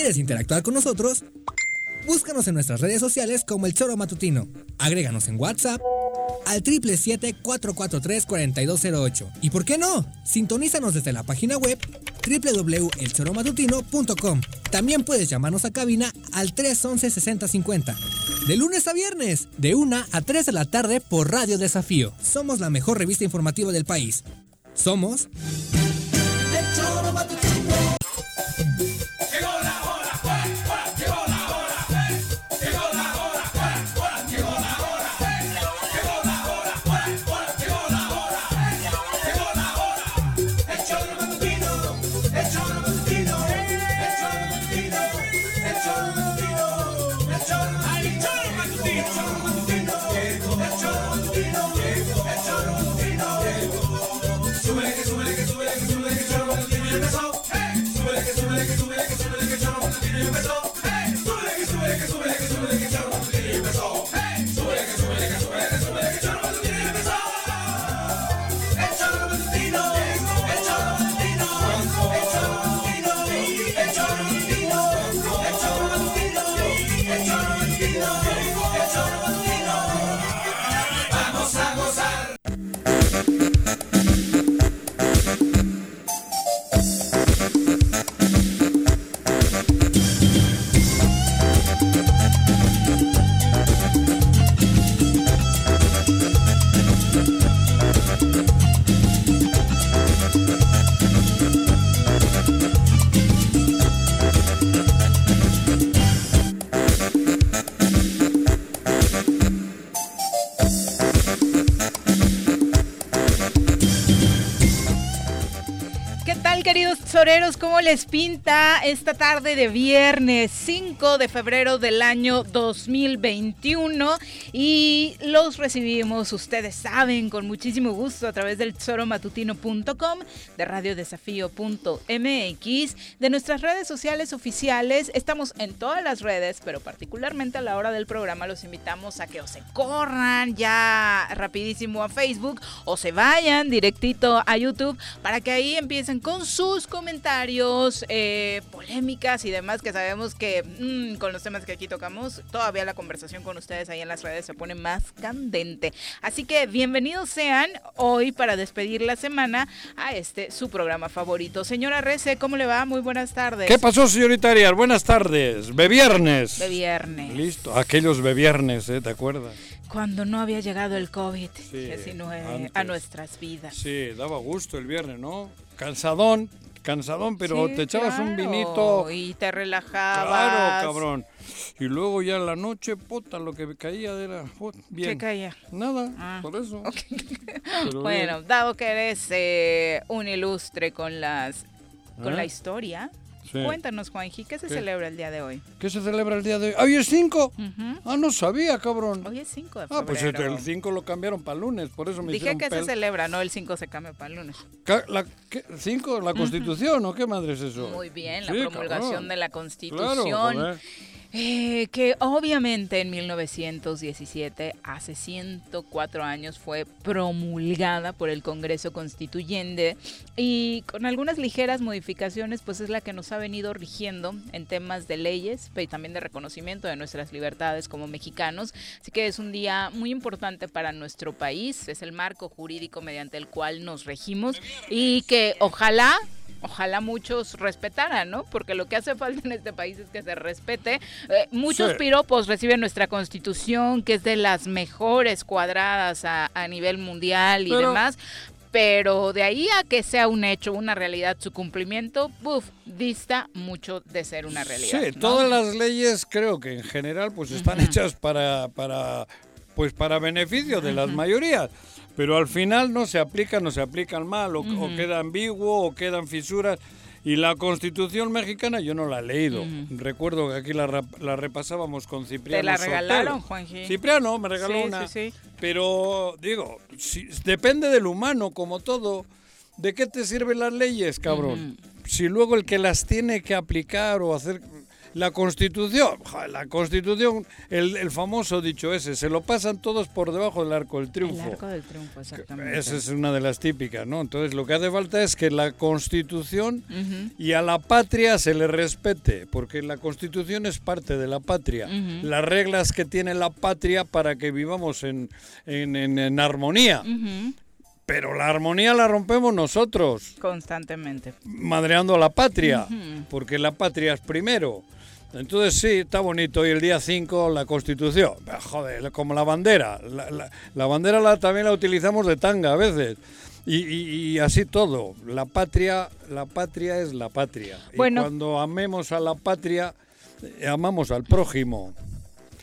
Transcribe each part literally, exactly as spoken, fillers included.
quieres interactuar con nosotros, búscanos en nuestras redes sociales como El Txoro Matutino. Agréganos en WhatsApp al triple siete, cuatro cuatro tres, cuatro dos cero ocho. Y por qué no, sintonízanos desde la página web doble u doble u doble u punto el txoro matutino punto com. También puedes llamarnos a cabina al tres once, sesenta cincuenta. De lunes a viernes, de una a tres de la tarde por Radio Desafío. Somos la mejor revista informativa del país. Somos... El Txoro Matutino. Llegó la hora, pues, pues, llegó la hora, pues, llegó la hora, pues, pues, llegó la hora, pues, llegó la hora, pues, pues, llegó la hora, pues, llegó la hora. El Txoro Matutino, el Txoro Matutino, el Txoro Matutino, el Txoro Matutino, el Txoro Matutino, el Txoro Matutino, el Txoro Matutino, el Txoro Matutino. Súbele que súbele que súbele que súbele que el Txoro Matutino ya empezó. Que súbele, que súbele, que súbele, que el Txoro Matutino ya empezó. ¡Hey! Súbele, que súbele, que súbele, que súbele, que el Txoro Matutino ya empezó. ¡Hey! Súbele, que súbele, que súbele, que súbele, que el Txoro Matutino ya empezó. El Txoro Matutino, el Txoro Matutino, el Txoro Matutino, el Txoro Matutino, el Txoro Matutino, el Txoro Matutino, el Txoro Matutino. Vamos a gozar. Soreros, ¿cómo les pinta esta tarde de viernes cinco de febrero del año dos mil veintiuno? Y los recibimos, ustedes saben, con muchísimo gusto a través del txoro matutino punto com, de radio desafío punto m x, de nuestras redes sociales oficiales. Estamos en todas las redes, pero particularmente a la hora del programa los invitamos a que o se corran ya rapidísimo a Facebook o se vayan directito a YouTube para que ahí empiecen con sus comentarios. Comentarios, eh, polémicas y demás, que sabemos que mmm, con los temas que aquí tocamos, todavía la conversación con ustedes ahí en las redes se pone más candente. Así que bienvenidos sean hoy para despedir la semana a este, su programa favorito. Señora Rece, ¿cómo le va? Muy buenas tardes. ¿Qué pasó, señorita Arias? Buenas tardes. Beviernes. Beviernes. Listo, aquellos beviernes, ¿eh? ¿Te acuerdas? Cuando no había llegado el COVID diecinueve sí, a nuestras vidas. Sí, daba gusto el viernes, ¿no? Cansadón. Cansadón, pero sí, te echabas claro, un vinito y te relajabas. Claro, cabrón. Y luego ya en la noche, puta, lo que caía era... Oh, bien. ¿Qué caía? Nada, ah. por eso. Okay. Bueno, bien. Dado que eres eh, un ilustre con las con ¿Eh? la historia, sí. Cuéntanos, Juanji, ¿qué se ¿Qué? celebra el día de hoy? ¿Qué se celebra el día de hoy? ¡Hoy es cinco! Uh-huh. Ah, no sabía, cabrón. Hoy es cinco de febrero. Ah, pues el cinco lo cambiaron para el lunes, por eso me Dije que pel... se celebra, no, el cinco se cambia para el lunes. ¿La, qué, ¿cinco? ¿La Constitución uh-huh. o qué madre es eso? Muy bien, sí, la promulgación cabrón. de la Constitución. Claro, eh, que obviamente en mil novecientos diecisiete, hace ciento cuatro años, fue promulgada por el Congreso Constituyente y con algunas ligeras modificaciones, pues es la que nos ha venido rigiendo en temas de leyes y también de reconocimiento de nuestras libertades como mexicanos. Así que es un día muy importante para nuestro país, es el marco jurídico mediante el cual nos regimos y que ojalá... Ojalá muchos respetaran, ¿no? Porque lo que hace falta en este país es que se respete. Eh, muchos sí. piropos reciben nuestra Constitución, que es de las mejores cuadradas a, a nivel mundial y pero, demás. Pero de ahí a que sea un hecho, una realidad, su cumplimiento, ¡buf! Dista mucho de ser una realidad. Sí, ¿no? Todas las leyes creo que en general pues están uh-huh. hechas para, para, pues, para beneficio de uh-huh. las mayorías. Pero al final no se aplican, no se aplican mal, o, uh-huh. o queda ambiguo, o quedan fisuras. Y la Constitución mexicana yo no la he leído. Uh-huh. Recuerdo que aquí la, la repasábamos con Cipriano. ¿Te la Sotelo. regalaron, Juanji? Cipriano me regaló sí, una. Sí, sí. Pero, digo, si, depende del humano, como todo. ¿De qué te sirven las leyes, cabrón? Uh-huh. Si luego el que las tiene que aplicar o hacer... la Constitución, la Constitución, el, el famoso dicho ese, se lo pasan todos por debajo del arco del triunfo. El arco del triunfo, exactamente. Esa es una de las típicas, ¿no? Entonces lo que hace falta es que la Constitución uh-huh. y a la patria se le respete, porque la Constitución es parte de la patria. Uh-huh. Las reglas que tiene la patria para que vivamos en, en, en, en armonía. Uh-huh. Pero la armonía la rompemos nosotros. Constantemente. Madreando a la patria, uh-huh. porque la patria es primero. Entonces sí, está bonito. Y el día cinco, la Constitución. Joder, como la bandera. La, la, la bandera la, también la utilizamos de tanga a veces. Y, y, y así todo. La patria, la patria es la patria. Bueno. Y cuando amemos a la patria, amamos al prójimo.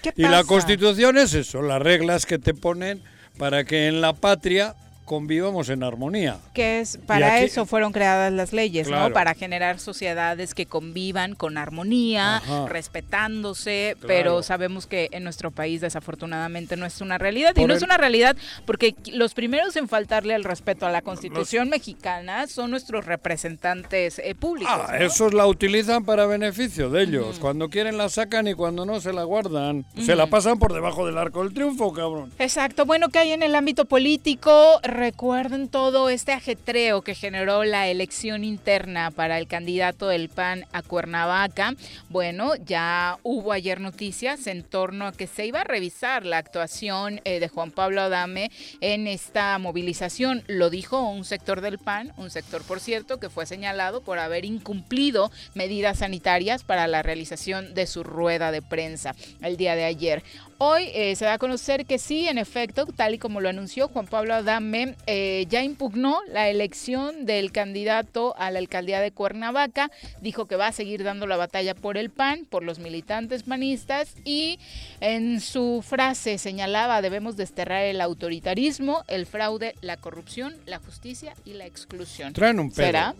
¿Qué pasa? Y la Constitución es eso, las reglas que te ponen para que en la patria convivamos en armonía. Que es para aquí, eso fueron creadas las leyes, claro. ¿no? Para generar sociedades que convivan con armonía, ajá. respetándose, claro. pero sabemos que en nuestro país desafortunadamente no es una realidad. Por y no el... es una realidad porque los primeros en faltarle el respeto a la Constitución los... mexicana son nuestros representantes eh, públicos. Ah, ¿no? Esos la utilizan para beneficio de ellos. Uh-huh. Cuando quieren la sacan y cuando no se la guardan. Uh-huh. Se la pasan por debajo del arco del triunfo, cabrón. Exacto. Bueno, ¿qué hay en el ámbito político? Recuerden todo este ajetreo que generó la elección interna para el candidato del P A N a Cuernavaca. Bueno, ya hubo ayer noticias en torno a que se iba a revisar la actuación eh, de Juan Pablo Adame en esta movilización. Lo dijo un sector del P A N, un sector, por cierto, que fue señalado por haber incumplido medidas sanitarias para la realización de su rueda de prensa el día de ayer. Hoy eh, se da a conocer que sí, en efecto, tal y como lo anunció Juan Pablo Adame, eh, ya impugnó la elección del candidato a la alcaldía de Cuernavaca, dijo que va a seguir dando la batalla por el P A N, por los militantes panistas y en su frase señalaba, debemos desterrar el autoritarismo, el fraude, la corrupción, la justicia y la exclusión. Traen un pedo. ¿Será?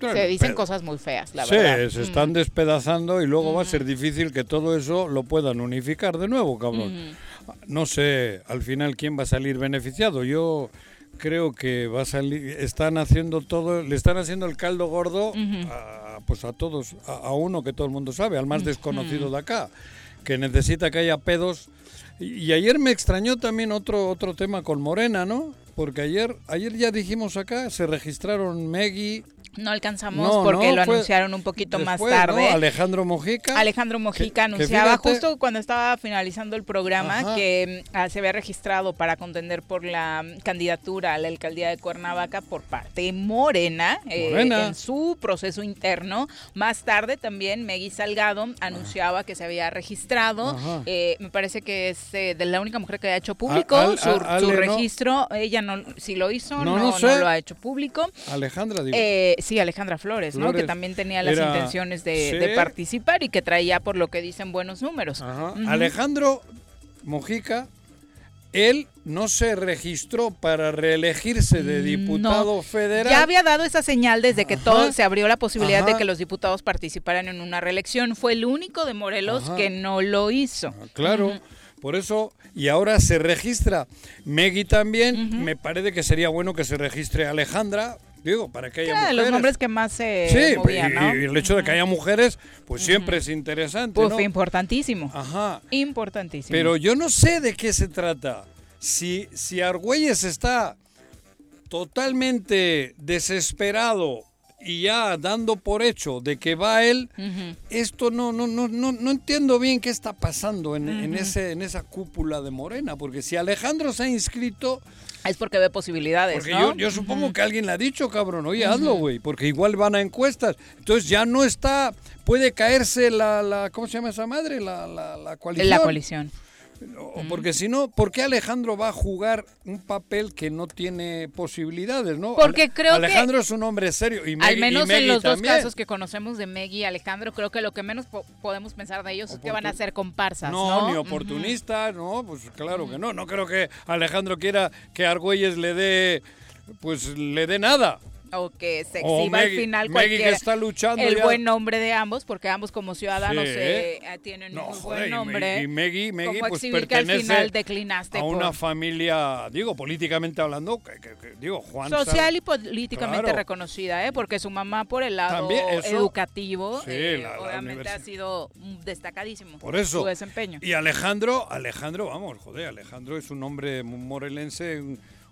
Traen se dicen pedo. Cosas muy feas, la sí, verdad. Sí, se están mm. despedazando y luego mm. va a ser difícil que todo eso lo puedan unificar de nuevo. Cabrón. Uh-huh. No sé al final quién va a salir beneficiado. Yo creo que va a salir, están haciendo todo, le están haciendo el caldo gordo uh-huh. a, pues a todos, a, a uno que todo el mundo sabe, al más desconocido uh-huh. de acá, que necesita que haya pedos. Y, y ayer me extrañó también otro otro tema con Morena, ¿no? Porque ayer ayer ya dijimos acá, se registraron Megui. No alcanzamos no, porque no, lo fue, anunciaron un poquito después, más tarde. ¿No? Alejandro Mojica. Alejandro Mojica que, anunciaba que justo cuando estaba finalizando el programa ajá. que ah, se había registrado para contender por la candidatura a la alcaldía de Cuernavaca por parte de Morena, Morena. Eh, en su proceso interno. Más tarde también Megui Salgado anunciaba ajá. que se había registrado. Eh, me parece que es eh, de la única mujer que ha hecho público a, al, su, a, Ale, su registro. No. Ella no si lo hizo, no, no, no, sé. no lo ha hecho público. Alejandra digo. Eh, Sí, Alejandra Flores, Flores, ¿no? Que también tenía las era, intenciones de, sí. de participar y que traía, por lo que dicen, buenos números. Ajá. Uh-huh. Alejandro Mojica, él no se registró para reelegirse de diputado no. federal. Ya había dado esa señal desde que ajá. todo se abrió la posibilidad ajá. de que los diputados participaran en una reelección. Fue el único de Morelos ajá. que no lo hizo. Ah, claro. Uh-huh. Por eso, y ahora se registra. Megui también, uh-huh. me parece que sería bueno que se registre Alejandra. Digo, para que haya claro, mujeres. Los nombres que más se sí, movían, y, ¿no? y el hecho de que haya mujeres, pues uh-huh. siempre es interesante, Uf, ¿no? importantísimo. Ajá. Importantísimo. Pero yo no sé de qué se trata. Si, si Argüelles está totalmente desesperado y ya dando por hecho de que va él, uh-huh. esto no, no, no, no, no entiendo bien qué está pasando en, uh-huh. en, ese, en esa cúpula de Morena, porque si Alejandro se ha inscrito... Es porque ve posibilidades, porque ¿no? Yo, yo supongo uh-huh. que alguien le ha dicho, cabrón, oye, uh-huh. hazlo, güey, porque igual van a encuestas. Entonces ya no está, puede caerse la, la ¿cómo se llama esa madre? La, la, la coalición. La coalición. O uh-huh. porque si no, ¿por qué Alejandro va a jugar un papel que no tiene posibilidades, no? Porque creo Alejandro que Alejandro es un hombre serio y Megui, al menos y Megui en los también. Dos casos que conocemos de Megui y Alejandro, creo que lo que menos po- podemos pensar de ellos Oportun- es que van a ser comparsas, ¿no? No, ni oportunistas, uh-huh. no, pues claro uh-huh. que no, no creo que Alejandro quiera que Argüelles le dé pues le dé nada. o que se exhiba al final cualquier, está luchando el ya. buen nombre de ambos, porque ambos como ciudadanos sí. eh, tienen no, un joder, buen nombre. Y Megui, Megui pues exhibir que al final declinaste a una por... familia, digo, políticamente hablando, que, que, que, digo, Juan social sabe, y políticamente claro. reconocida, eh, porque su mamá por el lado eso, educativo sí, eh, la, la obviamente ha sido destacadísimo por eso. Su desempeño. Y Alejandro, Alejandro, vamos, joder, Alejandro es un hombre morelense,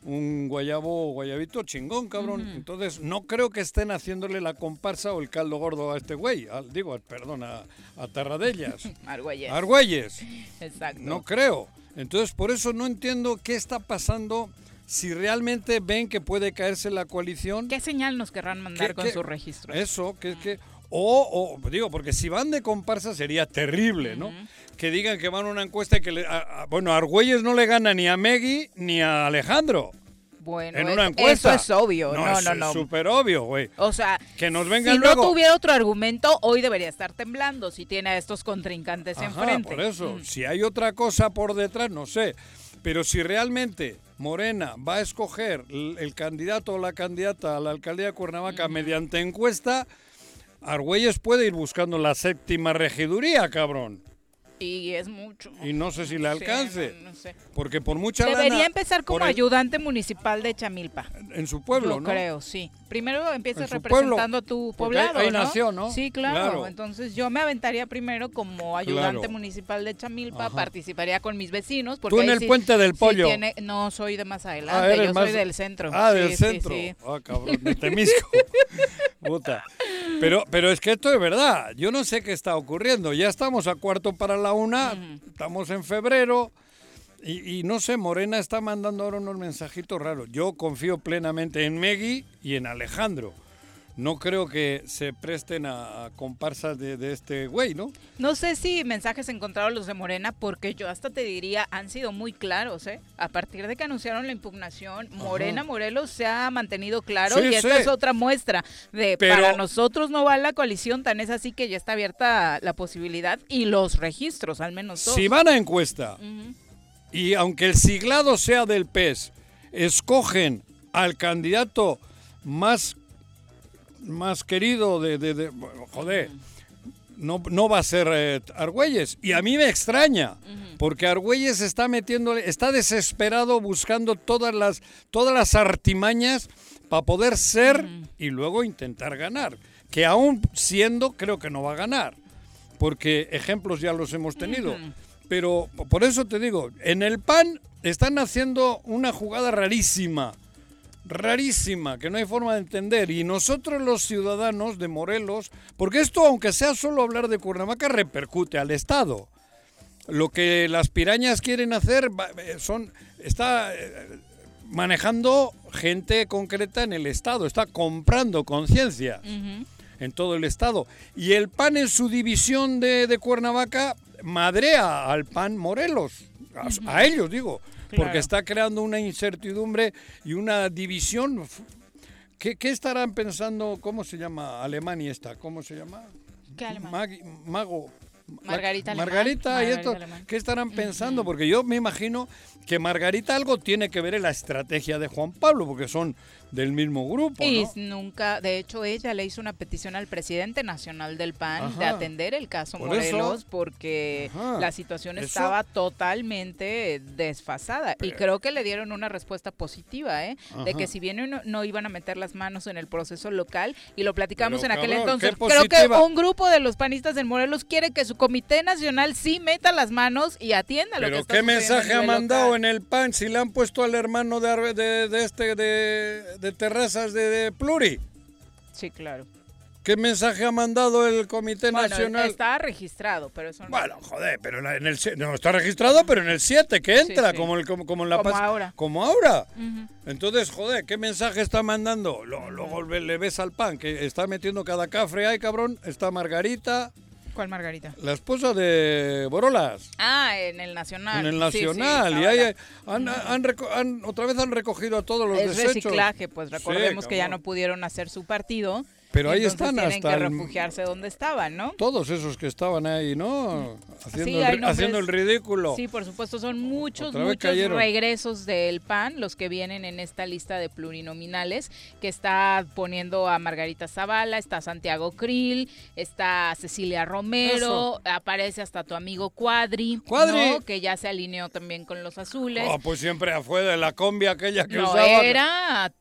un guayabo, guayabito chingón, cabrón. Uh-huh. Entonces, no creo que estén haciéndole la comparsa o el caldo gordo a este güey. Al, digo, perdón, a, a Tarradellas. Argüelles. Argüelles. Exacto. No creo. Entonces, por eso no entiendo qué está pasando. Si realmente ven que puede caerse la coalición. ¿Qué señal nos querrán mandar que, con que, su registro? Eso, que es que. O, o, digo, porque si van de comparsa sería terrible, ¿no? Uh-huh. Que digan que van a una encuesta y que... Le, a, a, bueno, Argüelles no le gana ni a Megui ni a Alejandro. Bueno, en una encuesta. Eso es obvio. No, no, no. no. Es súper obvio, güey. O sea, que nos vengan si luego. No tuviera otro argumento, hoy debería estar temblando si tiene a estos contrincantes Ajá, enfrente. Por eso, mm. si hay otra cosa por detrás, no sé. Pero si realmente Morena va a escoger el, el candidato o la candidata a la alcaldía de Cuernavaca mm. mediante encuesta, Argüelles puede ir buscando la séptima regiduría, cabrón. Y es mucho. Y no sé si le alcance. Sí, no, no sé. Porque por mucha Debería lana... Debería empezar como el... ayudante municipal de Chamilpa. En su pueblo, yo ¿no? creo, sí. Primero empiezas representando a tu poblado, ahí, ahí ¿no? nació, ¿no? Sí, claro. claro. Entonces yo me aventaría primero como ayudante claro. municipal de Chamilpa, Ajá. participaría con mis vecinos. Porque ¿tú en el sí, puente del pollo? Sí tiene... No, soy de más adelante, ah, yo más... soy del centro. Ah, sí, del sí, centro. Ah, sí, sí. Oh, cabrón, de Temisco. Puta. Pero, pero es que esto es verdad. Yo no sé qué está ocurriendo. Ya estamos a cuarto para la una, uh-huh. estamos en febrero y, y no sé, Morena está mandando ahora unos mensajitos raros. Yo confío plenamente en Megui y en Alejandro. No creo que se presten a, a comparsas de, de este güey, ¿no? No sé si mensajes encontrados los de Morena, porque yo hasta te diría, han sido muy claros, ¿eh? A partir de que anunciaron la impugnación, Morena Ajá. Morelos se ha mantenido claro sí, y sí. esta es otra muestra de Pero... para nosotros no va la coalición, tan es así que ya está abierta la posibilidad y los registros, al menos dos. Si van a encuesta, uh-huh. y aunque el siglado sea del P E S, escogen al candidato más... más querido de, de, de bueno, joder, no, no va a ser eh, Argüelles, y a mí me extraña, uh-huh. porque Argüelles está metiéndole, está desesperado buscando todas las, todas las artimañas para poder ser uh-huh. y luego intentar ganar, que aún siendo creo que no va a ganar, porque ejemplos ya los hemos tenido, uh-huh. pero por eso te digo, en el P A N están haciendo una jugada rarísima, rarísima, que no hay forma de entender, y nosotros los ciudadanos de Morelos, porque esto, aunque sea solo hablar de Cuernavaca, repercute al Estado. Lo que las pirañas quieren hacer son está manejando gente concreta en el Estado, está comprando conciencia uh-huh. en todo el Estado, y el P A N en su división de, de Cuernavaca madrea al P A N Morelos, a, uh-huh. a ellos digo, Claro. porque está creando una incertidumbre y una división. ¿Qué, qué estarán pensando? ¿Cómo se llama Alemania esta? ¿Cómo se llama? ¿Qué alemán? Mag, mago. Margarita, la, Margarita Alemán. Y esto, Margarita ¿qué estarán pensando? Uh-huh. Porque yo me imagino que Margarita algo tiene que ver en la estrategia de Juan Pablo, porque son del mismo grupo, y ¿no? nunca, de hecho ella le hizo una petición al presidente nacional del P A N Ajá. de atender el caso Por Morelos eso. porque Ajá. la situación eso. estaba totalmente desfasada, Pero... y creo que le dieron una respuesta positiva, ¿eh? de que si bien no, no iban a meter las manos en el proceso local, y lo platicamos Pero, en aquel cabrón, entonces, creo que un grupo de los panistas en Morelos quiere que su comité nacional sí meta las manos y atienda lo Pero que está sucediendo. Pero qué mensaje ha mandado local? En el P A N, si le han puesto al hermano de, de, de este de de terrazas de, de Pluri. Sí, claro. ¿Qué mensaje ha mandado el Comité bueno, Nacional? Está registrado, pero eso no... Bueno, joder, pero en el no está registrado, pero en el siete que entra, sí, sí. Como, el, como, como en la... Como pas- ahora. Como ahora. Uh-huh. Entonces, joder, ¿qué mensaje está mandando? Luego uh-huh. le ves al P A N, que está metiendo cada cafre ahí, cabrón. Está Margarita... ¿Cuál Margarita? La esposa de Borolas. Ah, en el Nacional. En el Nacional. Sí, sí, y ahí han, han, reco- han otra vez han recogido a todos los es desechos. Es reciclaje, pues recordemos sí, que ya no pudieron hacer su partido Pero ahí están hasta... tienen que refugiarse el... donde estaban, ¿no? Todos esos que estaban ahí, ¿no? Haciendo, sí, el, nombres... haciendo el ridículo. Sí, por supuesto, son muchos, muchos cayeron. Regresos del P A N, los que vienen en esta lista de plurinominales, que está poniendo a Margarita Zavala, está Santiago Krill, está Cecilia Romero, eso. Aparece hasta tu amigo Cuadri, ¿Cuadri? ¿no? Que ya se alineó también con los azules. Ah, oh, pues siempre fue de la combi aquella que no usaba. No, era...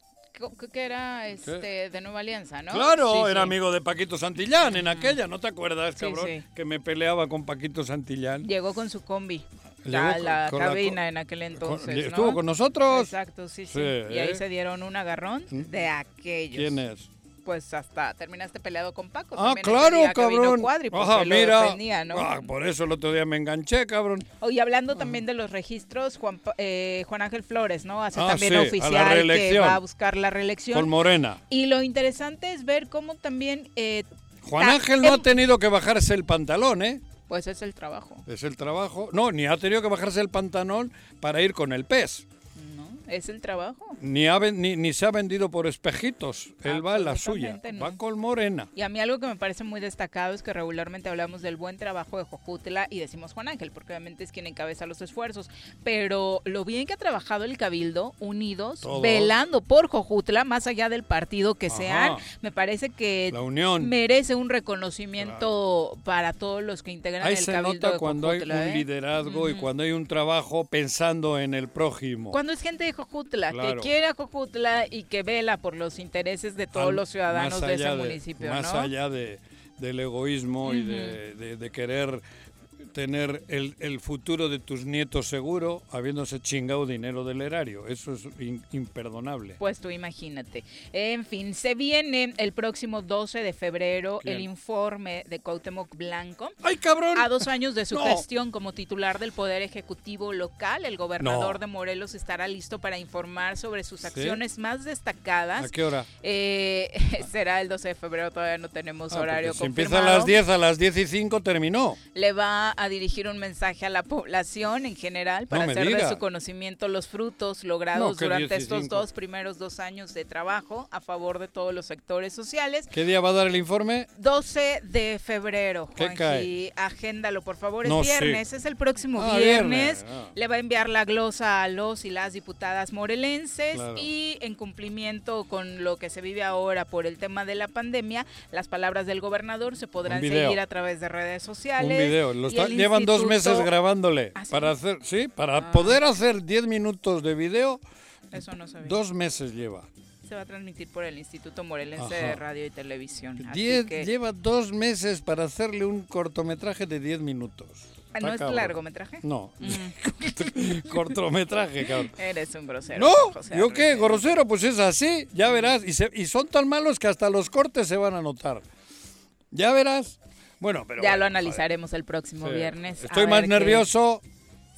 que era este, de Nueva Alianza, ¿no? Claro, sí, era sí. amigo de Paquito Santillán en aquella, ¿no te acuerdas, cabrón? Sí, sí. Que me peleaba con Paquito Santillán. Llegó con su combi, la, con, la con cabina la, en aquel entonces, con, ¿no? Estuvo con nosotros. Exacto, sí, sí. sí y ¿eh? ahí se dieron un agarrón ¿Mm? de aquellos. ¿Quién es? Pues hasta terminaste peleado con Paco. Ah, también claro, cabrón. Cuadri, ajá, mira. Defendía, ¿no? Ah, por eso el otro día me enganché, cabrón. Oh, y hablando ah. también de los registros, Juan, eh, Juan Ángel Flores, ¿no? Hace ah, también sí, oficial que va a buscar la reelección. Con Morena. Y lo interesante es ver cómo también... Eh, Juan ta- Ángel no el... ha tenido que bajarse el pantalón, ¿eh? Pues es el trabajo. Es el trabajo. No, ni ha tenido que bajarse el pantalón para ir con el P E S. Es el trabajo. Ni, ha, ni, ni se ha vendido por espejitos. Él va a la suya. No. Va con Morena. Y a mí algo que me parece muy destacado es que regularmente hablamos del buen trabajo de Jojutla y decimos Juan Ángel, porque obviamente es quien encabeza los esfuerzos. Pero lo bien que ha trabajado el Cabildo, unidos, todos, velando por Jojutla, más allá del partido que ajá. sean, me parece que la unión merece un reconocimiento claro. para todos los que integran ahí el Cabildo. Ahí se nota cuando Jojutla, hay ¿eh? un liderazgo mm. y cuando hay un trabajo pensando en el prójimo. Cuando es gente de Jojutla, claro. que quiere a Jojutla y que vela por los intereses de todos Al, los ciudadanos de ese de, municipio, más ¿no? Más allá de, del egoísmo uh-huh. y de, de, de querer tener el, el futuro de tus nietos seguro, habiéndose chingado dinero del erario. Eso es in, imperdonable. Pues tú imagínate. En fin, se viene el próximo doce de febrero ¿quién? El informe de Cuauhtémoc Blanco. ¡Ay, cabrón! A dos años de su no. gestión como titular del Poder Ejecutivo Local, el gobernador no. de Morelos estará listo para informar sobre sus acciones ¿sí? más destacadas. ¿A qué hora? Eh, será el doce de febrero, todavía no tenemos ah, horario confirmado. Si empieza a las diez, a las diez y cinco terminó. Le va a dirigir un mensaje a la población en general para no hacer diga. de su conocimiento los frutos logrados no, durante dieciséis estos dos primeros dos años de trabajo a favor de todos los sectores sociales. ¿Qué día va a dar el informe? doce de febrero, Juanji, agéndalo por favor, es no, viernes, sí. es el próximo ah, viernes, viernes ah. le va a enviar la glosa a los y las diputadas morelenses claro. y en cumplimiento con lo que se vive ahora por el tema de la pandemia, las palabras del gobernador se podrán seguir a través de redes sociales. Un video, los llevan instituto... dos meses grabándole ¿ah, sí? para hacer, sí, para ah. poder hacer diez minutos de video. Eso no sabía. Dos meses lleva. Se va a transmitir por el Instituto Morelense ajá. de Radio y Televisión. Diez, que... Lleva dos meses para hacerle un cortometraje de diez minutos. ¿No está es cabrón. largometraje? No. Mm. Cortometraje, cabrón. Eres un grosero. ¿No? José ¿yo qué? ¿Grosero? Pues es así, ya verás. Y, se, y son tan malos que hasta los cortes se van a notar. Ya verás. Bueno, pero ya bueno, lo analizaremos el próximo sí. viernes. Estoy más nervioso.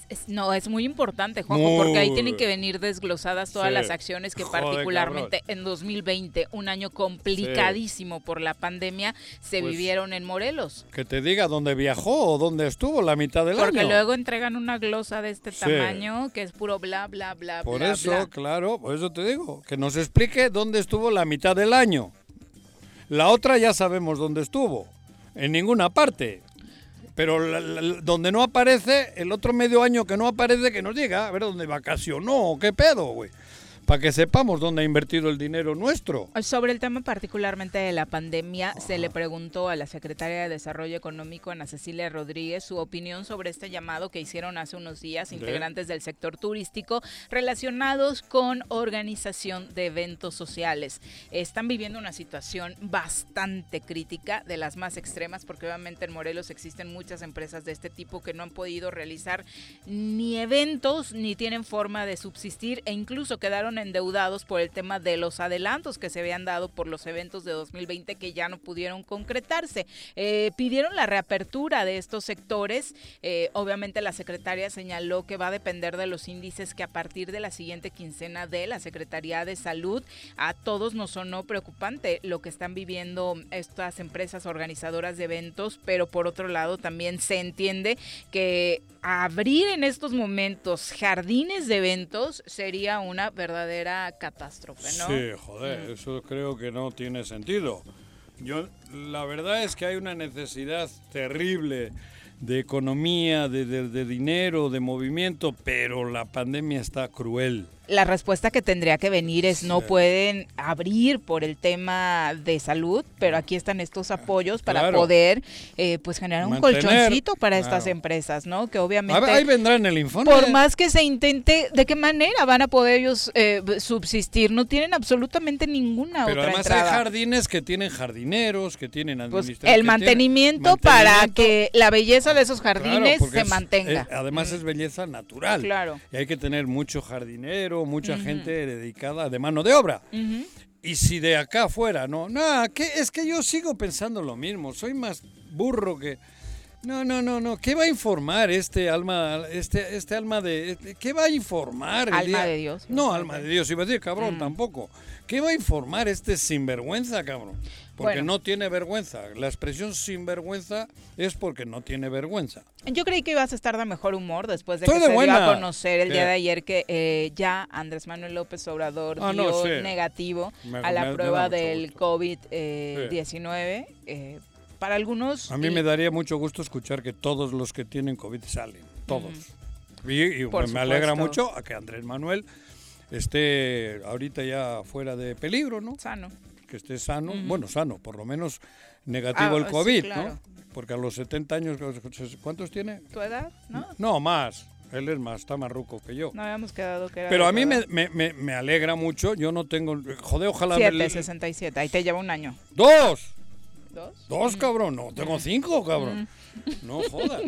Que... No, es muy importante, Juanjo, muy... porque ahí tienen que venir desglosadas todas sí. las acciones que joder, particularmente cabrón. en dos mil veinte, un año complicadísimo sí. por la pandemia, se pues, vivieron en Morelos. Que te diga dónde viajó o dónde estuvo la mitad del porque año. Porque luego entregan una glosa de este sí. tamaño que es puro bla, bla, bla, por bla, eso, bla. Claro, por eso te digo, que nos explique dónde estuvo la mitad del año. La otra ya sabemos dónde estuvo. En ninguna parte, pero la, la, donde no aparece, el otro medio año que no aparece, que nos diga, a ver, dónde vacacionó, qué pedo, güey, para que sepamos dónde ha invertido el dinero nuestro. Sobre el tema particularmente de la pandemia, ajá. se le preguntó a la secretaria de Desarrollo Económico, Ana Cecilia Rodríguez, su opinión sobre este llamado que hicieron hace unos días ¿de? integrantes del sector turístico relacionados con organización de eventos sociales. Están viviendo una situación bastante crítica, de las más extremas, porque obviamente en Morelos existen muchas empresas de este tipo que no han podido realizar ni eventos, ni tienen forma de subsistir, e incluso quedaron endeudados por el tema de los adelantos que se habían dado por los eventos de dos mil veinte que ya no pudieron concretarse. Eh, pidieron la reapertura de estos sectores. Eh, obviamente la secretaria señaló que va a depender de los índices que a partir de la siguiente quincena de la Secretaría de Salud. A todos nos sonó preocupante lo que están viviendo estas empresas organizadoras de eventos, pero por otro lado también se entiende que abrir en estos momentos jardines de eventos sería una verdadera catástrofe, ¿no? Sí, joder, mm. eso creo que no tiene sentido. Yo, la verdad es que hay una necesidad terrible de economía, de, de, de dinero, de movimiento, pero la pandemia está cruel. La respuesta que tendría que venir es no pueden abrir por el tema de salud, pero aquí están estos apoyos para claro. poder eh, pues generar un Mantener, colchoncito para claro. estas empresas, ¿no? Que obviamente ahí vendrán el informe. Por más que se intente, ¿de qué manera van a poder ellos eh, subsistir? No tienen absolutamente ninguna pero otra entrada. Pero además hay jardines que tienen jardineros, que tienen administradores. Pues el mantenimiento, tienen, mantenimiento para que la belleza de esos jardines claro, se es, mantenga. Es, además mm. es belleza natural. Claro. Y hay que tener mucho jardinero, mucha uh-huh. gente dedicada de mano de obra. Uh-huh. Y si de acá fuera, no, no, que, es que yo sigo pensando lo mismo, soy más burro que... No, no, no, no, ¿qué va a informar este alma, este, este alma de... Este, ¿qué va a informar? El alma día? de Dios. No, no, alma de Dios, iba a decir cabrón, uh-huh. tampoco. ¿Qué va a informar este sinvergüenza, cabrón? Porque bueno. no tiene vergüenza. La expresión sinvergüenza es porque no tiene vergüenza. Yo creí que ibas a estar de mejor humor después de Estoy que de se buena. dio a conocer el ¿Qué? día de ayer que eh, ya Andrés Manuel López Obrador ah, dio no, sí. negativo me, a la me, prueba me del COVID diecinueve. Eh, sí. eh, para algunos... A mí y... me daría mucho gusto escuchar que todos los que tienen COVID salen. Todos. Mm. Y, y me, me alegra mucho a que Andrés Manuel esté ahorita ya fuera de peligro, ¿no? Sano. Que esté sano, uh-huh. bueno, sano, por lo menos negativo ah, el COVID, sí, claro. ¿no? Porque a los setenta años, ¿cuántos tiene? ¿Tu edad? No, no más, él es más, está más ruco que yo. No habíamos quedado que era... Pero a mí me, me, me, me alegra mucho, yo no tengo... Joder, ojalá... siete, sesenta y siete, ahí te lleva un año. ¡Dos! ¿Dos? Dos, mm. cabrón, no, tengo cinco, cabrón. Mm. No jodas.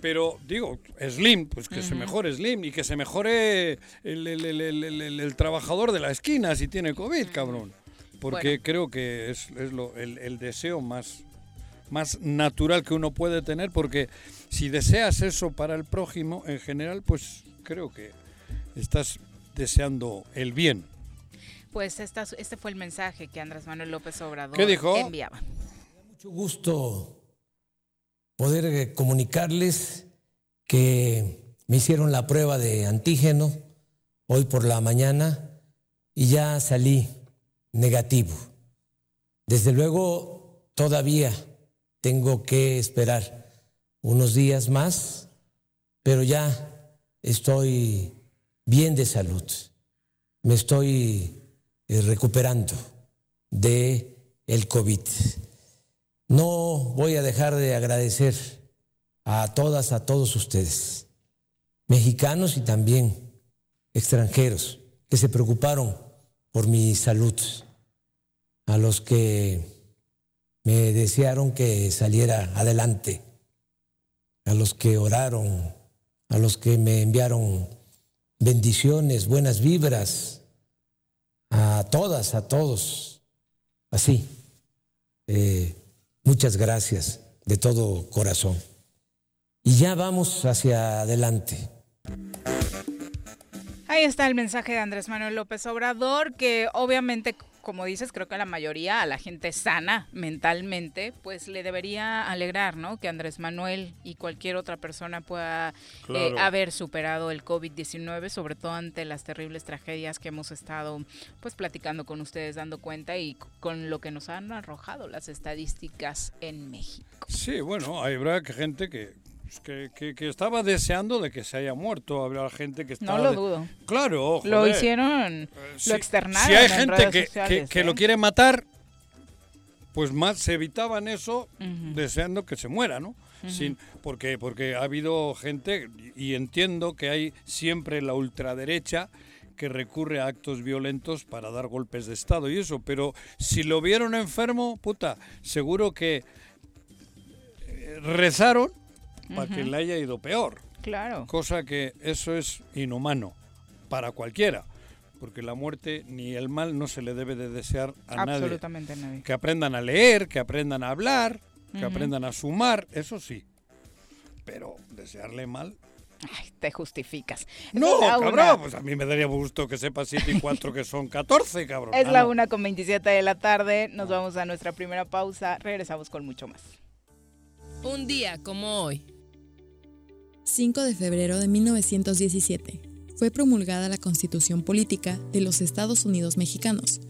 Pero, digo, Slim, pues que mm-hmm. se mejore Slim y que se mejore el, el, el, el, el, el, el trabajador de la esquina si tiene COVID, mm. cabrón. Porque bueno. creo que es, es lo, el, el deseo más, más natural que uno puede tener, porque si deseas eso para el prójimo en general, pues creo que estás deseando el bien. Pues esta, este fue el mensaje que Andrés Manuel López Obrador ¿Qué dijo? enviaba. Me da mucho gusto poder comunicarles que me hicieron la prueba de antígeno hoy por la mañana y ya salí negativo. Desde luego, todavía tengo que esperar unos días más, pero ya estoy bien de salud. Me estoy recuperando de el COVID. No voy a dejar de agradecer a todas, a todos ustedes, mexicanos y también extranjeros, que se preocuparon por mi salud, a los que me desearon que saliera adelante, a los que oraron, a los que me enviaron bendiciones, buenas vibras, a todas, a todos, así. Eh, muchas gracias de todo corazón. Y ya vamos hacia adelante. Ahí está el mensaje de Andrés Manuel López Obrador, que obviamente, como dices, creo que a la mayoría, a la gente sana mentalmente, pues le debería alegrar, ¿no? Que Andrés Manuel y cualquier otra persona pueda claro. eh, haber superado el COVID diecinueve, sobre todo ante las terribles tragedias que hemos estado pues platicando con ustedes, dando cuenta y con lo que nos han arrojado las estadísticas en México. Sí, bueno, habrá gente que... Que, que, que estaba deseando de que se haya muerto. Habrá gente que estaba... No lo dudo. De... Claro, joder. Lo hicieron, si, lo externaron. Si hay gente en redes que, sociales, que, que ¿eh? lo quiere matar, pues más se evitaban eso uh-huh. deseando que se muera, ¿no? Uh-huh. Sin, porque, porque ha habido gente, y entiendo que hay siempre la ultraderecha que recurre a actos violentos para dar golpes de Estado y eso, pero si lo vieron enfermo, puta, seguro que rezaron para uh-huh. que le haya ido peor. Claro. Cosa que eso es inhumano para cualquiera, porque la muerte ni el mal no se le debe de desear a nadie. Absolutamente nadie. Que aprendan a leer, que aprendan a hablar, uh-huh. que aprendan a sumar, eso sí. Pero desearle mal... Ay, te justificas. No, cabrón, una... pues a mí me daría gusto que sepa siete y cuatro que son catorce, cabrón. Es ah, la una no. con veintisiete de la tarde, nos no. vamos a nuestra primera pausa, regresamos con mucho más. Un día como hoy. cinco de febrero de mil novecientos diecisiete fue promulgada la Constitución Política de los Estados Unidos Mexicanos,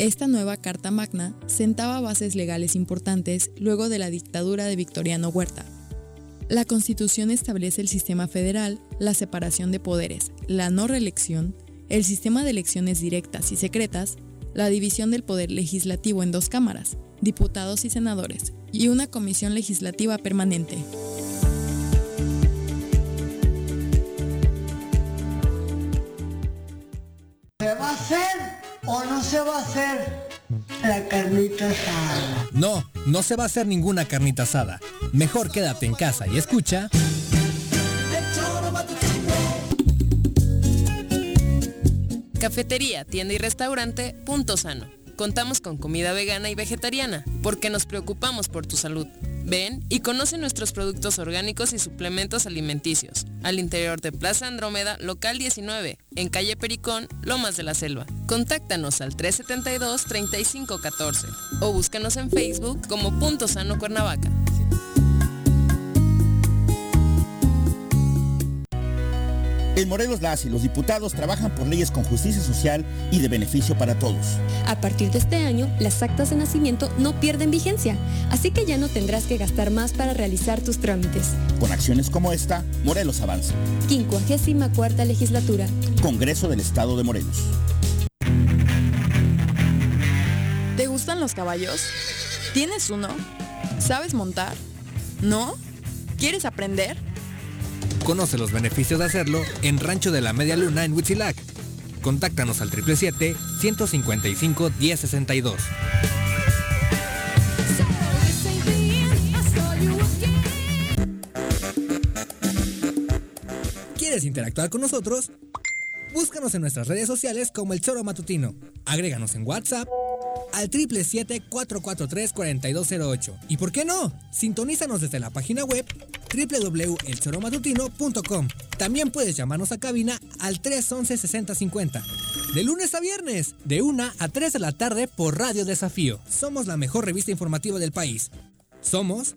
Esta nueva Carta Magna sentaba bases legales importantes luego de la dictadura de Victoriano Huerta. La Constitución establece el sistema federal, la separación de poderes, la no reelección, el sistema de elecciones directas y secretas, la división del poder legislativo en dos cámaras, diputados y senadores, y una comisión legislativa permanente. ¿Se va a hacer o no se va a hacer la carnita asada? No, no se va a hacer ninguna carnita asada. Mejor quédate en casa y escucha. Cafetería, tienda y restaurante Punto Sano. Contamos con comida vegana y vegetariana, porque nos preocupamos por tu salud. Ven y conoce nuestros productos orgánicos y suplementos alimenticios, al interior de Plaza Andrómeda, local diecinueve, en calle Pericón, Lomas de la Selva. Contáctanos al tres setenta y dos, treinta y cinco catorce o búscanos en Facebook como Punto Sano Cuernavaca. En Morelos, las y los diputados trabajan por leyes con justicia social y de beneficio para todos. A partir de este año, las actas de nacimiento no pierden vigencia, así que ya no tendrás que gastar más para realizar tus trámites. Con acciones como esta, Morelos avanza. quincuagésima cuarta Legislatura. Congreso del Estado de Morelos. ¿Te gustan los caballos? ¿Tienes uno? ¿Sabes montar? ¿No? ¿Quieres aprender? Conoce los beneficios de hacerlo en Rancho de la Media Luna en Huitzilac. Contáctanos al triple siete, ciento cincuenta y cinco, diez sesenta y dos. ¿Quieres interactuar con nosotros? Búscanos en nuestras redes sociales como El Txoro Matutino. Agréganos en WhatsApp al triple siete, cuatro cuatro tres, cuatro dos cero ocho. ¿Y por qué no? Sintonízanos desde la página web doble u doble u doble u punto el txoro matutino punto com. También puedes llamarnos a cabina al tres once, sesenta cincuenta. De lunes a viernes, de una a tres de la tarde por Radio Desafío. Somos la mejor revista informativa del país. Somos...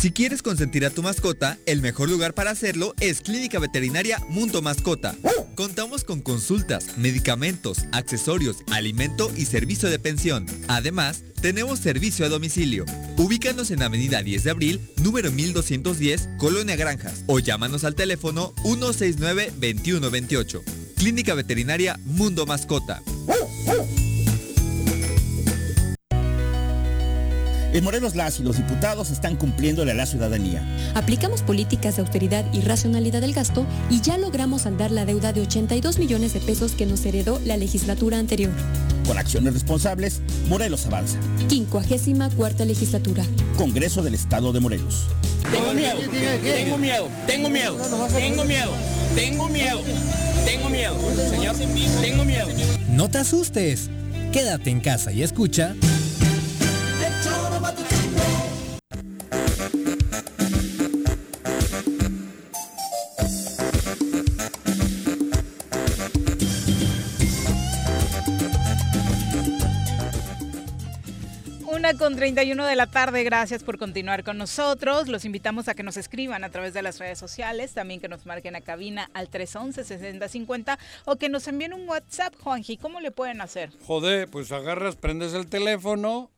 Si quieres consentir a tu mascota, el mejor lugar para hacerlo es Clínica Veterinaria Mundo Mascota. Contamos con consultas, medicamentos, accesorios, alimento y servicio de pensión. Además, tenemos servicio a domicilio. Ubícanos en Avenida diez de abril, número mil doscientos diez, Colonia Granjas, o llámanos al teléfono uno sesenta y nueve, veintiuno veintiocho. Clínica Veterinaria Mundo Mascota. En Morelos, las y los diputados están cumpliéndole a la ciudadanía. Aplicamos políticas de austeridad y racionalidad del gasto y ya logramos saldar la deuda de ochenta y dos millones de pesos que nos heredó la legislatura anterior. Con acciones responsables, Morelos avanza. quincuagésima cuarta Legislatura. Congreso del Estado de Morelos. Tengo miedo, tengo miedo, tengo miedo, tengo miedo, tengo miedo, tengo miedo, señor, tengo miedo. No te asustes, quédate en casa y escucha... Con treinta y uno de la tarde, gracias por continuar con nosotros. Los invitamos a que nos escriban a través de las redes sociales, también que nos marquen a cabina al tres once, sesenta cincuenta o que nos envíen un WhatsApp. Juanji, ¿cómo le pueden hacer? Joder, pues agarras, prendes el teléfono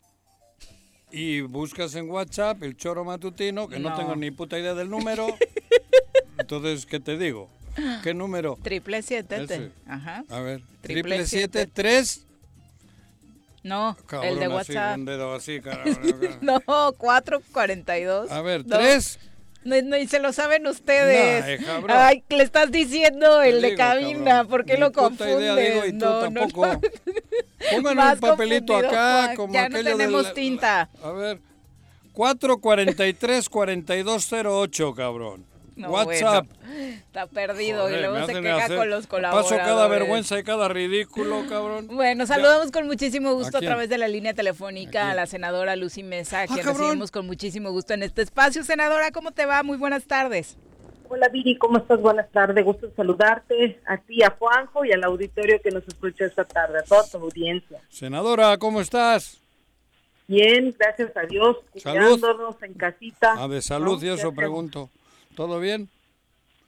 y buscas en WhatsApp El Txoro Matutino, que no, no tengo ni puta idea del número. Entonces, ¿qué te digo? ¿Qué número? Triple siete. Te... Ajá. A ver, triple siete tres. No, cabrón, el de así, WhatsApp. Un dedo así, cabrón, cabrón. No, cuatro cuarenta y dos. A ver, tres. No, no, y se lo saben ustedes. Nah, ay, le estás diciendo el te de digo, cabina, cabrón. ¿Por qué ni lo confundes? Idea, digo, y tú no, tampoco. No, no. Pongan más un papelito acá, Juan, como ya no tenemos la, tinta. La, a ver, cuatro cuarenta y tres, cuarenta y dos cero ocho, cabrón. No, WhatsApp. Bueno, está perdido. Joder, y luego se queja hacer, con los colaboradores. Paso cada vergüenza y cada ridículo, cabrón. Bueno, saludamos ya. Con muchísimo gusto a, a través de la línea telefónica a, a la senadora Lucy Mesa, a quien ah, recibimos con muchísimo gusto en este espacio. Senadora, ¿cómo te va? Muy buenas tardes. Hola, Viri, ¿cómo estás? Buenas tardes, gusto saludarte a ti, a Juanjo y al auditorio que nos escucha esta tarde, a toda tu audiencia. Senadora, ¿cómo estás? Bien, gracias a Dios, cuidándonos en casita. A ver, salud, ¿no? Y eso pregunto. ¿Todo bien?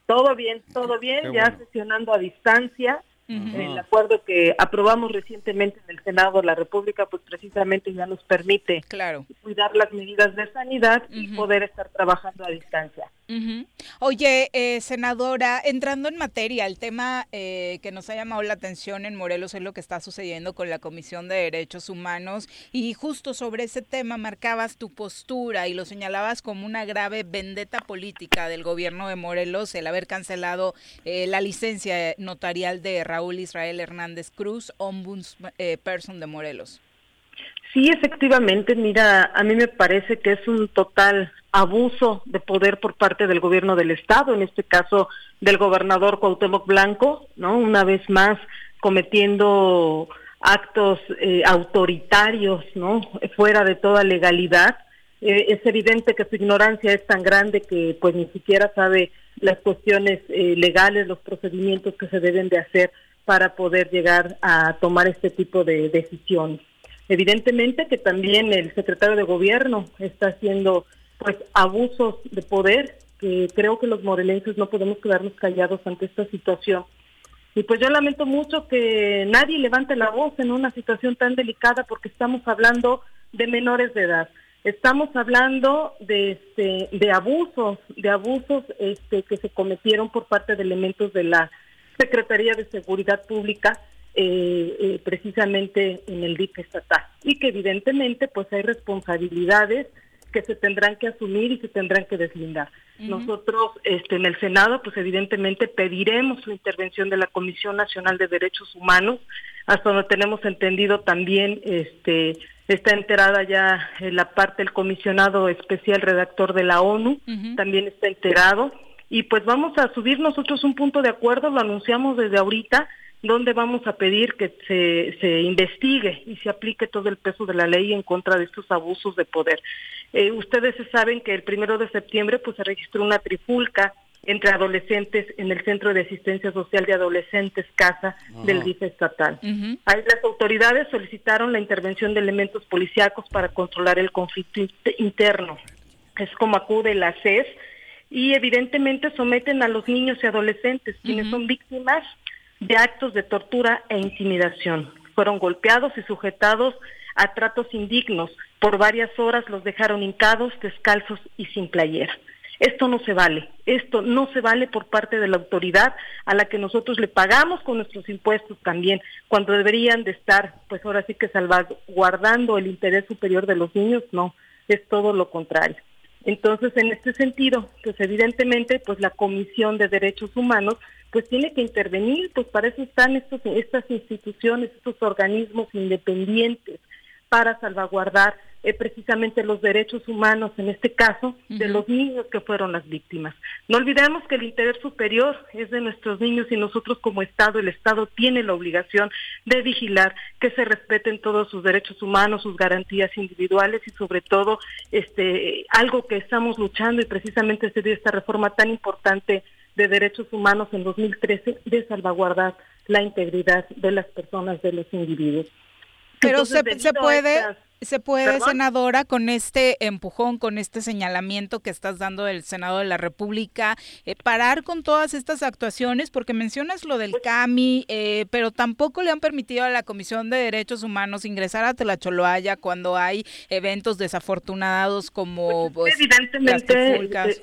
Todo bien, todo bien, qué ya bueno. Sesionando a distancia Uh-huh. El acuerdo que aprobamos recientemente en el Senado de la República, pues precisamente ya nos permite claro. cuidar las medidas de sanidad uh-huh. y poder estar trabajando a distancia. Uh-huh. Oye, eh, senadora, entrando en materia, el tema eh, que nos ha llamado la atención en Morelos es lo que está sucediendo con la Comisión de Derechos Humanos, y justo sobre ese tema marcabas tu postura y lo señalabas como una grave vendetta política del gobierno de Morelos el haber cancelado eh, la licencia notarial de Raúl Israel Hernández Cruz, Ombudsperson eh, de Morelos. Sí, efectivamente, mira, a mí me parece que es un total abuso de poder por parte del gobierno del estado, en este caso del gobernador Cuauhtémoc Blanco, ¿no? Una vez más cometiendo actos eh, autoritarios, ¿no? Fuera de toda legalidad. Eh, es evidente que su ignorancia es tan grande que pues ni siquiera sabe las cuestiones eh, legales, los procedimientos que se deben de hacer para poder llegar a tomar este tipo de decisiones. Evidentemente que también el secretario de gobierno está haciendo pues abusos de poder, que creo que los morelenses no podemos quedarnos callados ante esta situación. Y pues yo lamento mucho que nadie levante la voz en una situación tan delicada, porque estamos hablando de menores de edad. Estamos hablando de este, de abusos, de abusos este, que se cometieron por parte de elementos de la Secretaría de Seguridad Pública, eh, eh, precisamente en el D I F estatal, y que evidentemente pues hay responsabilidades que se tendrán que asumir y se tendrán que deslindar. Uh-huh. Nosotros este, en el Senado pues evidentemente pediremos la intervención de la Comisión Nacional de Derechos Humanos, hasta donde tenemos entendido también este está enterada ya en la parte del comisionado especial redactor de la ONU, uh-huh. también está enterado, y pues vamos a subir nosotros un punto de acuerdo, lo anunciamos desde ahorita, donde vamos a pedir que se, se investigue y se aplique todo el peso de la ley en contra de estos abusos de poder. Eh, ustedes saben que el primero de septiembre pues se registró una trifulca entre adolescentes en el Centro de Asistencia Social de Adolescentes Casa uh-huh. del D I F estatal. Uh-huh. Ahí las autoridades solicitaron la intervención de elementos policíacos para controlar el conflicto interno. Es como acude la C E S, y evidentemente someten a los niños y adolescentes, uh-huh. quienes son víctimas de actos de tortura e intimidación. Fueron golpeados y sujetados a tratos indignos. Por varias horas los dejaron hincados, descalzos y sin playera. Esto no se vale, esto no se vale por parte de la autoridad a la que nosotros le pagamos con nuestros impuestos también, cuando deberían de estar, pues ahora sí que salvaguardando el interés superior de los niños, no, es todo lo contrario. Entonces, en este sentido, pues evidentemente, pues la Comisión de Derechos Humanos, pues tiene que intervenir, pues para eso están estos, estas instituciones, estos organismos independientes, para salvaguardar eh, precisamente los derechos humanos, en este caso, uh-huh. de los niños que fueron las víctimas. No olvidemos que el interés superior es de nuestros niños, y nosotros como Estado, el Estado tiene la obligación de vigilar que se respeten todos sus derechos humanos, sus garantías individuales, y sobre todo este algo que estamos luchando, y precisamente se dio esta reforma tan importante de derechos humanos en dos mil trece, de salvaguardar la integridad de las personas, de los individuos. Pero Entonces, se, se puede, estas... se puede, ¿Perdón? Senadora, con este empujón, con este señalamiento que estás dando del Senado de la República, eh, parar con todas estas actuaciones, porque mencionas lo del C A M I, eh, pero tampoco le han permitido a la Comisión de Derechos Humanos ingresar a Tlacholoaya cuando hay eventos desafortunados como pues, pues, evidentemente las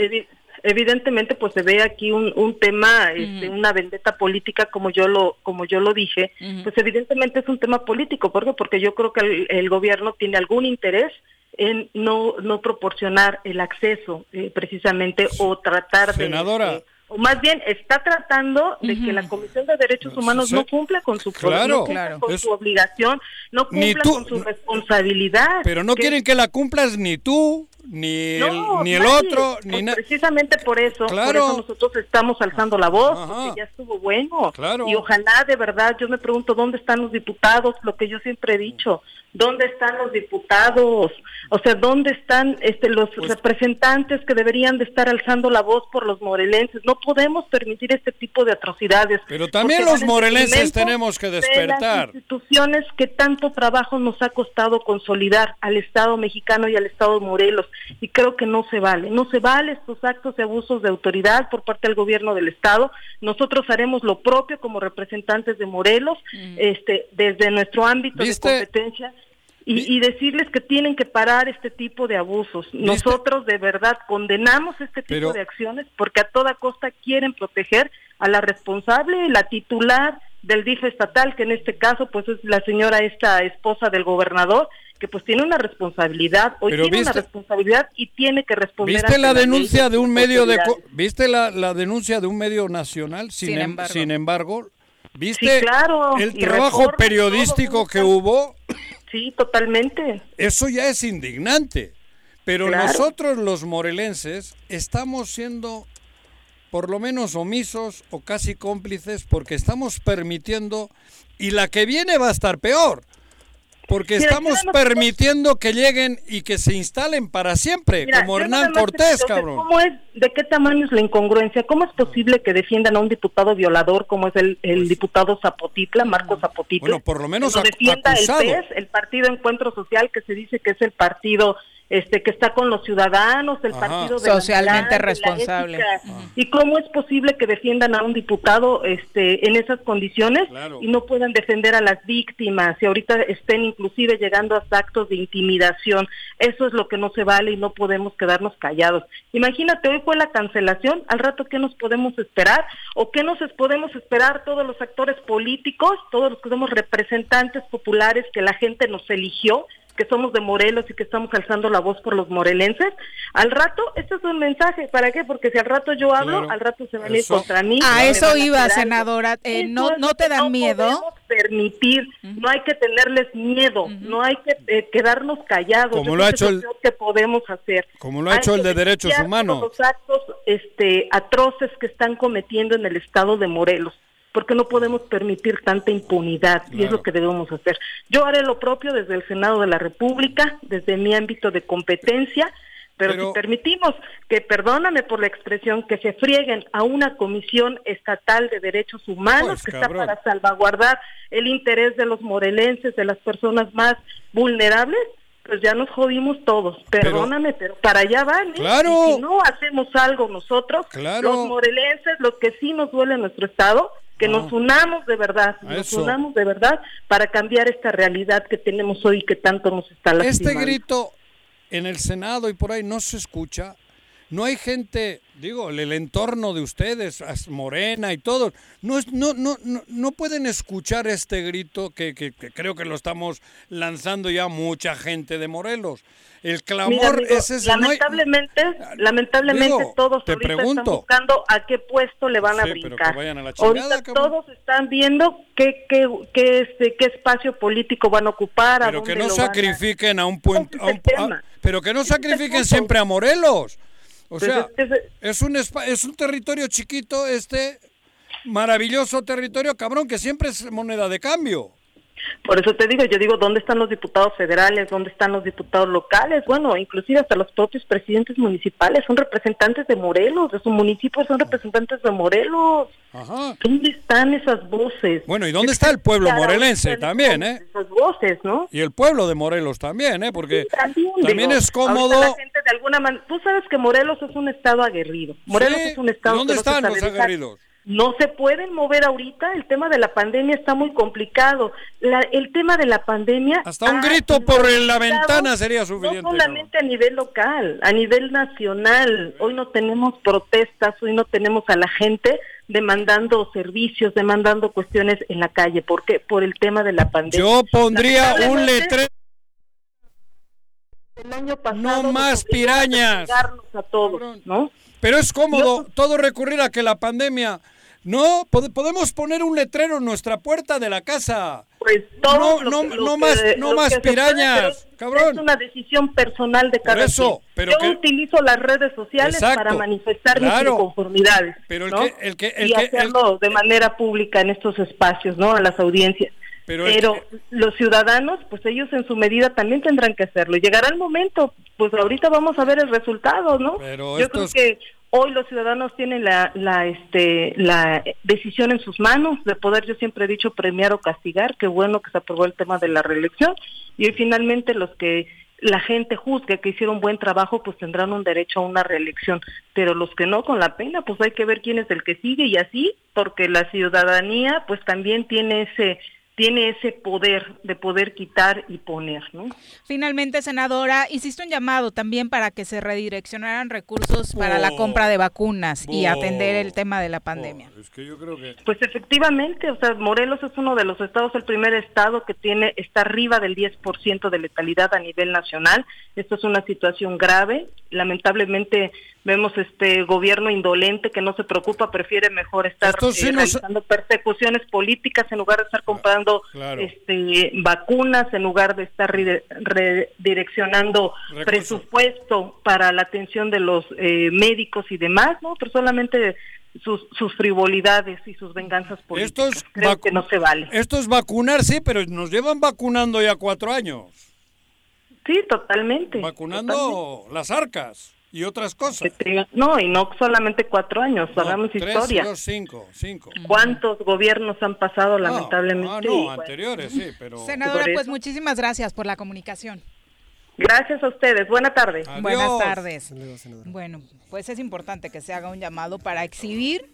Evidentemente, pues se ve aquí un, un tema, este, uh-huh. una vendetta política, como yo lo como yo lo dije, uh-huh. pues evidentemente es un tema político, porque porque yo creo que el, el gobierno tiene algún interés en no no proporcionar el acceso, eh, precisamente, o tratar Senadora. de... Eh, o más bien está tratando de uh-huh. que la Comisión de Derechos Humanos Se, no cumpla con su, claro, no cumpla con es, su obligación, no cumpla tú, con su responsabilidad. Pero no que, quieren que la cumplas ni tú, ni no, el, ni nadie, el otro. Ni pues na- precisamente por eso, claro. por eso nosotros estamos alzando la voz, Ajá. porque ya estuvo bueno. Claro. Y ojalá, de verdad, yo me pregunto dónde están los diputados, lo que yo siempre he dicho. ¿Dónde están los diputados? O sea, ¿dónde están este, los pues, representantes que deberían de estar alzando la voz por los morelenses? No podemos permitir este tipo de atrocidades. Pero también los morelenses tenemos que despertar. De las instituciones que tanto trabajo nos ha costado consolidar al Estado mexicano y al Estado de Morelos. Y creo que no se vale. No se vale estos actos de abusos de autoridad por parte del gobierno del Estado. Nosotros haremos lo propio como representantes de Morelos, mm. este, desde nuestro ámbito ¿Viste? de competencia. Y, y decirles que tienen que parar este tipo de abusos. Nosotros de verdad condenamos este tipo Pero... de acciones porque a toda costa quieren proteger a la responsable, la titular del D I F estatal, que en este caso pues es la señora esta esposa del gobernador, que pues tiene una responsabilidad, hoy Pero tiene viste, una responsabilidad y tiene que responder. ¿Viste la denuncia de un medio de viste la, la denuncia de un medio nacional? Sin, sin embargo, sin embargo ¿viste sí, claro, el trabajo reforma, periodístico que hubo? Sí, totalmente. Eso ya es indignante. Pero claro. nosotros los morelenses estamos siendo por lo menos omisos o casi cómplices porque estamos permitiendo, y la que viene va a estar peor, porque Mira, estamos permitiendo que lleguen y que se instalen para siempre, Mira, como Hernán Cortés, entonces, cabrón. ¿Cómo es, de qué tamaño es la incongruencia? ¿Cómo es posible que defiendan a un diputado violador como es el, el diputado Zapotitla, Marco Zapotitla? Bueno, por lo menos ac- defienda acusado. El P E S, el Partido Encuentro Social, que se dice que es el partido este que está con los ciudadanos, el Ajá. partido de socialmente la, responsable. De la ¿Y cómo es posible que defiendan a un diputado este en esas condiciones claro. y no puedan defender a las víctimas? Y ahorita estén inclusive llegando a actos de intimidación. Eso es lo que no se vale y no podemos quedarnos callados. Imagínate, hoy fue la cancelación, al rato ¿qué nos podemos esperar? ¿O qué nos podemos esperar todos los actores políticos, todos los que somos representantes populares que la gente nos eligió, que somos de Morelos y que estamos alzando la voz por los morelenses? Al rato, este es un mensaje, ¿para qué? Porque si al rato yo hablo, claro, al rato se van a ir contra mí. A eso iba, a senadora, eh, no, no te dan no miedo. No podemos permitir, uh-huh. no hay que tenerles miedo, uh-huh. no hay que eh, quedarnos callados. Como yo lo ha hecho el... que podemos hacer. Como lo ha hay hecho el de Derechos Humanos. Los actos este, atroces que están cometiendo en el estado de Morelos, porque no podemos permitir tanta impunidad claro. y es lo que debemos hacer. Yo haré lo propio desde el Senado de la República, desde mi ámbito de competencia, pero, pero si permitimos que, perdóname por la expresión, que se frieguen a una comisión estatal de derechos humanos pues, que cabrón. está para salvaguardar el interés de los morelenses, de las personas más vulnerables, pues ya nos jodimos todos, perdóname, pero, pero para allá van, ¿eh? Claro. Y si no hacemos algo nosotros, claro. los morelenses, los que sí nos duele nuestro estado, que ah, nos unamos de verdad, nos eso. unamos de verdad para cambiar esta realidad que tenemos hoy y que tanto nos está lastimando. Este grito en el Senado y por ahí no se escucha, no hay gente, digo, el, el entorno de ustedes, Morena y todo, no, es, no, no, no, no pueden escuchar este grito que, que, que creo que lo estamos lanzando ya mucha gente de Morelos. El clamor Mira, amigo, es ese. Lamentablemente, no hay... lamentablemente Digo, todos ahorita pregunto. están buscando a qué puesto le van sí, a brincar. Pero a la chingada, ahorita cabrón. todos están viendo qué, qué, qué, este, qué espacio político van a ocupar. Pero a que no sacrifiquen a... a un puente. A... Pero que no sacrifiquen siempre a Morelos. O pues sea, es, es, es, un espa... es un territorio chiquito, este maravilloso territorio, cabrón, que siempre es moneda de cambio. Por eso te digo, yo digo, ¿dónde están los diputados federales? ¿Dónde están los diputados locales? Bueno, inclusive hasta los propios presidentes municipales son representantes de Morelos, de su municipio son representantes de Morelos. Ajá. ¿Dónde están esas voces? Bueno, ¿y dónde está el pueblo morelense también, eh? Esas voces, ¿no? Y el pueblo de Morelos también, eh, porque sí, también, también digo, es cómodo. La gente de alguna manera, tú sabes que Morelos es un estado aguerrido. Morelos sí. es un estado. ¿Dónde están los aguerridos? No se pueden mover ahorita, el tema de la pandemia está muy complicado. La, el tema de la pandemia... Hasta un grito por la ventana sería suficiente. No solamente a nivel local, a nivel nacional. Hoy no tenemos protestas, hoy no tenemos a la gente demandando servicios, demandando cuestiones en la calle. ¿Por qué? Por el tema de la pandemia. Yo pondría un letrero. El año pasado no más pirañas. A todos, ¿no? Pero es cómodo Yo... todo recurrir a que la pandemia... No, pod- podemos poner un letrero en nuestra puerta de la casa. Pues todo no, no, que, no que, más, no más pirañas, puede, cabrón. Es una decisión personal de cada Por eso, pero Yo que... utilizo las redes sociales Exacto, para manifestar claro. mis inconformidades, pero el ¿no? que, el que, el y que, hacerlo el... de manera pública en estos espacios, ¿no? A las audiencias. Pero, Pero es... los ciudadanos, pues ellos en su medida también tendrán que hacerlo. Llegará el momento, pues ahorita vamos a ver el resultado, ¿no? Pero Yo estos... creo que hoy los ciudadanos tienen la, la, este, la decisión en sus manos de poder, yo siempre he dicho, premiar o castigar. Qué bueno que se aprobó el tema de la reelección. Y hoy finalmente los que la gente juzga que hicieron buen trabajo, pues tendrán un derecho a una reelección, pero los que no, con la pena, pues hay que ver quién es el que sigue y así, porque la ciudadanía pues también tiene ese tiene ese poder de poder quitar y poner, ¿no? Finalmente, senadora, hiciste un llamado también para que se redireccionaran recursos oh, para la compra de vacunas oh, y atender el tema de la pandemia. Oh, es que yo creo que... Pues efectivamente, o sea, Morelos es uno de los estados, el primer estado que tiene está arriba del diez por ciento de letalidad a nivel nacional. Esto es una situación grave. Lamentablemente vemos este gobierno indolente que no se preocupa, prefiere mejor estar eh, sí nos... realizando persecuciones políticas en lugar de estar comprando claro. este vacunas, en lugar de estar redireccionando Recursos. presupuesto para la atención de los eh, médicos y demás, ¿no? Pero solamente sus sus frivolidades y sus venganzas políticas. Estos Creo vacu... que no se vale. Esto es vacunar, sí, pero nos llevan vacunando ya cuatro años. Sí, totalmente. Vacunando totalmente. Las arcas y otras cosas. No, y no solamente cuatro años, no, hagamos tres, historia. Dos, cinco, cinco. ¿Cuántos gobiernos han pasado, no, lamentablemente? Ah, no, y, bueno. anteriores, sí, pero... Senadora, pues muchísimas gracias por la comunicación. Gracias a ustedes. Buena tarde. Adiós. Buenas tardes. Buenas tardes. Bueno, pues es importante que se haga un llamado para exhibir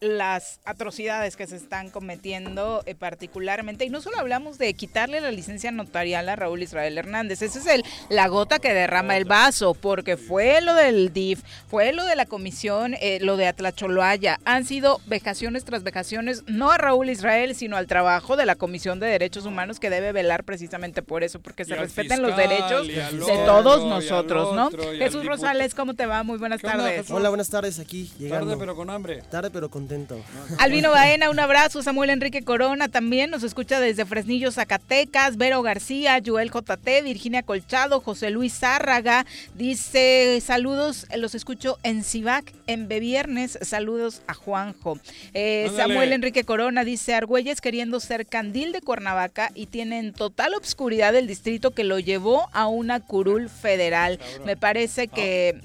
las atrocidades que se están cometiendo eh, particularmente, y no solo hablamos de quitarle la licencia notarial a Raúl Israel Hernández, esa es el, la gota que derrama el vaso, porque fue lo del D I F, fue lo de la comisión, eh, lo de Atlacholoaya, han sido vejaciones tras vejaciones, no a Raúl Israel, sino al trabajo de la Comisión de Derechos Humanos, que debe velar precisamente por eso, porque se respeten fiscal, los derechos de todos otro, nosotros, otro, ¿no? Jesús Rosales, ¿cómo te va? Muy buenas tardes. Hola, buenas tardes, aquí llegando. Tarde pero con hambre. Tarde pero contento. Albino Baena, un abrazo. Samuel Enrique Corona también nos escucha desde Fresnillo, Zacatecas. Vero García, Joel J T, Virginia Colchado, José Luis Zárraga. Dice, saludos, los escucho en Cibac, en Beviernes. Saludos a Juanjo. Eh, Samuel Enrique Corona dice, Argüelles queriendo ser candil de Cuernavaca y tiene en total obscuridad el distrito que lo llevó a una curul federal. Me parece que...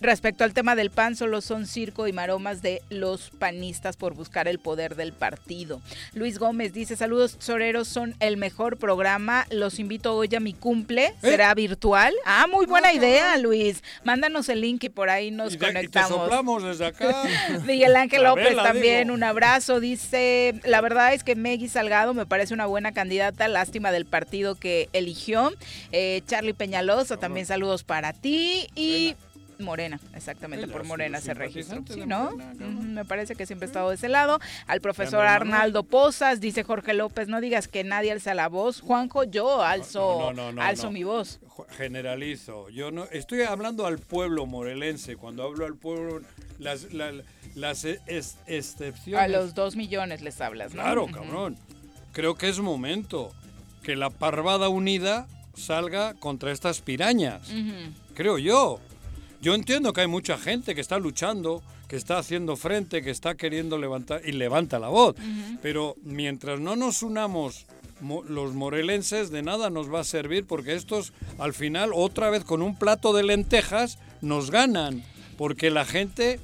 Respecto al tema del P A N, solo son circo y maromas de los panistas por buscar el poder del partido. Luis Gómez dice, saludos tesoreros, son el mejor programa, los invito hoy a mi cumple, ¿Eh? será virtual. Ah, muy buena idea, Luis, mándanos el link y por ahí nos y de, conectamos. Y te soplamos desde acá. Miguel Ángel López vela, también, digo. un abrazo, dice, la verdad es que Megui Salgado me parece una buena candidata, lástima del partido que eligió. Eh, Charlie Peñalosa, no, también no. saludos para ti y... Vela. Morena, exactamente, sí, por Morena se registró, ¿sí, no? Morena, claro. Me parece que siempre he estado de ese lado. Al profesor Arnaldo Pozas, dice Jorge López, no digas que nadie alza la voz. Juanjo, yo alzo, no, no, no, alzo no. mi voz. Generalizo, yo no, estoy hablando al pueblo morelense, cuando hablo al pueblo, las, las, las es, excepciones. A los dos millones les hablas, ¿no? Claro, cabrón, uh-huh. Creo que es momento que la parvada unida salga contra estas pirañas, uh-huh. creo yo. Yo entiendo que hay mucha gente que está luchando, que está haciendo frente, que está queriendo levantar y levanta la voz. Uh-huh. Pero mientras no nos unamos mo- los morelenses, de nada nos va a servir, porque estos al final otra vez con un plato de lentejas nos ganan. Porque la gente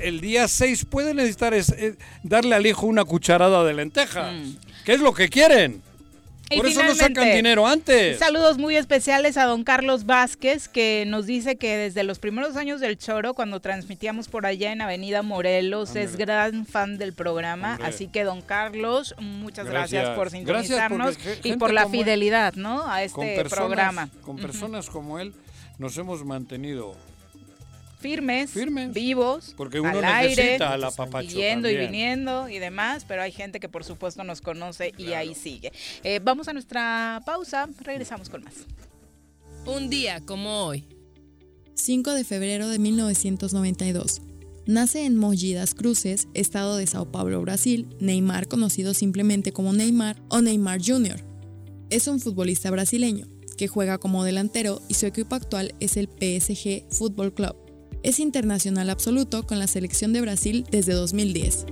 el día seis puede necesitar es, es, darle al hijo una cucharada de lentejas, uh-huh. que es lo que quieren. Y por eso no sacan dinero antes. Saludos muy especiales a don Carlos Vázquez, que nos dice que desde los primeros años del Choro, cuando transmitíamos por allá en Avenida Morelos, Hombre. es gran fan del programa. Hombre. Así que, don Carlos, muchas gracias, gracias por sintonizarnos gracias y por la fidelidad, él, ¿no? a este con personas, programa. Con personas uh-huh. como él nos hemos mantenido... Firmes, firmes, vivos, porque uno al aire, necesita al apapacho yendo y viniendo y demás, pero hay gente que por supuesto nos conoce y claro. ahí sigue. Eh, vamos a nuestra pausa, regresamos con más. Un día como hoy. cinco de febrero de mil novecientos noventa y dos. Nace en Mogi das Cruzes, estado de Sao Paulo, Brasil, Neymar, conocido simplemente como Neymar o Neymar junior Es un futbolista brasileño que juega como delantero y su equipo actual es el P S G Fútbol Club. Es internacional absoluto con la selección de Brasil desde dos mil diez.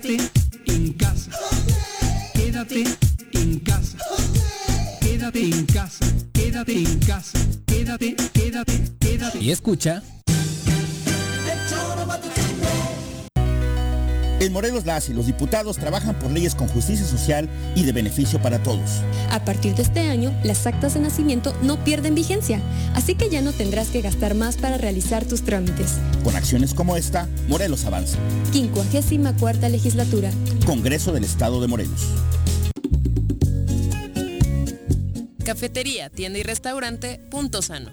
Quédate en casa. Quédate en casa. Quédate en casa. Quédate en casa. Quédate, quédate, quédate. Y escucha. En Morelos, las y los diputados trabajan por leyes con justicia social y de beneficio para todos. A partir de este año, las actas de nacimiento no pierden vigencia, así que ya no tendrás que gastar más para realizar tus trámites. Con acciones como esta, Morelos avanza. quincuagésima cuarta Legislatura. Congreso del Estado de Morelos. Cafetería, tienda y restaurante, Punto Sano.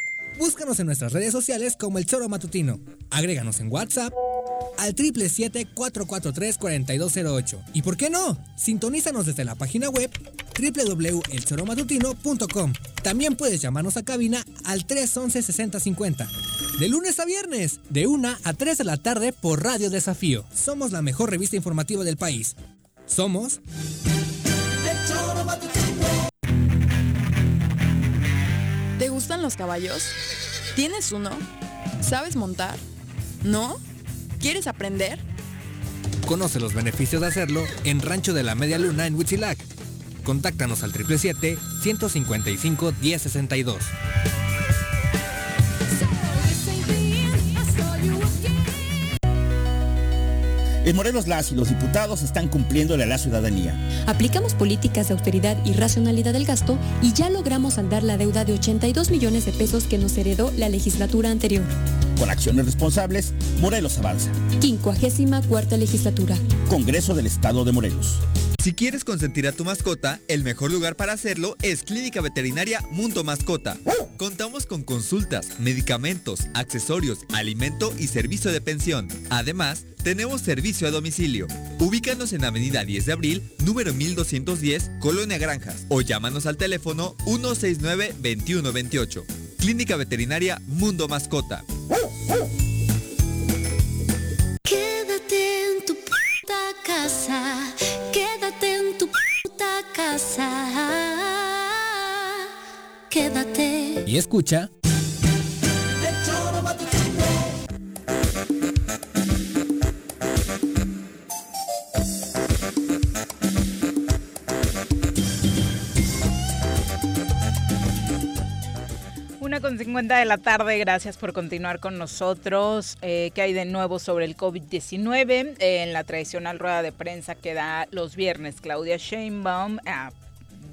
Búscanos en nuestras redes sociales como El Txoro Matutino. Agréganos en WhatsApp al siete siete siete, cuatro cuatro tres, cuatro dos cero ocho. ¿Y por qué no? Sintonízanos desde la página web doble u doble u doble u punto el txoro matutino punto com. También puedes llamarnos a cabina al tres once, sesenta cincuenta. De lunes a viernes, de una a tres de la tarde por Radio Desafío. Somos la mejor revista informativa del país. Somos... El Txoro Matutino. ¿Te gustan los caballos? ¿Tienes uno? ¿Sabes montar? ¿No? ¿Quieres aprender? Conoce los beneficios de hacerlo en Rancho de la Media Luna en Huitzilac. Contáctanos al siete siete siete, ciento cincuenta y cinco, diez sesenta y dos. En Morelos, las y los diputados están cumpliéndole a la ciudadanía. Aplicamos políticas de austeridad y racionalidad del gasto y ya logramos saldar la deuda de ochenta y dos millones de pesos que nos heredó la legislatura anterior. Con acciones responsables, Morelos avanza. quincuagésima cuarta Legislatura. Congreso del Estado de Morelos. Si quieres consentir a tu mascota, el mejor lugar para hacerlo es Clínica Veterinaria Mundo Mascota. Contamos con consultas, medicamentos, accesorios, alimento y servicio de pensión. Además, tenemos servicio a domicilio. Ubícanos en Avenida diez de abril, número mil doscientos diez, Colonia Granjas, o llámanos al teléfono uno sesenta y nueve, veintiuno veintiocho. Clínica Veterinaria Mundo Mascota. Quédate en tu puta casa. Quédate en tu puta casa. Quédate. Y escucha. cincuenta de la tarde, gracias por continuar con nosotros. Eh, ¿Qué hay de nuevo sobre el COVID diecinueve? Eh, en la tradicional rueda de prensa que da los viernes Claudia Sheinbaum, ah,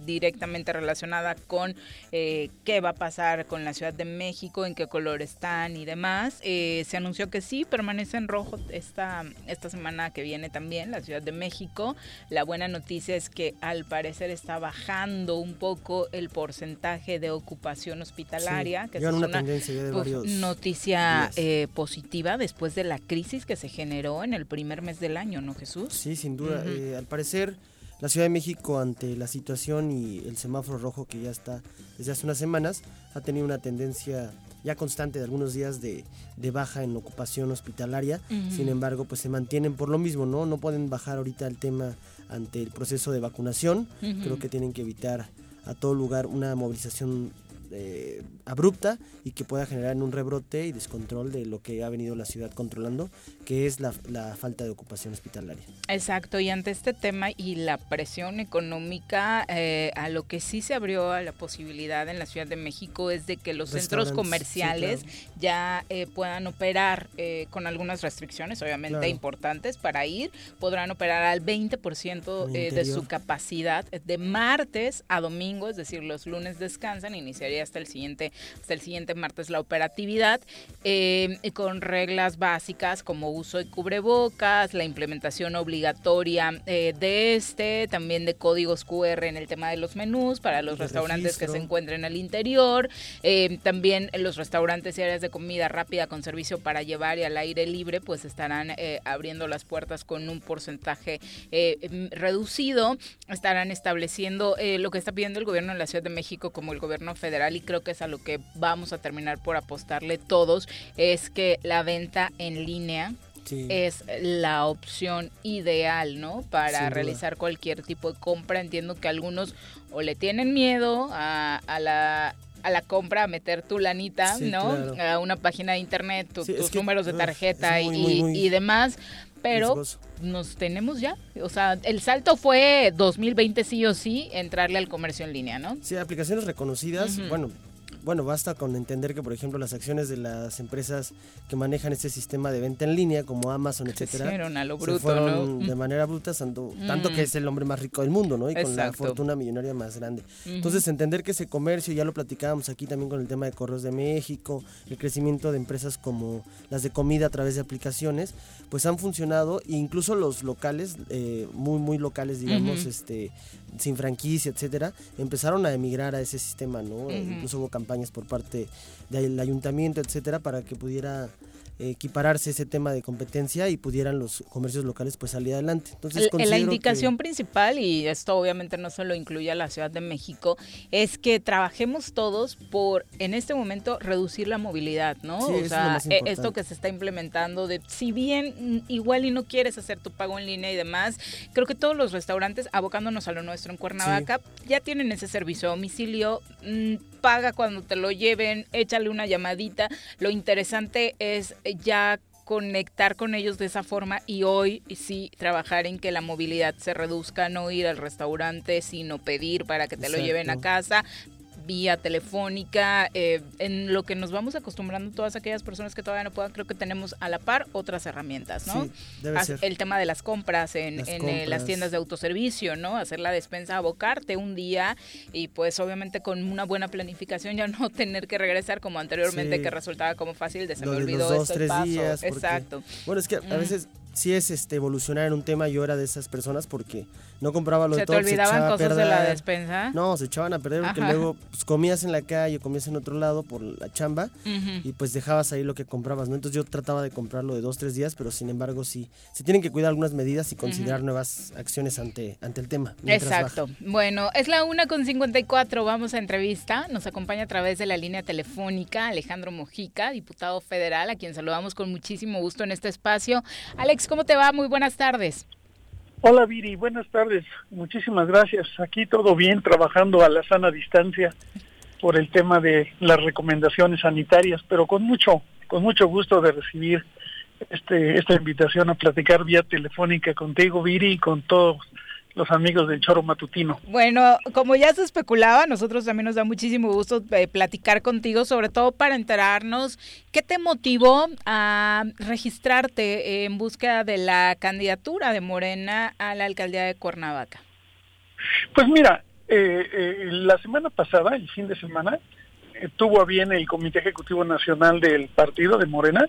directamente relacionada con eh, qué va a pasar con la Ciudad de México, en qué color están y demás. Eh, se anunció que sí, permanece en rojo esta, esta semana que viene también la Ciudad de México. La buena noticia es que al parecer está bajando un poco el porcentaje de ocupación hospitalaria, sí, que es una, una pues, noticia eh, positiva después de la crisis que se generó en el primer mes del año, ¿no, Jesús? Sí, sin duda. Uh-huh. Eh, al parecer... La Ciudad de México, ante la situación y el semáforo rojo que ya está desde hace unas semanas, ha tenido una tendencia ya constante de algunos días de, de baja en ocupación hospitalaria. Uh-huh. Sin embargo, pues se mantienen por lo mismo, ¿no? No pueden bajar ahorita el tema ante el proceso de vacunación. Uh-huh. Creo que tienen que evitar a todo lugar una movilización Eh, abrupta y que pueda generar un rebrote y descontrol de lo que ha venido la ciudad controlando, que es la, la falta de ocupación hospitalaria. Exacto, y ante este tema y la presión económica, eh, a lo que sí se abrió a la posibilidad en la Ciudad de México es de que los centros comerciales, sí, claro, ya eh, puedan operar eh, con algunas restricciones, obviamente, claro, importantes para ir, podrán operar al veinte por ciento eh, de su capacidad de martes a domingo, es decir, los lunes descansan, iniciaría sería hasta el siguiente, hasta el siguiente martes la operatividad, eh, con reglas básicas como uso de cubrebocas, la implementación obligatoria eh, de este, también de códigos cu erre en el tema de los menús para los restaurantes registro. que se encuentren al interior, eh, también los restaurantes y áreas de comida rápida con servicio para llevar y al aire libre pues estarán eh, abriendo las puertas con un porcentaje eh, reducido, estarán estableciendo eh, lo que está pidiendo el gobierno de la Ciudad de México como el gobierno federal, y creo que es a lo que vamos a terminar por apostarle todos, es que la venta en línea sí. es la opción ideal, ¿no? Para realizar cualquier tipo de compra. Entiendo que algunos o le tienen miedo a, a la... a la compra, a meter tu lanita, sí, ¿no? Claro. A una página de internet, tu, sí, tus que, números de tarjeta muy, y, muy, muy y demás, pero riesgoso. Nos tenemos ya, o sea, el salto fue dos mil veinte sí o sí, entrarle al comercio en línea, ¿no? Sí, aplicaciones reconocidas, uh-huh. bueno, bueno, basta con entender que, por ejemplo, las acciones de las empresas que manejan este sistema de venta en línea, como Amazon, etcétera, se fueron a lo bruto, se fueron ¿no? de manera bruta, tanto, mm. tanto que es el hombre más rico del mundo, ¿no? Y Exacto. con la fortuna millonaria más grande. Uh-huh. Entonces, entender que ese comercio, ya lo platicábamos aquí también con el tema de Correos de México, el crecimiento de empresas como las de comida a través de aplicaciones, pues han funcionado, e incluso los locales, eh, muy, muy locales, digamos, uh-huh. este, sin franquicia, etcétera, empezaron a emigrar a ese sistema, ¿no? Uh-huh. Incluso hubo campañas por parte del ayuntamiento, etcétera, para que pudiera equipararse ese tema de competencia y pudieran los comercios locales pues salir adelante. Entonces, la, la indicación que... principal, y esto obviamente no solo incluye a la Ciudad de México, es que trabajemos todos por, en este momento, reducir la movilidad, ¿no? Sí, o sea, es esto que se está implementando de, si bien igual y no quieres hacer tu pago en línea y demás, creo que todos los restaurantes, abocándonos a lo nuestro en Cuernavaca, sí. ya tienen ese servicio a domicilio, mmm, paga cuando te lo lleven, échale una llamadita. Lo interesante es ya conectar con ellos de esa forma y hoy sí trabajar en que la movilidad se reduzca, no ir al restaurante, sino pedir para que te Exacto. lo lleven a casa, vía telefónica, eh, en lo que nos vamos acostumbrando todas aquellas personas que todavía no puedan, creo que tenemos a la par otras herramientas, ¿no? Sí, debe ser. El tema de las compras en, las, en compras. Eh, las tiendas de autoservicio, ¿no? Hacer la despensa, abocarte un día y pues obviamente con una buena planificación ya no tener que regresar como anteriormente sí. que resultaba como fácil de se lo me olvidó dos, esto el paso. Días porque, Exacto. Bueno, es que a veces... Mm. sí es este evolucionar en un tema. Yo era de esas personas porque no compraba lo de todo, se te olvidaban cosas de la despensa, no, se echaban a perder porque Ajá. luego pues, comías en la calle, comías en otro lado por la chamba uh-huh. y pues dejabas ahí lo que comprabas, ¿no? Entonces yo trataba de comprarlo de dos, tres días, pero sin embargo sí se tienen que cuidar algunas medidas y considerar uh-huh. nuevas acciones ante, ante el tema. Exacto. Baja. Bueno, es la una con cincuenta y cuatro, vamos a entrevista, nos acompaña a través de la línea telefónica Alejandro Mojica, diputado federal, a quien saludamos con muchísimo gusto en este espacio. Alex, ¿cómo te va? Muy buenas tardes. Hola Viri, buenas tardes, muchísimas gracias. Aquí todo bien, trabajando a la sana distancia por el tema de las recomendaciones sanitarias, pero con mucho, con mucho gusto de recibir este, esta invitación a platicar vía telefónica contigo, Viri, y con todos los amigos del Txoro Matutino. Bueno, como ya se especulaba, nosotros también nos da muchísimo gusto eh, platicar contigo, sobre todo para enterarnos qué te motivó a registrarte en búsqueda de la candidatura de Morena a la alcaldía de Cuernavaca. Pues mira, eh, eh, la semana pasada, el fin de semana, eh, tuvo a bien el Comité Ejecutivo Nacional del Partido de Morena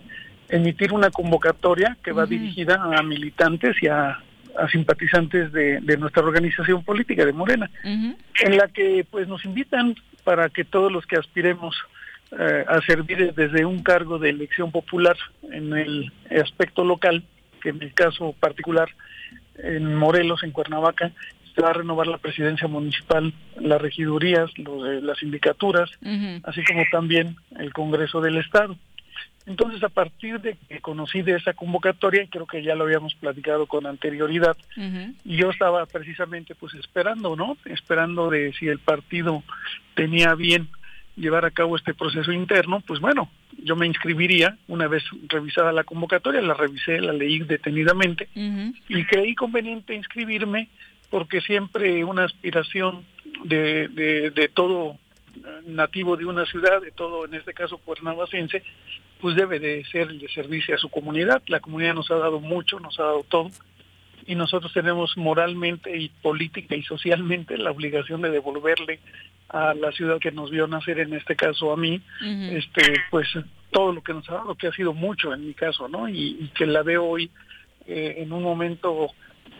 emitir una convocatoria que va uh-huh. dirigida a militantes y a a simpatizantes de, de nuestra organización política de Morena, uh-huh. en la que pues nos invitan para que todos los que aspiremos eh, a servir desde un cargo de elección popular en el aspecto local, que en el caso particular en Morelos, en Cuernavaca, se va a renovar la presidencia municipal, las regidurías, los, eh, las sindicaturas, uh-huh. así como también el Congreso del Estado. Entonces, a partir de que conocí de esa convocatoria, creo que ya lo habíamos platicado con anterioridad, uh-huh. y yo estaba precisamente pues esperando, ¿no? Esperando de si el partido tenía bien llevar a cabo este proceso interno, pues bueno, yo me inscribiría una vez revisada la convocatoria, la revisé, la leí detenidamente, uh-huh. y creí conveniente inscribirme porque siempre una aspiración de, de, de todo nativo de una ciudad, de todo, en este caso cuernavacense, pues debe de ser de servicio a su comunidad. La comunidad nos ha dado mucho, nos ha dado todo, y nosotros tenemos moralmente y política y socialmente la obligación de devolverle a la ciudad que nos vio nacer, en este caso a mí, uh-huh. este pues todo lo que nos ha dado, que ha sido mucho en mi caso, ¿no? Y, y que la veo hoy eh, en un momento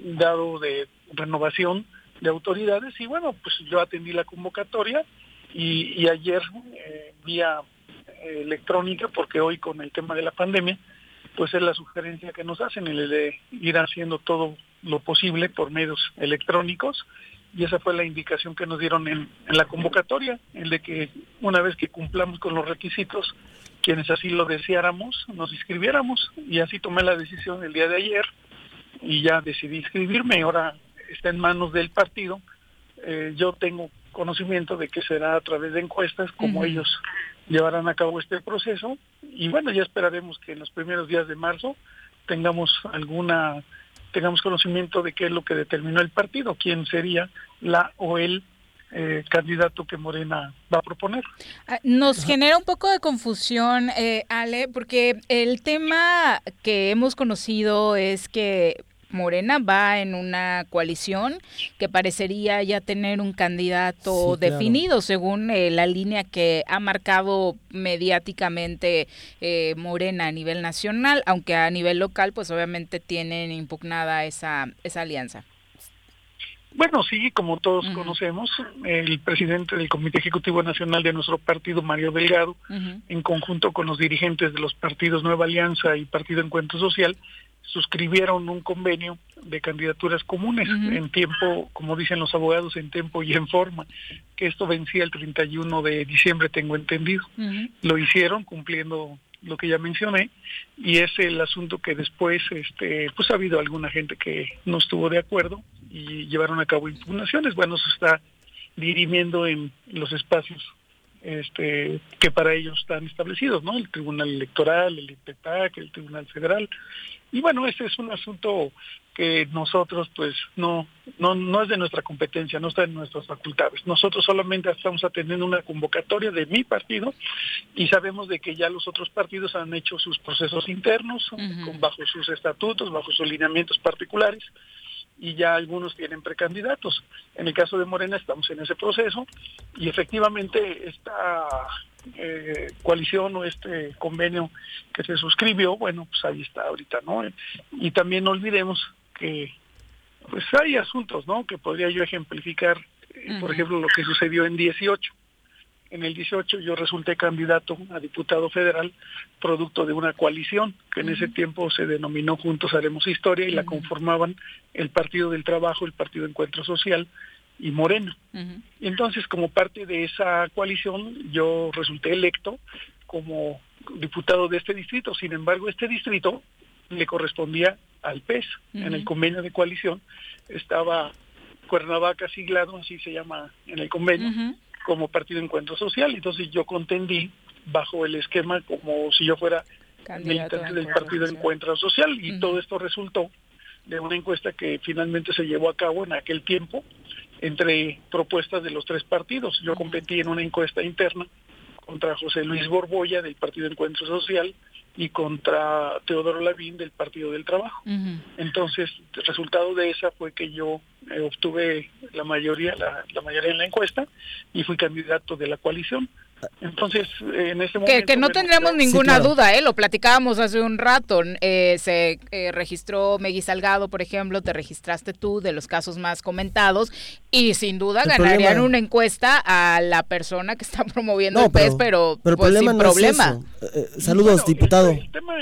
dado de renovación de autoridades. Y bueno, pues yo atendí la convocatoria y, y ayer eh, vía eh, electrónica, porque hoy con el tema de la pandemia, pues es la sugerencia que nos hacen, el de ir haciendo todo lo posible por medios electrónicos, y esa fue la indicación que nos dieron en, en la convocatoria, el de que una vez que cumplamos con los requisitos, quienes así lo deseáramos, nos inscribiéramos, y así tomé la decisión el día de ayer, y ya decidí inscribirme. Ahora está en manos del partido. Eh, yo tengo conocimiento de que será a través de encuestas como uh-huh. ellos llevarán a cabo este proceso, y bueno, ya esperaremos que en los primeros días de marzo tengamos alguna tengamos conocimiento de qué es lo que determinó el partido, quién sería la o el eh, candidato que Morena va a proponer. Nos genera un poco de confusión, eh, Ale, porque el tema que hemos conocido es que Morena va en una coalición que parecería ya tener un candidato sí, definido, claro. según eh, la línea que ha marcado mediáticamente eh, Morena a nivel nacional, aunque a nivel local pues obviamente tienen impugnada esa esa alianza. Bueno, sí, como todos uh-huh. conocemos, el presidente del Comité Ejecutivo Nacional de nuestro partido, Mario Delgado, uh-huh. en conjunto con los dirigentes de los partidos Nueva Alianza y Partido Encuentro Social, suscribieron un convenio de candidaturas comunes uh-huh. en tiempo, como dicen los abogados, en tiempo y en forma, que esto vencía el treinta y uno de diciembre, tengo entendido. Uh-huh. Lo hicieron cumpliendo lo que ya mencioné, y es el asunto que después este pues ha habido alguna gente que no estuvo de acuerdo y llevaron a cabo impugnaciones. Bueno, eso está dirimiendo en los espacios este que para ellos están establecidos, ¿no? El Tribunal Electoral, el INPEPAC, el Tribunal Federal. Y bueno, este es un asunto que nosotros pues no no no es de nuestra competencia, no está en nuestras facultades. Nosotros solamente estamos atendiendo una convocatoria de mi partido, y sabemos de que ya los otros partidos han hecho sus procesos internos, uh-huh. con, bajo sus estatutos, bajo sus lineamientos particulares, y ya algunos tienen precandidatos. En el caso de Morena estamos en ese proceso, y efectivamente esta eh, coalición o este convenio que se suscribió, bueno, pues ahí está ahorita, ¿no? Y también no olvidemos que pues hay asuntos, ¿no?, que podría yo ejemplificar, eh, por ejemplo, lo que sucedió en dieciocho. En el dieciocho yo resulté candidato a diputado federal, producto de una coalición que en ese tiempo se denominó Juntos Haremos Historia, y la conformaban el Partido del Trabajo, el Partido Encuentro Social y Morena. Uh-huh. Entonces, como parte de esa coalición, yo resulté electo como diputado de este distrito. Sin embargo, este distrito le correspondía al P E S. Uh-huh. En el convenio de coalición estaba Cuernavaca siglado, así se llama en el convenio, uh-huh. como Partido Encuentro Social. Entonces yo contendí bajo el esquema como si yo fuera candidato militante del Partido Encuentro Social, y uh-huh. todo esto resultó de una encuesta que finalmente se llevó a cabo en aquel tiempo entre propuestas de los tres partidos. Yo uh-huh. competí en una encuesta interna contra José Luis Borbolla del Partido Encuentro Social y contra Teodoro Lavín del Partido del Trabajo. Uh-huh. Entonces, el resultado de esa fue que yo eh, obtuve la mayoría, la, la mayoría en la encuesta, y fui candidato de la coalición. Entonces, eh, en ese momento... Que, que no tendremos ninguna sí, claro. duda, ¿eh? Lo platicábamos hace un rato. Eh, se eh, registró Megui Salgado, por ejemplo, te registraste tú, de los casos más comentados, y sin duda el ganarían problema... una encuesta a la persona que está promoviendo no, el P E S, pero, pero, pero pues, el problema sin no problema. Es eso. Eh, saludos, bueno, diputado. El, el tema,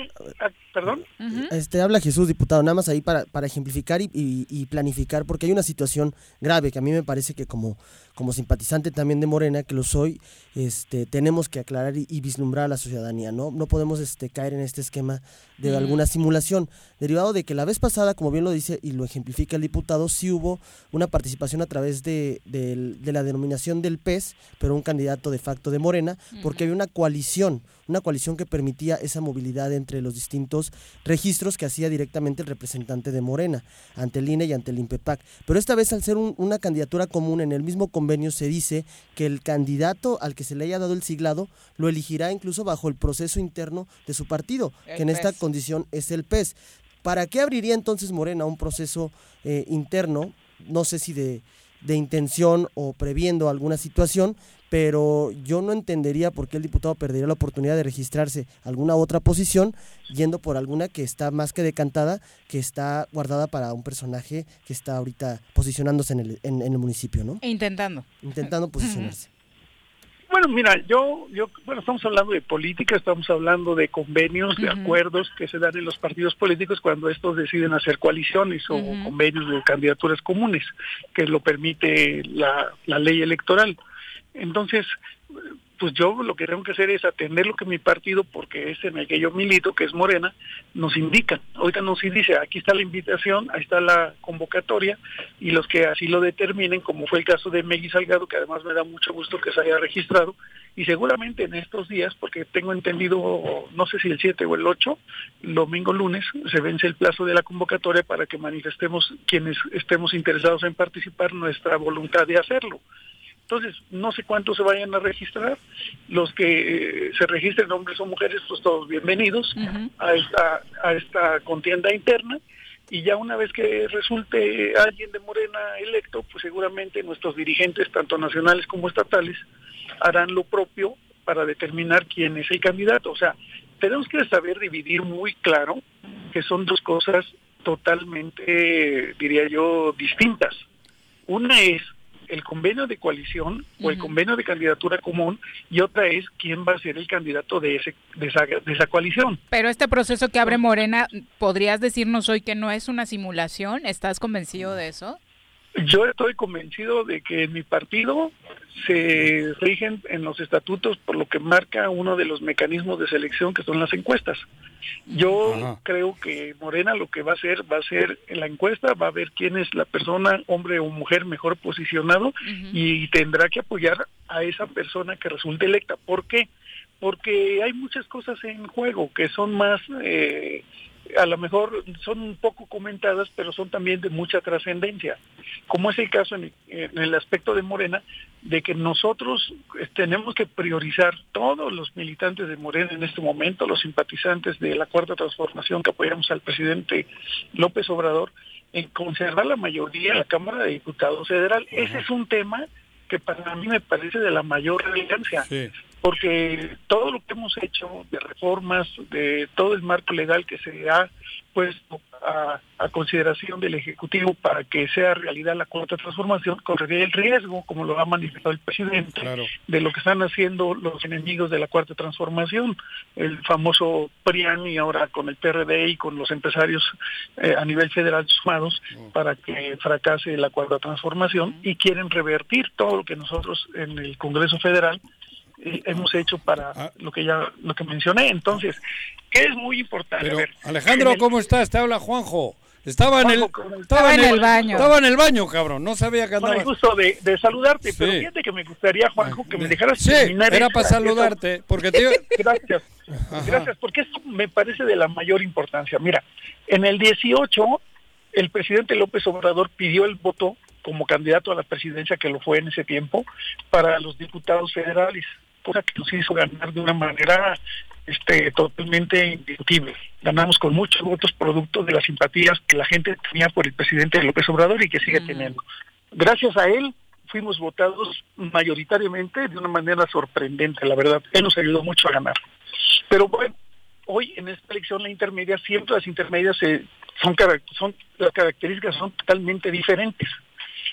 ¿perdón? Uh-huh. Este, habla Jesús, diputado, nada más ahí para, para ejemplificar y, y, y planificar, porque hay una situación grave que a mí me parece que como, como simpatizante también de Morena, que lo soy, este, Este, tenemos que aclarar y, y vislumbrar a la ciudadanía, ¿no? No podemos este, caer en este esquema de alguna simulación, derivado de que la vez pasada, como bien lo dice y lo ejemplifica el diputado, sí hubo una participación a través de, de, de la denominación del P E S, pero un candidato de facto de Morena, porque había una coalición, una coalición que permitía esa movilidad entre los distintos registros que hacía directamente el representante de Morena, ante el I N E y ante el INPEPAC. Pero esta vez, al ser un, una candidatura común, en el mismo convenio se dice que el candidato al que se le haya dado el siglado lo elegirá incluso bajo el proceso interno de su partido, el que en P E S. Esta condición es el P E S. ¿Para qué abriría entonces Morena un proceso eh, interno? No sé si de de intención o previendo alguna situación, pero yo no entendería por qué el diputado perdería la oportunidad de registrarse alguna otra posición yendo por alguna que está más que decantada, que está guardada para un personaje que está ahorita posicionándose en el, en, en el municipio, ¿no? E intentando. Intentando posicionarse. Bueno, mira, yo, yo, bueno, estamos hablando de política, estamos hablando de convenios, de uh-huh. acuerdos que se dan en los partidos políticos cuando estos deciden hacer coaliciones o uh-huh. convenios de candidaturas comunes, que lo permite la, la ley electoral. Entonces, pues yo lo que tengo que hacer es atender lo que mi partido, porque es en el que yo milito, que es Morena, nos indica. Ahorita nos dice, aquí está la invitación, ahí está la convocatoria, y los que así lo determinen, como fue el caso de Megui Salgado, que además me da mucho gusto que se haya registrado, y seguramente en estos días, porque tengo entendido, no sé si el siete o el ocho, domingo, lunes, se vence el plazo de la convocatoria para que manifestemos quienes estemos interesados en participar nuestra voluntad de hacerlo. Entonces, no sé cuántos se vayan a registrar. Los que eh, se registren, hombres o mujeres, pues todos bienvenidos uh-huh. a, esta, a esta contienda interna. Y ya una vez que resulte alguien de Morena electo, pues seguramente nuestros dirigentes, tanto nacionales como estatales, harán lo propio para determinar quién es el candidato. O sea, tenemos que saber dividir muy claro que son dos cosas totalmente, diría yo, distintas. Una es el convenio de coalición uh-huh. o el convenio de candidatura común, y otra es quién va a ser el candidato de ese de esa, de esa coalición. Pero este proceso que abre Morena, ¿podrías decirnos hoy que no es una simulación? ¿Estás convencido de eso? Yo estoy convencido de que en mi partido se rigen en los estatutos por lo que marca uno de los mecanismos de selección, que son las encuestas. Yo Ajá. creo que Morena lo que va a hacer, va a ser en la encuesta, va a ver quién es la persona, hombre o mujer, mejor posicionado, uh-huh. y tendrá que apoyar a esa persona que resulte electa. ¿Por qué? Porque hay muchas cosas en juego que son más... Eh, a lo mejor son un poco comentadas, pero son también de mucha trascendencia, como es el caso en el aspecto de Morena, de que nosotros tenemos que priorizar todos los militantes de Morena en este momento, los simpatizantes de la Cuarta Transformación que apoyamos al presidente López Obrador, en conservar la mayoría en la Cámara de Diputados Federal. Uh-huh. Ese es un tema que para mí me parece de la mayor relevancia. Sí. Porque todo lo que hemos hecho de reformas, de todo el marco legal que se ha puesto a, a consideración del Ejecutivo para que sea realidad la Cuarta Transformación, correría el riesgo, como lo ha manifestado el presidente, claro. de lo que están haciendo los enemigos de la Cuarta Transformación, el famoso PRIAN, y ahora con el P R D y con los empresarios eh, a nivel federal sumados oh. para que fracase la Cuarta Transformación, y quieren revertir todo lo que nosotros en el Congreso Federal hemos hecho para lo que ya lo que mencioné. Entonces, ¿qué es muy importante? Pero, a ver, Alejandro, el... ¿cómo estás? Te habla Juanjo. Estaba en el, estaba en el baño. Estaba en el baño, cabrón. No sabía que andaba. Con el gusto de, de saludarte, sí. pero fíjate que me gustaría, Juanjo, que me dejaras sí, terminar. Era esta, para saludarte. Esta. Porque te... Gracias. Ajá. Gracias, porque esto me parece de la mayor importancia. Mira, en el dieciocho, el presidente López Obrador pidió el voto como candidato a la presidencia, que lo fue en ese tiempo, para los diputados federales, cosa que nos hizo ganar de una manera este, totalmente indiscutible. Ganamos con muchos votos producto de las simpatías que la gente tenía por el presidente López Obrador y que sigue mm. teniendo. Gracias a él fuimos votados mayoritariamente de una manera sorprendente, la verdad. Él nos ayudó mucho a ganar. Pero bueno, hoy en esta elección la intermedia, siempre las intermedias se, son, son las características son totalmente diferentes.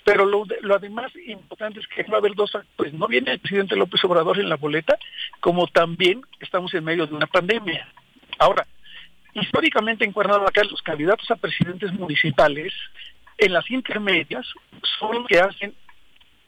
Pero lo, lo además importante es que va a haber dos actores. No viene el presidente López Obrador en la boleta, como también estamos en medio de una pandemia. Ahora, históricamente en Cuernavaca, los candidatos a presidentes municipales en las intermedias son los que hacen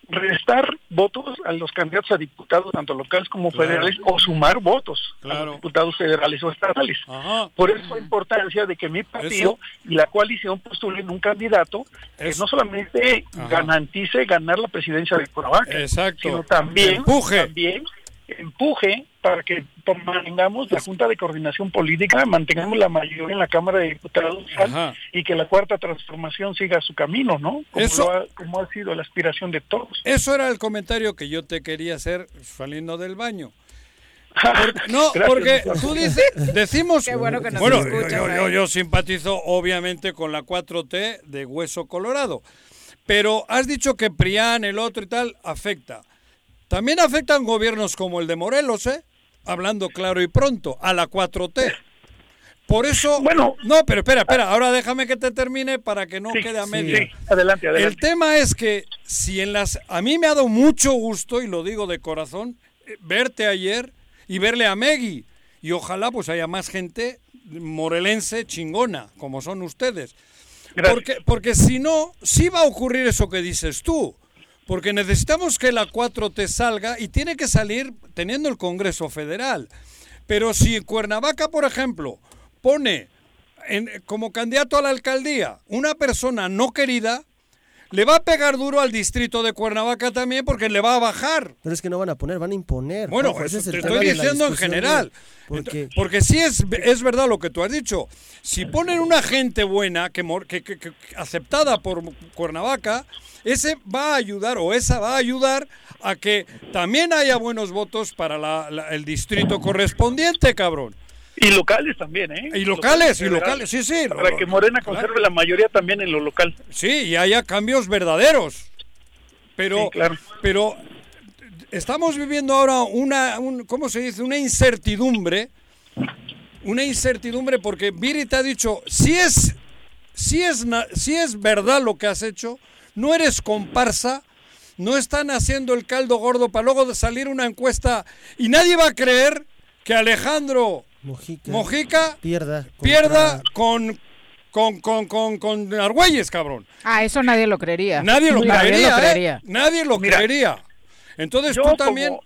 restar votos a los candidatos a diputados, tanto locales como claro. federales, o sumar votos claro. a los diputados federales o estatales. Ajá. Por eso la importancia de que mi partido y la coalición postulen un candidato eso. que no solamente Ajá. garantice ganar la presidencia de Cuernavaca, Exacto. sino también empuje. también empuje para que mantengamos la Junta de Coordinación Política, mantengamos la mayoría en la Cámara de Diputados Ajá. y que la Cuarta Transformación siga su camino, ¿no? Como, Eso, ha, como ha sido la aspiración de todos. Eso era el comentario que yo te quería hacer saliendo del baño. Porque, no, Gracias, porque tú dices, decimos... Qué bueno que nos bueno, escuchas, yo, yo, yo simpatizo obviamente con la cuatro T de Hueso Colorado. Pero has dicho que Prián, el otro y tal, afecta. También afectan gobiernos como el de Morelos, ¿eh? Hablando claro y pronto, a la cuatro T. Por eso... Bueno... No, pero espera, espera. Ahora déjame que te termine para que no sí, quede a media. Sí, sí. Adelante, adelante. El tema es que si en las... A mí me ha dado mucho gusto, y lo digo de corazón, verte ayer y verle a Megui. Y ojalá pues haya más gente morelense chingona, como son ustedes. Porque, porque si no, sí va a ocurrir eso que dices tú. Porque necesitamos que la cuatro T salga y tiene que salir teniendo el Congreso Federal. Pero si Cuernavaca, por ejemplo, pone en, como candidato a la alcaldía una persona no querida, le va a pegar duro al distrito de Cuernavaca también porque le va a bajar. Pero es que no van a poner, van a imponer. Bueno, Juanjo, eso, ese es te estoy diciendo en general. Porque... porque sí es, es verdad lo que tú has dicho. Si ponen una gente buena, que, que, que, que aceptada por Cuernavaca, ese va a ayudar o esa va a ayudar a que también haya buenos votos para la, la, el distrito correspondiente, cabrón. Y locales también, ¿eh? Y locales, locales y locales, sí, sí. Para lo, que Morena conserve claro. La mayoría también en lo local. Sí, y haya cambios verdaderos. Pero, sí, claro. Pero estamos viviendo ahora una, un, ¿cómo se dice? Una incertidumbre. Una incertidumbre porque Viri te ha dicho, si es, si es, si es verdad lo que has hecho, no eres comparsa, no están haciendo el caldo gordo para luego salir una encuesta y nadie va a creer que Alejandro... Mojica, Mojica pierda, contra... pierda con, con, con, con, con Argüelles, cabrón. Ah, eso nadie lo creería. Nadie lo nadie creería, lo creería. ¿Eh? Nadie lo Mira, creería. Entonces tú como, también,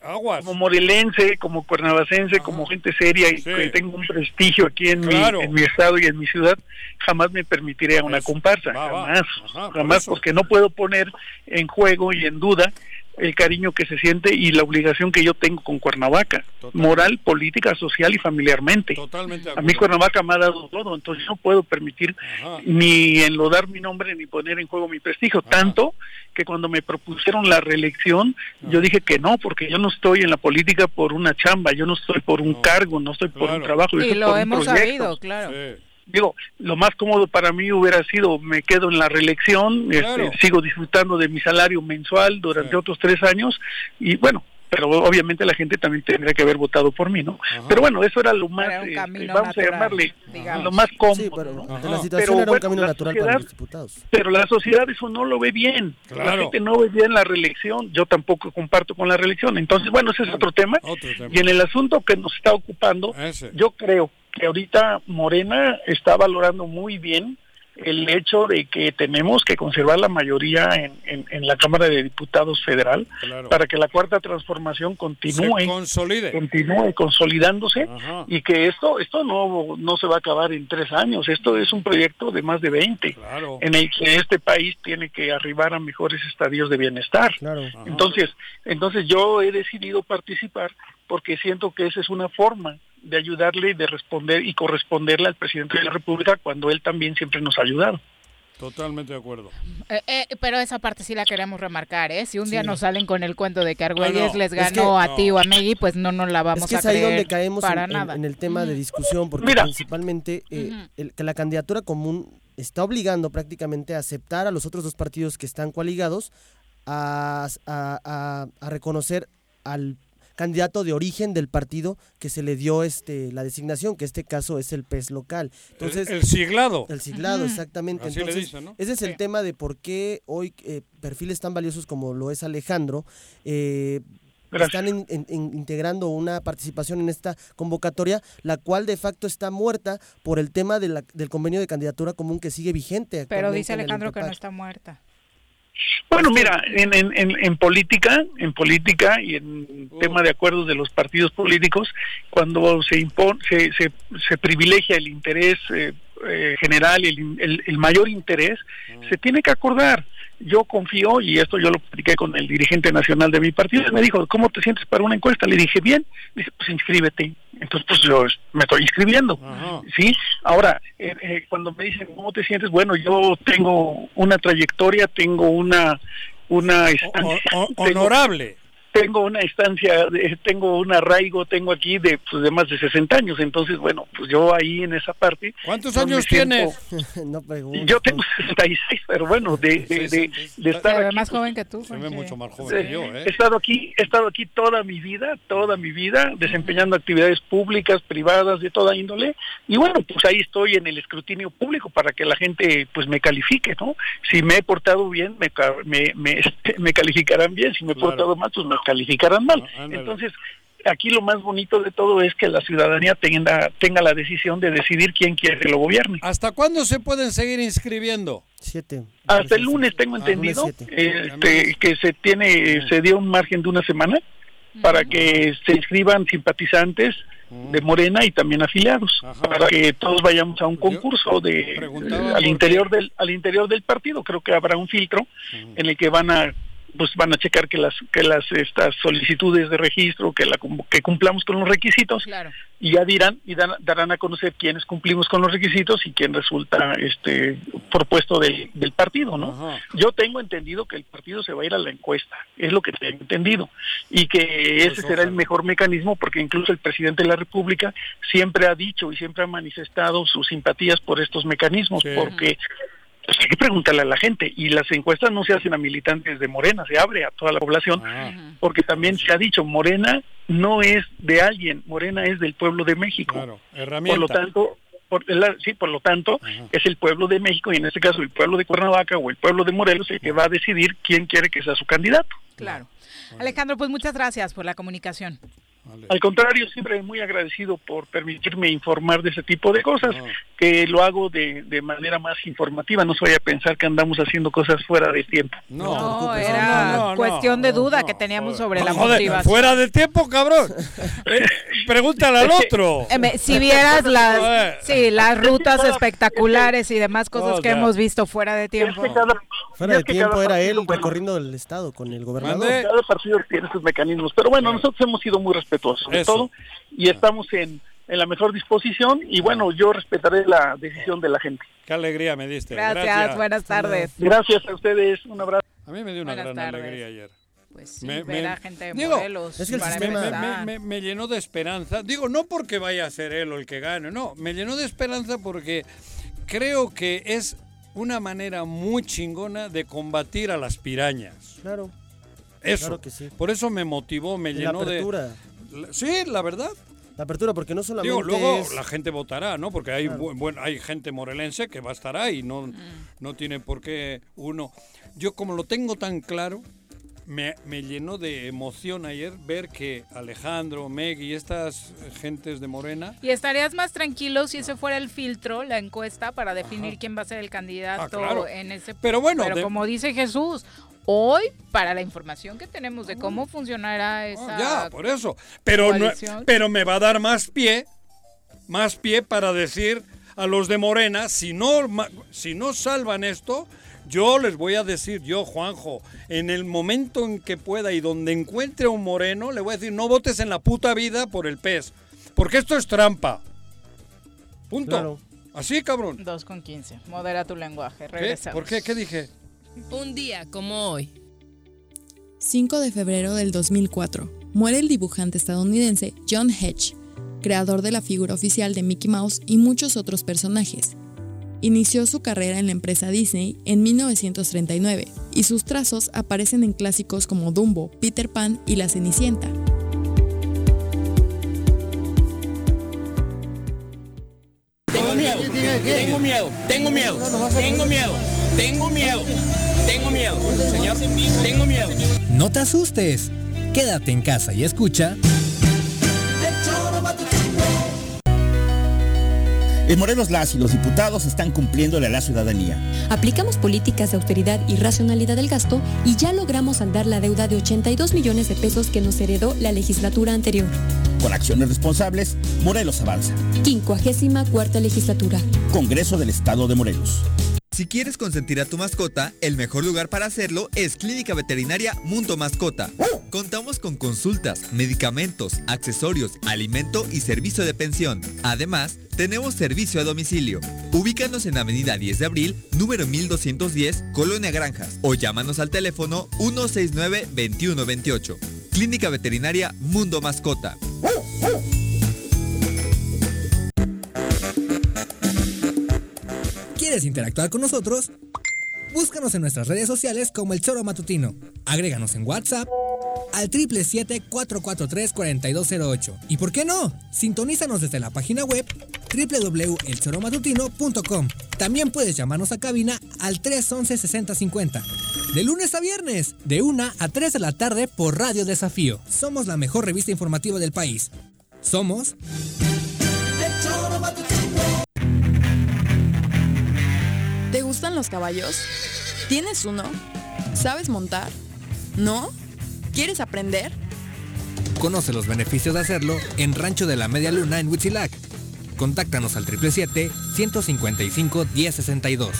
aguas. Como morelense, como cuernavacense, ajá, como gente seria y sí, que tengo un prestigio aquí en, claro, mi, en mi estado y en mi ciudad, jamás me permitiría una comparsa, va, jamás, va. Ajá, jamás, por porque no puedo poner en juego y en duda el cariño que se siente y la obligación que yo tengo con Cuernavaca, totalmente, moral, política, social y familiarmente. Totalmente. A mí Cuernavaca me ha dado todo, entonces no puedo permitir, ajá, ni enlodar mi nombre ni poner en juego mi prestigio, ajá, tanto que cuando me propusieron la reelección, ajá, yo dije que no, porque yo no estoy en la política por una chamba, yo no estoy por un no, cargo, no estoy claro, por un trabajo, yo y estoy lo por hemos un proyecto. Sabido, claro. Sí. Digo, lo más cómodo para mí hubiera sido, me quedo en la reelección, claro, este, sigo disfrutando de mi salario mensual durante, sí, otros tres años, y bueno, pero obviamente la gente también tendría que haber votado por mí, ¿no? Ajá. Pero bueno, eso era lo más, era este, vamos natural, a llamarle, digamos, lo más cómodo. Sí, pero ¿no? La situación pero, era bueno, un camino natural sociedad, para los diputados. Pero la sociedad eso no lo ve bien, claro, la gente no ve bien la reelección, yo tampoco comparto con la reelección, entonces bueno, ese es otro tema, otro tema. Y en el asunto que nos está ocupando, ese, yo creo que ahorita Morena está valorando muy bien el hecho de que tenemos que conservar la mayoría en, en, en la Cámara de Diputados Federal, claro, para que la Cuarta Transformación continúe, continúe consolidándose, ajá, y que esto esto no, no se va a acabar en tres años, esto es un proyecto de más de veinte, claro, en el que este país tiene que arribar a mejores estadios de bienestar, claro, entonces, entonces yo he decidido participar porque siento que esa es una forma de ayudarle y de responder y corresponderle al presidente de la República cuando él también siempre nos ha ayudado. Totalmente de acuerdo. Eh, eh, pero esa parte sí la queremos remarcar, ¿eh? Si un día sí, nos salen con el cuento de que Argüelles no, no, les ganó es que, a no, ti o a Megui, pues no nos la vamos a creer. Es que es ahí donde caemos para en, nada. En, en el tema de discusión, porque mira, principalmente eh, uh-huh, el, que la candidatura común está obligando prácticamente a aceptar a los otros dos partidos que están coaligados a, a, a, a reconocer al candidato de origen del partido que se le dio este la designación, que este caso es el P E S local. Entonces, el, el siglado. El siglado, ajá, exactamente. Así entonces, le dicen, ¿no? Ese es el, sí, tema de por qué hoy eh, perfiles tan valiosos como lo es Alejandro eh, están in, in, in, integrando una participación en esta convocatoria, la cual de facto está muerta por el tema de la, del convenio de candidatura común que sigue vigente. Pero dice Alejandro que no está muerta. Bueno, mira, en, en, en, en política, en política y en uh. tema de acuerdos de los partidos políticos, cuando se impone, se, se, se privilegia el interés eh, eh, general, el, el, el mayor interés, uh. se tiene que acordar. Yo confío, y esto yo lo platiqué con el dirigente nacional de mi partido, me dijo, ¿cómo te sientes para una encuesta? Le dije, bien, dice, pues inscríbete. Entonces, pues yo me estoy inscribiendo, ajá, ¿sí? Ahora, eh, eh, cuando me dicen, ¿cómo te sientes? Bueno, yo tengo una trayectoria, tengo una... una o, o, o, honorable. Tengo, tengo una estancia, eh, tengo un arraigo, tengo aquí de, pues, de más de sesenta años, entonces, bueno, pues yo ahí en esa parte... ¿Cuántos no años tienes? Siento... no pregunto. Yo tengo sesenta y seis, pero bueno, de, de, de, de, de estar pero aquí... más joven que tú. Se ve mucho más joven eh, que yo, ¿eh? He estado aquí, he estado aquí toda mi vida, toda mi vida, desempeñando actividades públicas, privadas, de toda índole, y bueno, pues ahí estoy en el escrutinio público para que la gente, pues, me califique, ¿no? Si me he portado bien, me, me, me, me calificarán bien, si me he claro. portado mal, pues me calificarán mal. Entonces, aquí lo más bonito de todo es que la ciudadanía tenga, tenga la decisión de decidir quién quiere que lo gobierne. ¿Hasta cuándo se pueden seguir inscribiendo? Siete. Hasta el lunes tengo entendido ah, lunes este, que se tiene, se dio un margen de una semana para que se inscriban simpatizantes de Morena y también afiliados. Ajá. Para que todos vayamos a un concurso de, de al interior del al interior del partido. Creo que habrá un filtro en el que van a pues van a checar que las que las estas solicitudes de registro que la que cumplamos con los requisitos, claro. y ya dirán y dan, darán a conocer quiénes cumplimos con los requisitos y quién resulta este propuesto del del partido, ¿no? Ajá. Yo tengo entendido que el partido se va a ir a la encuesta, es lo que tengo entendido, y que ese pues, será ojalá. el mejor mecanismo, porque incluso el presidente de la República siempre ha dicho y siempre ha manifestado sus simpatías por estos mecanismos, sí. porque pues hay que preguntarle a la gente, y las encuestas no se hacen a militantes de Morena, se abre a toda la población, ah. porque también se ha dicho, Morena no es de alguien, Morena es del pueblo de México, claro, herramienta. por lo tanto, por la, sí, por lo tanto Ajá. es el pueblo de México, y en este caso el pueblo de Cuernavaca o el pueblo de Morelos el que va a decidir quién quiere que sea su candidato. Claro, bueno. Alejandro, pues muchas gracias por la comunicación. Vale. Al contrario, siempre muy agradecido por permitirme informar de ese tipo de cosas, no. que lo hago de, de manera más informativa, no se vaya a pensar que andamos haciendo cosas fuera de tiempo. No, no era no, no, cuestión no, de duda no, que teníamos joder. sobre la no, motivación. Joder, fuera de tiempo, cabrón. eh, pregúntale al otro. Eh, si vieras las sí, las rutas espectaculares y demás cosas oh, que hemos visto fuera de tiempo. Es que cada, fuera de tiempo era él bueno. recorriendo el estado con el gobernador. ¿Mande? Cada partido tiene sus mecanismos, pero bueno, nosotros hemos sido muy responsables sobre Eso. todo, y ah. estamos en, en la mejor disposición, y bueno, yo respetaré la decisión de la gente. Qué alegría me diste. Gracias, Gracias. buenas tardes. Gracias a ustedes, un abrazo. A mí me dio una buenas gran tardes. alegría ayer. Pues sí, me, ver me, a gente de digo, Morelos. Es que el sistema me, me, me, me llenó de esperanza, digo, no porque vaya a ser él o el que gane, no, me llenó de esperanza porque creo que es una manera muy chingona de combatir a las pirañas. Claro. Eso, claro que sí. Por eso me motivó, me llenó de... Sí, la verdad. La apertura, porque no solamente Digo, luego es... la gente votará, ¿no? Porque hay claro. bueno, hay gente morelense que va a estar ahí, no, mm. no tiene por qué uno... Yo como lo tengo tan claro, me, me llenó de emoción ayer ver que Alejandro, Megui y estas gentes de Morena... Y estarías más tranquilo si ese fuera el filtro, la encuesta, para definir Ajá. quién va a ser el candidato ah, claro. en ese... Pero bueno... Pero de... como dice Jesús... Hoy, para la información que tenemos de cómo funcionará esa... Ah, ya, por eso. Pero, no, pero me va a dar más pie, más pie para decir a los de Morena, si no, si no salvan esto, yo les voy a decir, yo, Juanjo, en el momento en que pueda y donde encuentre un moreno, le voy a decir, no votes en la puta vida por el P E S, porque esto es trampa. Punto. Claro. Así, cabrón. dos con quince. Modera tu lenguaje. Regresamos. ¿Qué? ¿Por qué? ¿Qué dije? Un día como hoy. cinco de febrero del dos mil cuatro. Muere el dibujante estadounidense John Hedge, creador de la figura oficial de Mickey Mouse y muchos otros personajes. Inició su carrera en la empresa Disney en mil novecientos treinta y nueve y sus trazos aparecen en clásicos como Dumbo, Peter Pan y La Cenicienta. Tengo miedo, tengo miedo, tengo miedo, tengo miedo. Tengo miedo, tengo miedo, señor, tengo miedo. No te asustes, quédate en casa y escucha. En Morelos, las y los diputados están cumpliéndole a la ciudadanía. Aplicamos políticas de austeridad y racionalidad del gasto y ya logramos saldar la deuda de ochenta y dos millones de pesos que nos heredó la legislatura anterior. Con acciones responsables, Morelos avanza. quincuagésima cuarta legislatura. Congreso del Estado de Morelos. Si quieres consentir a tu mascota, el mejor lugar para hacerlo es Clínica Veterinaria Mundo Mascota. Contamos con consultas, medicamentos, accesorios, alimento y servicio de pensión. Además, tenemos servicio a domicilio. Ubícanos en Avenida diez de abril, número mil doscientos diez, Colonia Granjas, o llámanos al teléfono uno seis nueve, dos uno dos ocho. Clínica Veterinaria Mundo Mascota. ¿Quieres interactuar con nosotros? Búscanos en nuestras redes sociales como El Txoro Matutino. Agréganos en WhatsApp al triple siete, cuatro cuatro tres, cuatro dos cero ocho. ¿Y por qué no? Sintonízanos desde la página web doble u doble u doble u punto el txoro matutino punto com. También puedes llamarnos a cabina al tres once, sesenta cincuenta. De lunes a viernes, de una a tres de la tarde por Radio Desafío. Somos la mejor revista informativa del país. Somos... El Txoro Matutino. ¿Te gustan los caballos? ¿Tienes uno? ¿Sabes montar? ¿No? ¿Quieres aprender? Conoce los beneficios de hacerlo en Rancho de la Media Luna en Huitzilac. Contáctanos al triple siete, ciento cincuenta y cinco, diez sesenta y dos.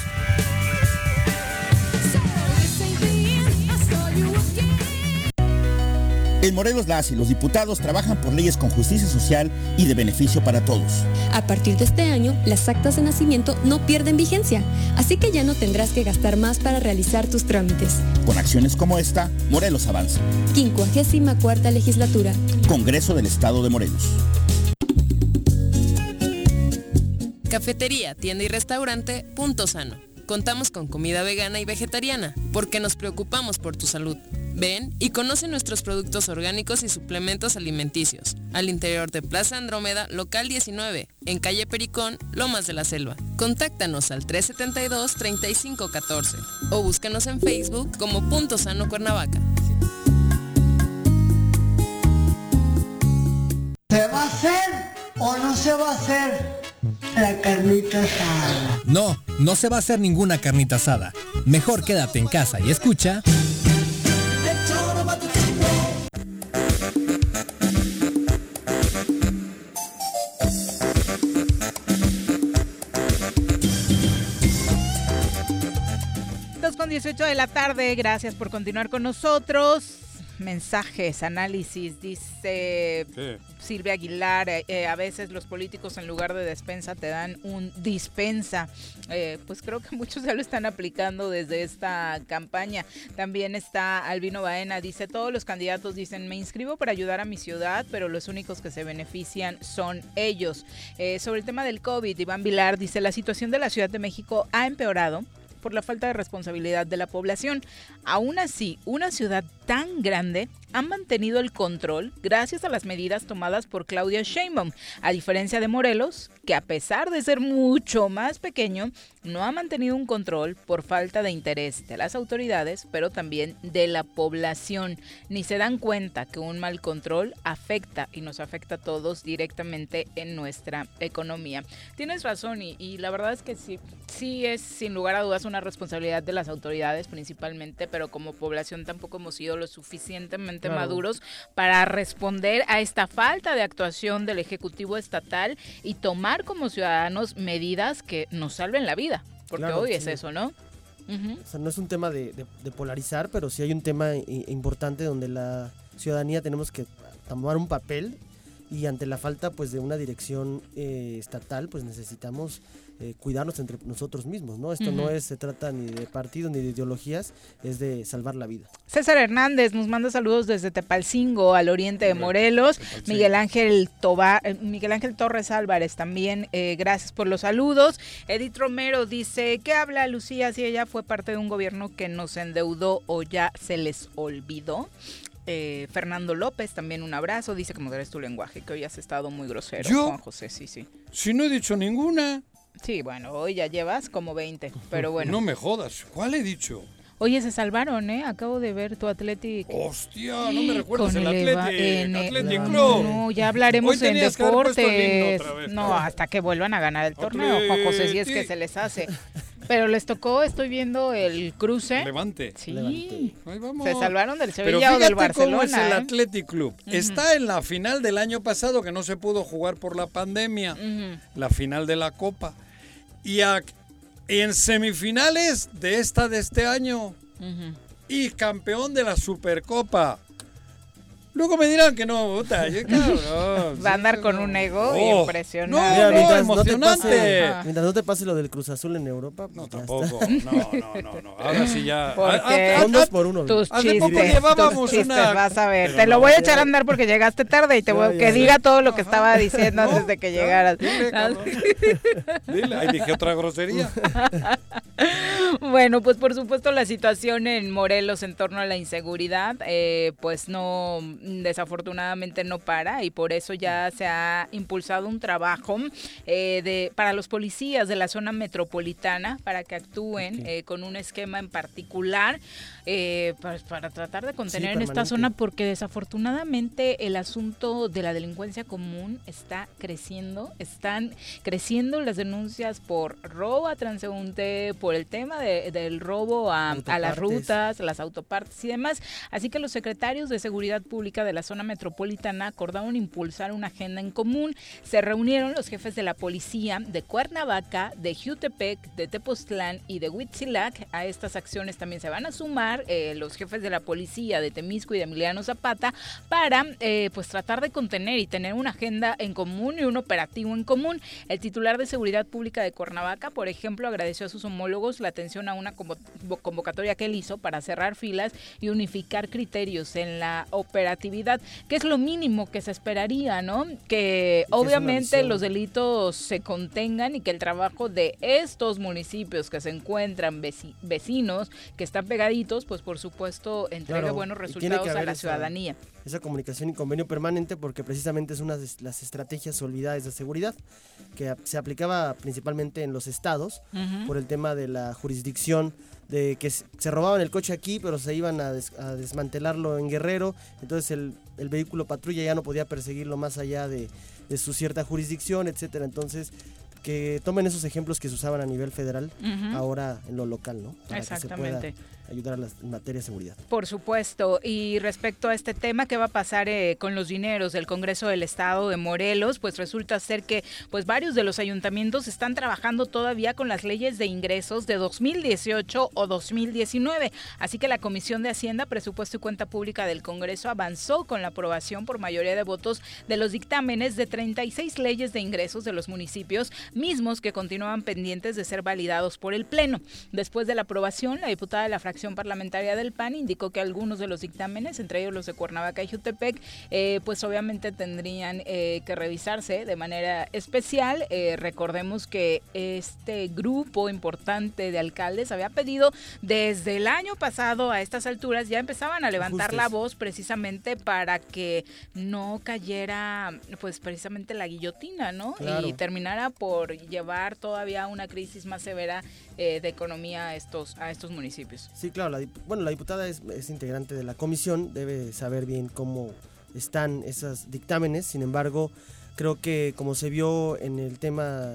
En Morelos, las y los diputados trabajan por leyes con justicia social y de beneficio para todos. A partir de este año, las actas de nacimiento no pierden vigencia, así que ya no tendrás que gastar más para realizar tus trámites. Con acciones como esta, Morelos avanza. quincuagésima cuarta Legislatura. Congreso del Estado de Morelos. Cafetería, tienda y restaurante Punto Sano. Contamos con comida vegana y vegetariana, porque nos preocupamos por tu salud. Ven y conoce nuestros productos orgánicos y suplementos alimenticios al interior de Plaza Andrómeda, local diecinueve, en calle Pericón, Lomas de la Selva. Contáctanos al tres setenta y dos, treinta y cinco catorce o búscanos en Facebook como Punto Sano Cuernavaca. ¿Se va a hacer o no se va a hacer la carnita asada? No, no se va a hacer ninguna carnita asada. Mejor quédate en casa y escucha... dieciocho de la tarde, gracias por continuar con nosotros. Mensajes, análisis, dice ¿Qué? Silvia Aguilar, eh, a veces los políticos en lugar de despensa te dan un dispensa. Eh, pues creo que muchos ya lo están aplicando desde esta campaña. También está Albino Baena, dice, todos los candidatos dicen, me inscribo para ayudar a mi ciudad, pero los únicos que se benefician son ellos. Eh, sobre el tema del COVID, Iván Vilar dice, la situación de la Ciudad de México ha empeorado por la falta de responsabilidad de la población. Aún así, una ciudad tan grande ha mantenido el control gracias a las medidas tomadas por Claudia Sheinbaum, a diferencia de Morelos, que a pesar de ser mucho más pequeño, no ha mantenido un control por falta de interés de las autoridades, pero también de la población. Ni se dan cuenta que un mal control afecta y nos afecta a todos directamente en nuestra economía. Tienes razón y, y la verdad es que sí, sí es sin lugar a dudas una responsabilidad de las autoridades principalmente, pero como población tampoco hemos sido lo suficientemente claro. maduros para responder a esta falta de actuación del Ejecutivo Estatal y tomar como ciudadanos medidas que nos salven la vida, porque claro, hoy sí. es eso, ¿no? Uh-huh. O sea, no es un tema de, de, de polarizar, pero sí hay un tema i- importante donde la ciudadanía tenemos que tomar un papel y ante la falta pues de una dirección eh, estatal, pues necesitamos... Eh, cuidarnos entre nosotros mismos, ¿no? Esto uh-huh. no es, se trata ni de partidos ni de ideologías, es de salvar la vida. César Hernández nos manda saludos desde Tepalcingo, al oriente de Morelos. Tepalcingo. Miguel Ángel Toba, Miguel Ángel Torres Álvarez también, eh, gracias por los saludos. Edith Romero dice, ¿qué habla Lucía si ella fue parte de un gobierno que nos endeudó o ya se les olvidó? Eh, Fernando López, también un abrazo, dice que moderes tu lenguaje, que hoy has estado muy grosero. ¿Yo? Juan José, sí, sí. Si no he dicho ninguna... Sí, bueno, hoy ya llevas como veinte, pero bueno. No me jodas, ¿cuál he dicho? Oye, se salvaron, ¿eh? Acabo de ver tu Athletic. ¡Hostia! No me recuerdas el Athletic, Athletic Club. No, ya hablaremos en deportes. No, hasta que vuelvan a ganar el torneo, Juan José, si es que se les hace. Pero les tocó, estoy viendo el cruce. Levante. Sí. Levante. Ahí vamos. Se salvaron del Sevilla o del Barcelona. Pero fíjate cómo es el Athletic Club. Uh-huh. Está en la final del año pasado, que no se pudo jugar por la pandemia. Uh-huh. La final de la Copa. Y a, en semifinales de esta de este año. Uh-huh. Y campeón de la Supercopa. Luego me dirán que no, puta, yo cabrón. Va a andar con un ego oh, impresionante. No, no, mientras emocionante. No te pase, mientras no te pase lo del Cruz Azul en Europa. Pues no, tampoco. Está. No, no, no, no. Ahora sí ya. Son dos por uno. Tus chistes, poco llevábamos tus chistes, una... vas a ver. Pero te lo no, voy a echar a andar porque llegaste tarde y te voy a que diga todo lo que estaba diciendo no, antes de que llegaras. Dile, dile, ahí dije otra grosería. Bueno, pues por supuesto la situación en Morelos en torno a la inseguridad, eh, pues no... desafortunadamente no para y por eso ya se ha impulsado un trabajo eh, de para los policías de la zona metropolitana para que actúen okay. eh, con un esquema en particular eh, para, para tratar de contener sí, en esta zona porque desafortunadamente el asunto de la delincuencia común está creciendo, están creciendo las denuncias por robo a transeúnte, por el tema de, del robo a, a las rutas, a las autopartes y demás, así que los secretarios de seguridad pública de la zona metropolitana acordaron impulsar una agenda en común. Se reunieron los jefes de la policía de Cuernavaca, de Jutepec, de Tepoztlán y de Huitzilac. A estas acciones también se van a sumar eh, los jefes de la policía de Temisco y de Emiliano Zapata para eh, pues tratar de contener y tener una agenda en común y un operativo en común. El titular de Seguridad Pública de Cuernavaca, por ejemplo, agradeció a sus homólogos la atención a una convocatoria que él hizo para cerrar filas y unificar criterios en la operación actividad, que es lo mínimo que se esperaría, ¿no? Que obviamente los delitos se contengan y que el trabajo de estos municipios que se encuentran vecinos, que están pegaditos, pues por supuesto entregue claro, buenos resultados a la esa, ciudadanía. Esa comunicación y convenio permanente porque precisamente es una de las estrategias olvidadas de seguridad que se aplicaba principalmente en los estados uh-huh. por el tema de la jurisdicción de que se robaban el coche aquí, pero se iban a, des, a desmantelarlo en Guerrero, entonces el, el vehículo patrulla ya no podía perseguirlo más allá de, de su cierta jurisdicción, etcétera. Entonces, que tomen esos ejemplos que se usaban a nivel federal, uh-huh. ahora en lo local, ¿no? Para exactamente. Que se pueda ayudar a las, en materia de seguridad. Por supuesto, y respecto a este tema, ¿qué va a pasar eh, con los dineros del Congreso del Estado de Morelos? Pues resulta ser que pues varios de los ayuntamientos están trabajando todavía con las leyes de ingresos de dos mil dieciocho o dos mil diecinueve, así que la Comisión de Hacienda, Presupuesto y Cuenta Pública del Congreso avanzó con la aprobación por mayoría de votos de los dictámenes de treinta y seis leyes de ingresos de los municipios, mismos que continuaban pendientes de ser validados por el Pleno. Después de la aprobación, la diputada de la fracción parlamentaria del P A N indicó que algunos de los dictámenes, entre ellos los de Cuernavaca y Jutepec, eh, pues obviamente tendrían eh, que revisarse de manera especial. Eh, recordemos que este grupo importante de alcaldes había pedido desde el año pasado a estas alturas, ya empezaban a levantar Justos. La voz precisamente para que no cayera pues precisamente la guillotina, ¿no? Claro. Y terminara por llevar todavía una crisis más severa eh, de economía a estos, a estos municipios. Sí, claro, la, bueno, la diputada es, es integrante de la comisión, debe saber bien cómo están esos dictámenes, sin embargo, creo que como se vio en el tema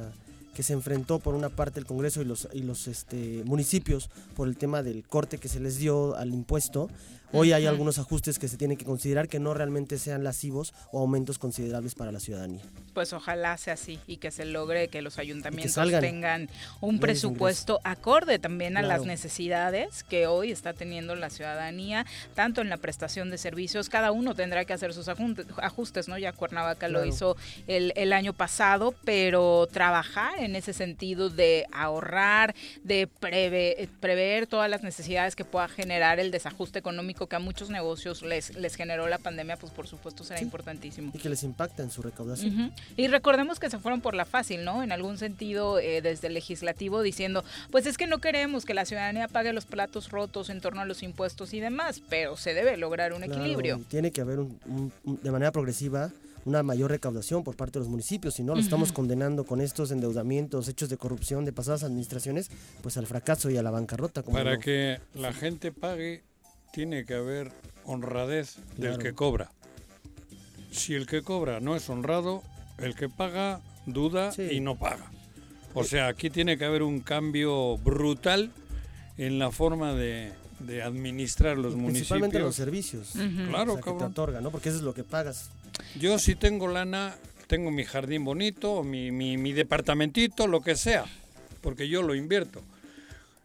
que se enfrentó por una parte el Congreso y los, y los este, municipios por el tema del corte que se les dio al impuesto, hoy hay algunos ajustes que se tienen que considerar que no realmente sean lascivos o aumentos considerables para la ciudadanía. Pues ojalá sea así y que se logre que los ayuntamientos que tengan un presupuesto acorde también a claro. las necesidades que hoy está teniendo la ciudadanía, tanto en la prestación de servicios, cada uno tendrá que hacer sus ajustes, ¿no? Ya Cuernavaca claro. lo hizo el, el año pasado, pero trabajar en ese sentido de ahorrar, de preve, prever todas las necesidades que pueda generar el desajuste económico que a muchos negocios les, les generó la pandemia, pues por supuesto será sí, importantísimo. Y que les impacta en su recaudación. Uh-huh. Y recordemos que se fueron por la fácil, ¿no? En algún sentido, eh, desde el legislativo diciendo, pues es que no queremos que la ciudadanía pague los platos rotos en torno a los impuestos y demás, pero se debe lograr un claro, equilibrio. Tiene que haber un, un, un, de manera progresiva una mayor recaudación por parte de los municipios, si no lo uh-huh. estamos condenando con estos endeudamientos, hechos de corrupción de pasadas administraciones, pues al fracaso y a la bancarrota. Como Para no. que la gente pague tiene que haber honradez del claro. que cobra. Si el que cobra no es honrado, el que paga duda sí. y no paga. O sea, aquí tiene que haber un cambio brutal en la forma de, de administrar los municipios. Principalmente los servicios. Uh-huh. Claro, o sea, cabrón. Que te otorga, ¿no? Porque eso es lo que pagas. Yo si tengo lana, tengo mi jardín bonito, mi, mi, mi departamentito, lo que sea, porque yo lo invierto.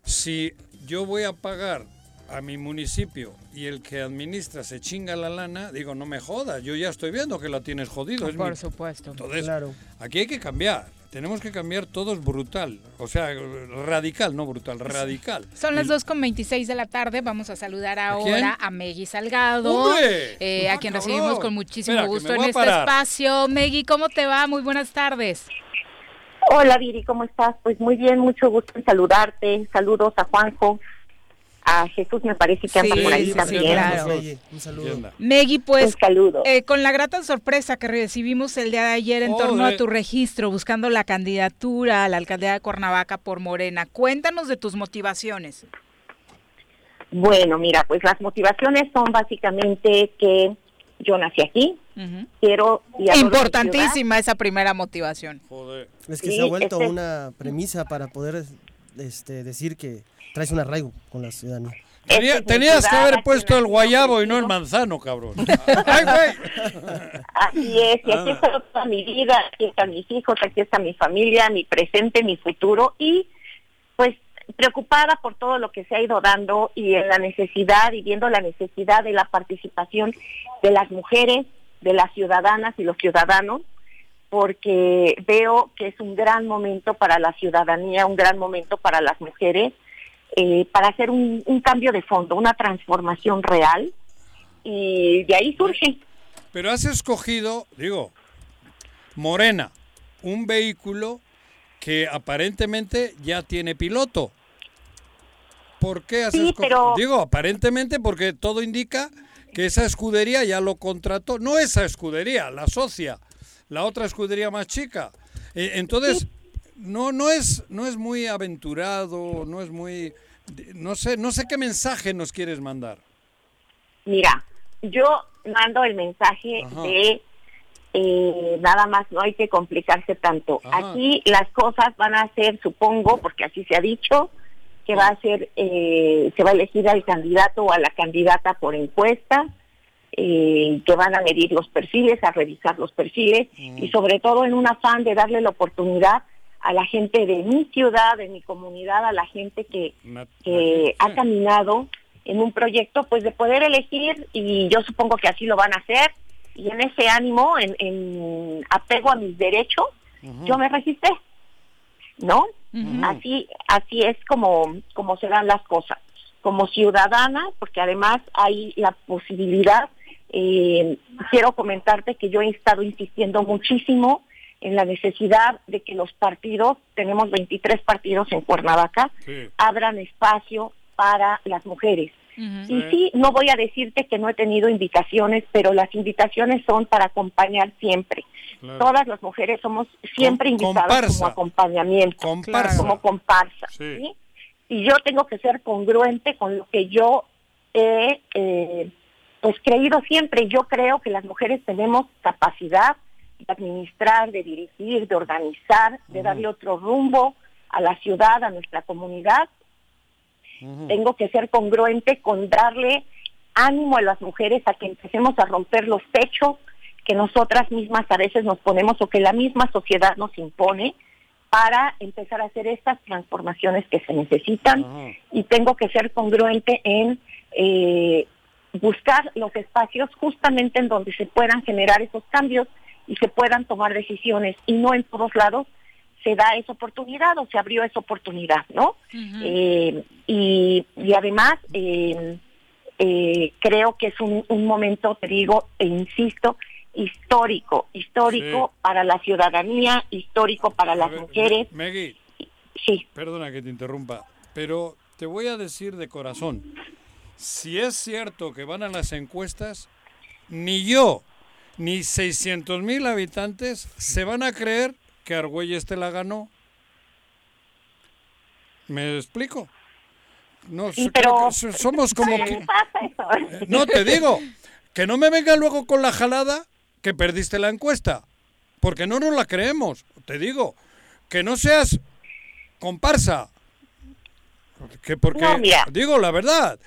Si yo voy a pagar a mi municipio y el que administra se chinga la lana, digo, no me jodas, yo ya estoy viendo que la tienes jodido. No, por mi... supuesto. Entonces, claro, aquí hay que cambiar. Tenemos que cambiar todos brutal, o sea, radical, no brutal, radical. Son las dos con veintiséis de la tarde, vamos a saludar ahora ¿A, a Megui Salgado, eh, no, a quien cabrón. recibimos con muchísimo Espera, gusto en este espacio. Megui, ¿cómo te va? Muy buenas tardes. Hola Viri, ¿cómo estás? Pues muy bien, mucho gusto en saludarte, saludos a Juanjo. A Jesús me parece que anda sí, por ahí sí, también. Sí, claro. Un saludo. Megui, pues eh, con la grata sorpresa que recibimos el día de ayer en oh, torno eh. a tu registro, buscando la candidatura a la alcaldía de Cuernavaca por Morena. Cuéntanos de tus motivaciones. Bueno, mira, pues las motivaciones son básicamente que yo nací aquí, uh-huh. quiero... Y importantísima esa primera motivación. Joder. Es que sí, se ha vuelto este... una premisa para poder... Este, decir que traes un arraigo con la ciudadanía. Tenía, tenías que haber puesto el guayabo y no el manzano, cabrón. Ay, güey. Así es, y aquí está toda mi vida, aquí están mis hijos, aquí está mi familia, mi presente, mi futuro, y pues preocupada por todo lo que se ha ido dando y en la necesidad, y viendo la necesidad de la participación de las mujeres, de las ciudadanas y los ciudadanos, porque veo que es un gran momento para la ciudadanía, un gran momento para las mujeres, eh, para hacer un, un cambio de fondo, una transformación real, y de ahí surge. Pero has escogido, digo, Morena, un vehículo que aparentemente ya tiene piloto. ¿Por qué has sí, escogido? Pero... Digo, aparentemente porque todo indica que esa escudería ya lo contrató. No esa escudería, la socia. La otra escudería más chica. Eh, entonces, no no es no es muy aventurado, no es muy... No sé, no sé qué mensaje nos quieres mandar. Mira, yo mando el mensaje Ajá. de eh, nada más no hay que complicarse tanto. Ajá. Aquí las cosas van a ser, supongo, porque así se ha dicho, que va a ser, eh, se va a elegir al candidato o a la candidata por encuesta. Eh, que van a medir los perfiles, a revisar los perfiles mm. y sobre todo en un afán de darle la oportunidad a la gente de mi ciudad, de mi comunidad, a la gente que, que ha caminado en un proyecto, pues de poder elegir, y yo supongo que así lo van a hacer, y en ese ánimo, en, en apego a mis derechos, uh-huh. yo me registré, ¿no? Uh-huh. Así así es como, como se dan las cosas, como ciudadana, porque además hay la posibilidad. Eh, quiero comentarte que yo he estado insistiendo muchísimo en la necesidad de que los partidos, tenemos veintitrés partidos en Cuernavaca, sí. abran espacio para las mujeres. Uh-huh. Y sí, no voy a decirte que no he tenido invitaciones, pero las invitaciones son para acompañar siempre. Claro. Todas las mujeres somos siempre Com- invitadas comparsa. como acompañamiento, comparsa. como comparsa. Sí. ¿sí? Y yo tengo que ser congruente con lo que yo he... Eh, Pues creído siempre, yo creo que las mujeres tenemos capacidad de administrar, de dirigir, de organizar, de uh-huh. darle otro rumbo a la ciudad, a nuestra comunidad. Uh-huh. Tengo que ser congruente con darle ánimo a las mujeres a que empecemos a romper los techos que nosotras mismas a veces nos ponemos o que la misma sociedad nos impone para empezar a hacer estas transformaciones que se necesitan. Uh-huh. Y tengo que ser congruente en... Eh, buscar los espacios justamente en donde se puedan generar esos cambios y se puedan tomar decisiones, y no en todos lados se da esa oportunidad o se abrió esa oportunidad, ¿no? Uh-huh. Eh, y, y además eh, eh, creo que es un, un momento, te digo e insisto, histórico, histórico sí. para la ciudadanía, histórico para las ver, mujeres. Megui, sí. perdona que te interrumpa, pero te voy a decir de corazón, si es cierto que van a las encuestas, ni yo, ni seiscientos mil habitantes se van a creer que Argüelles te la ganó. ¿Me explico? No, sí, pero somos como que... pasa eso? No, te digo, que no me venga luego con la jalada que perdiste la encuesta, porque no nos la creemos. Te digo, que no seas comparsa, que porque, no, digo la verdad...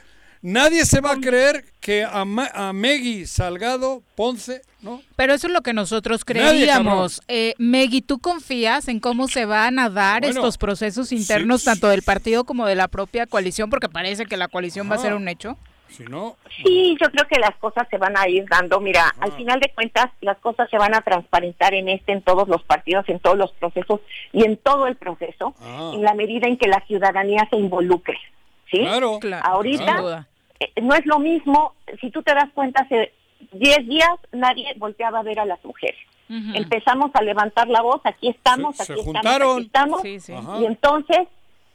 Nadie se va a creer que a, Ma- a Megui Salgado Ponce, ¿no? Pero eso es lo que nosotros creíamos. Nadie, eh, Megui, ¿tú confías en cómo se van a dar bueno, estos procesos internos sí, tanto del partido como de la propia coalición? Porque parece que la coalición ah, va a ser un hecho. Si no, sí, yo creo que las cosas se van a ir dando. Mira, ah. al final de cuentas, las cosas se van a transparentar en este, en todos los partidos, en todos los procesos y en todo el proceso, ah. en la medida en que la ciudadanía se involucre. ¿Sí? Claro, claro. Ahorita claro. Eh, no es lo mismo, si tú te das cuenta, hace diez días nadie volteaba a ver a las mujeres. Uh-huh. Empezamos a levantar la voz, aquí estamos, se, aquí, se estamos aquí estamos, aquí sí, estamos, sí. Y entonces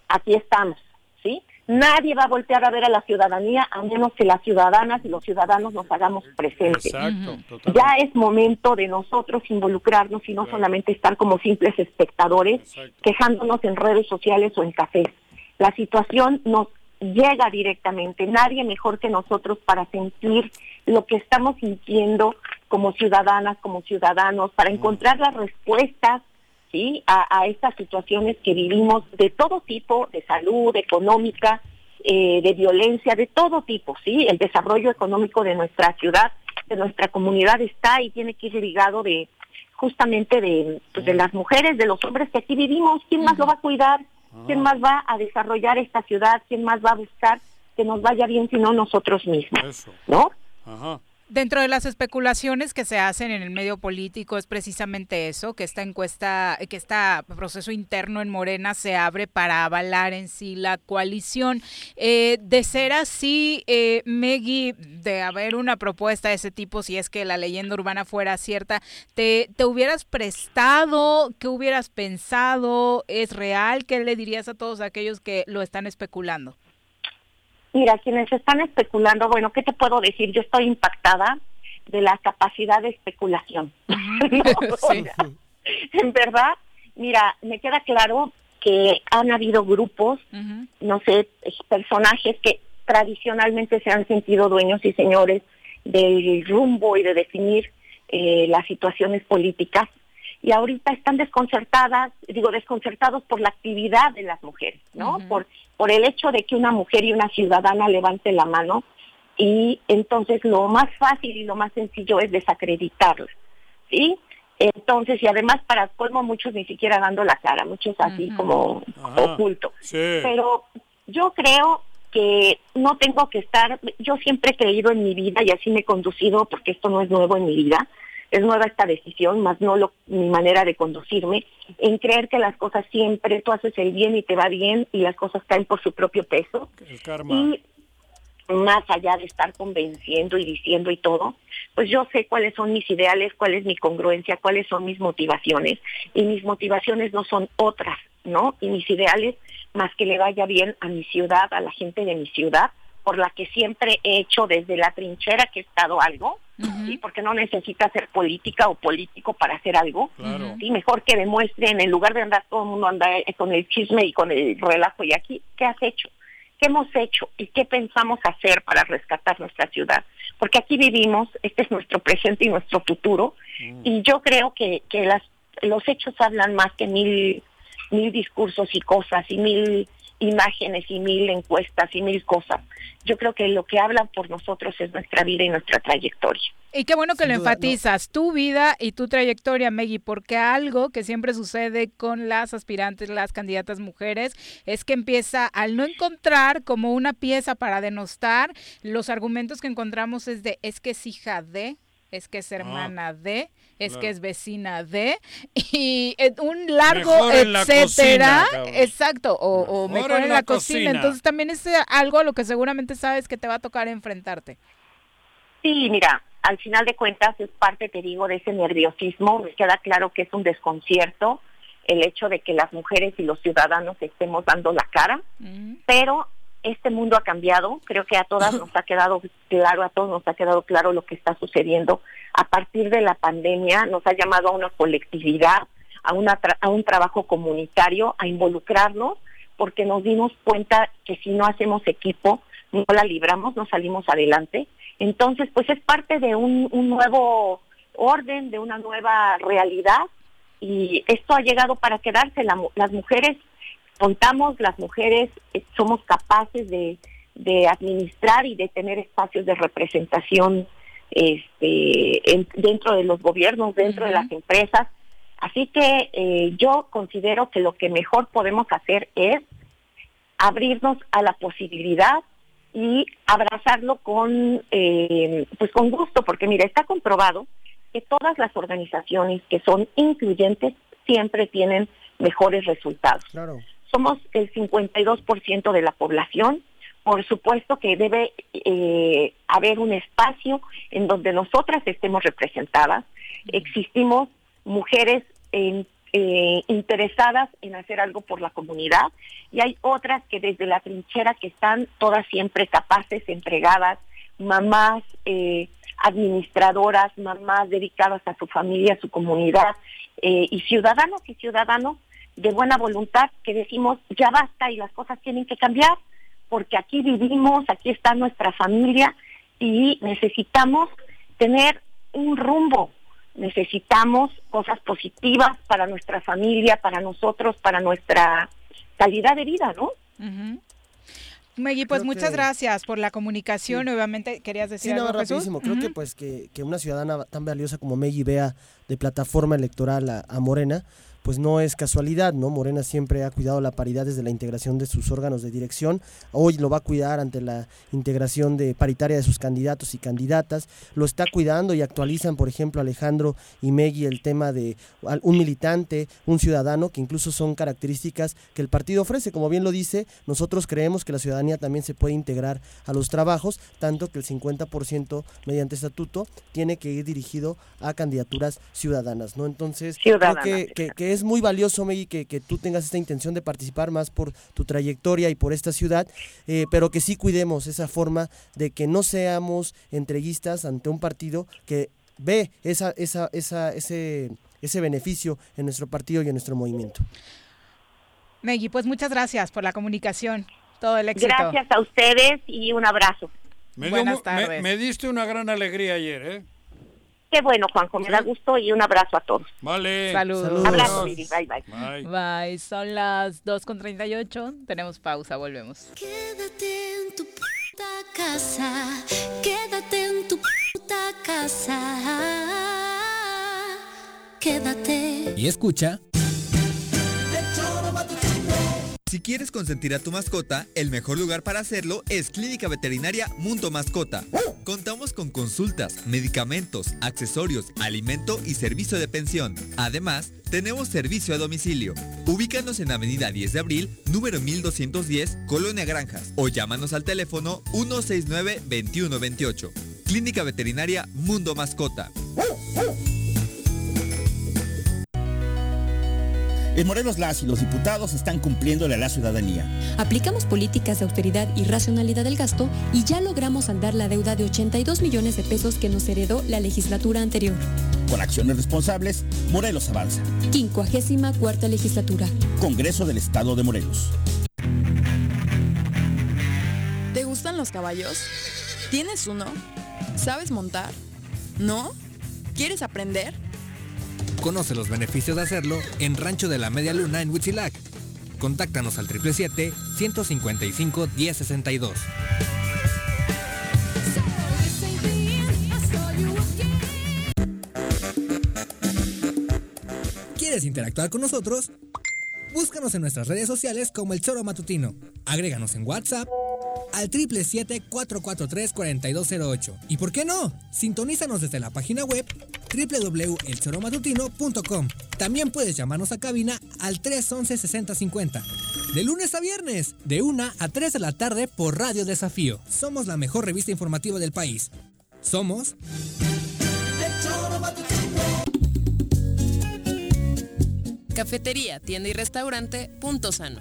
aquí estamos, ¿sí? Nadie va a voltear a ver a la ciudadanía a menos que las ciudadanas y los ciudadanos nos hagamos presentes. Exacto, totalmente. Ya es momento de nosotros involucrarnos y no claro. solamente estar como simples espectadores, exacto, quejándonos en redes sociales o en cafés. La situación nos llega directamente, nadie mejor que nosotros para sentir lo que estamos sintiendo como ciudadanas, como ciudadanos, para encontrar las respuestas, ¿sí? a, a estas situaciones que vivimos de todo tipo, de salud, económica, eh, de violencia, de todo tipo, ¿sí? El desarrollo económico de nuestra ciudad, de nuestra comunidad está y tiene que ir ligado de justamente de, pues, de las mujeres, de los hombres que aquí vivimos, ¿quién más lo va a cuidar? ¿Quién más va a desarrollar esta ciudad? ¿Quién más va a buscar que nos vaya bien si no nosotros mismos? Eso. ¿No? Ajá. Dentro de las especulaciones que se hacen en el medio político es precisamente eso, que esta encuesta, que este proceso interno en Morena se abre para avalar en sí la coalición. Eh, de ser así, eh, Megui, de haber una propuesta de ese tipo, si es que la leyenda urbana fuera cierta, ¿te, te hubieras prestado? ¿Qué hubieras pensado? ¿Es real? ¿Qué le dirías a todos aquellos que lo están especulando? Mira, quienes están especulando, bueno, ¿qué te puedo decir? Yo estoy impactada de la capacidad de especulación. No, sí. En verdad, mira, me queda claro que han habido grupos, uh-huh. no sé, personajes que tradicionalmente se han sentido dueños y señores del rumbo y de definir eh, las situaciones políticas. Y ahorita están desconcertadas, digo, desconcertados por la actividad de las mujeres, ¿no? Uh-huh. Por por el hecho de que una mujer y una ciudadana levante la mano y entonces lo más fácil y lo más sencillo es desacreditarla, ¿sí? Entonces, y además para colmo muchos ni siquiera dando la cara, muchos así uh-huh. como Ajá, oculto. Sí. Pero yo creo que no tengo que estar, yo siempre he creído en mi vida y así me he conducido porque esto no es nuevo en mi vida. Es nueva esta decisión, más no lo, mi manera de conducirme, en creer que las cosas siempre, tú haces el bien y te va bien, y las cosas caen por su propio peso. El karma. Y más allá de estar convenciendo y diciendo y todo, pues yo sé cuáles son mis ideales, cuál es mi congruencia, cuáles son mis motivaciones, y mis motivaciones no son otras, ¿no? Y mis ideales, más que le vaya bien a mi ciudad, a la gente de mi ciudad, por la que siempre he hecho desde la trinchera que he estado algo, uh-huh. ¿sí? Porque no necesita ser política o político para hacer algo, claro. ¿sí? Mejor que demuestren, en lugar de andar todo el mundo anda con el chisme y con el relajo y aquí, ¿qué has hecho? ¿Qué hemos hecho? ¿Y qué pensamos hacer para rescatar nuestra ciudad? Porque aquí vivimos, este es nuestro presente y nuestro futuro, uh-huh. y yo creo que, que las, los hechos hablan más que mil, mil discursos y cosas y mil imágenes y mil encuestas y mil cosas. Yo creo que lo que hablan por nosotros es nuestra vida y nuestra trayectoria. Y qué bueno que Sin lo duda, enfatizas, no. tu vida y tu trayectoria, Megui, porque algo que siempre sucede con las aspirantes, las candidatas mujeres, es que empieza, al no encontrar como una pieza para denostar, los argumentos que encontramos es de, es que es hija de, es que es hermana ah, de, es claro. que es vecina de, y un largo etcétera, cocina, exacto, o mejor, o mejor en, en la, la cocina. cocina. Entonces también es algo a lo que seguramente sabes que te va a tocar enfrentarte. Sí, mira, al final de cuentas es parte, te digo, de ese nerviosismo, me queda claro que es un desconcierto el hecho de que las mujeres y los ciudadanos estemos dando la cara, mm. pero este mundo ha cambiado, creo que a todas nos ha quedado claro, a todos nos ha quedado claro lo que está sucediendo. A partir de la pandemia nos ha llamado a una colectividad, a, una tra- a un trabajo comunitario, a involucrarnos, porque nos dimos cuenta que si no hacemos equipo, no la libramos, no salimos adelante. Entonces, pues es parte de un, un nuevo orden, de una nueva realidad, y esto ha llegado para quedarse. La, las mujeres contamos, las mujeres somos capaces de, de administrar y de tener espacios de representación este, en, dentro de los gobiernos, dentro uh-huh. de las empresas. Así que eh, yo considero que lo que mejor podemos hacer es abrirnos a la posibilidad y abrazarlo con eh, pues con gusto, porque mira, está comprobado que todas las organizaciones que son incluyentes siempre tienen mejores resultados. Claro. Somos el cincuenta y dos por ciento de la población. Por supuesto que debe eh, haber un espacio en donde nosotras estemos representadas. Uh-huh. Existimos mujeres eh, eh, interesadas en hacer algo por la comunidad, y hay otras que desde la trinchera que están todas siempre capaces, entregadas, mamás eh, administradoras, mamás dedicadas a su familia, a su comunidad, eh, y ciudadanos y ciudadanos de buena voluntad que decimos ya basta y las cosas tienen que cambiar, porque aquí vivimos, aquí está nuestra familia y necesitamos tener un rumbo, necesitamos cosas positivas para nuestra familia, para nosotros, para nuestra calidad de vida, ¿no? Uh-huh. Megui, pues creo muchas que... gracias por la comunicación. Sí. Nuevamente, ¿querías decir sí, no, algo, Jesús? Creo uh-huh. que, pues, que, que una ciudadana tan valiosa como Megui vea de plataforma electoral a, a Morena, pues no es casualidad, ¿no? Morena siempre ha cuidado la paridad desde la integración de sus órganos de dirección. Hoy lo va a cuidar ante la integración de paritaria de sus candidatos y candidatas. Lo está cuidando y actualizan, por ejemplo, Alejandro y Megui, el tema de un militante, un ciudadano, que incluso son características que el partido ofrece. Como bien lo dice, nosotros creemos que la ciudadanía también se puede integrar a los trabajos, tanto que el cincuenta por ciento mediante estatuto tiene que ir dirigido a candidaturas ciudadanas, ¿no? Entonces, ciudadanas. creo que, que, que es muy valioso, Megui, que, que tú tengas esta intención de participar más por tu trayectoria y por esta ciudad, eh, pero que sí cuidemos esa forma de que no seamos entreguistas ante un partido que ve esa, esa, esa, ese, ese beneficio en nuestro partido y en nuestro movimiento. Megui, pues muchas gracias por la comunicación, todo el éxito. Gracias a ustedes y un abrazo. Me Buenas dio, tardes. Me, me diste una gran alegría ayer, ¿eh? Qué bueno, Juanjo, me da gusto y un abrazo a todos. Vale. Saludos. Abrazo, Miri. Bye, bye. Bye. Bye. Son las dos con treinta y ocho. Tenemos pausa, volvemos. Quédate en tu puta casa. Quédate en tu puta casa. Quédate. Y escucha. Si quieres consentir a tu mascota, el mejor lugar para hacerlo es Clínica Veterinaria Mundo Mascota. Contamos con consultas, medicamentos, accesorios, alimento y servicio de pensión. Además, tenemos servicio a domicilio. Ubícanos en Avenida diez de abril, número mil doscientos diez, Colonia Granjas, o llámanos al teléfono uno sesenta y nueve, veintiuno veintiocho. Clínica Veterinaria Mundo Mascota. En Morelos, las y los diputados están cumpliéndole a la ciudadanía. Aplicamos políticas de austeridad y racionalidad del gasto y ya logramos andar la deuda de ochenta y dos millones de pesos que nos heredó la legislatura anterior. Con acciones responsables, Morelos avanza. quincuagésima cuarta legislatura. Congreso del Estado de Morelos. ¿Te gustan los caballos? ¿Tienes uno? ¿Sabes montar? ¿No? ¿Quieres aprender? Conoce los beneficios de hacerlo en Rancho de la Media Luna en Huitzilac. Contáctanos al triple siete, ciento cincuenta y cinco, diez sesenta y dos. ¿Quieres interactuar con nosotros? Búscanos en nuestras redes sociales como El Txoro Matutino. Agréganos en WhatsApp al triple siete, cuatro cuatro tres, cuatro dos cero ocho. ¿Y por qué no? Sintonízanos desde la página web doble u doble u doble u punto el txoro matutino punto com. También puedes llamarnos a cabina al tres once, sesenta cincuenta. De lunes a viernes, de una a tres de la tarde por Radio Desafío. Somos la mejor revista informativa del país. Somos... Cafetería, tienda y restaurante Punto Sano.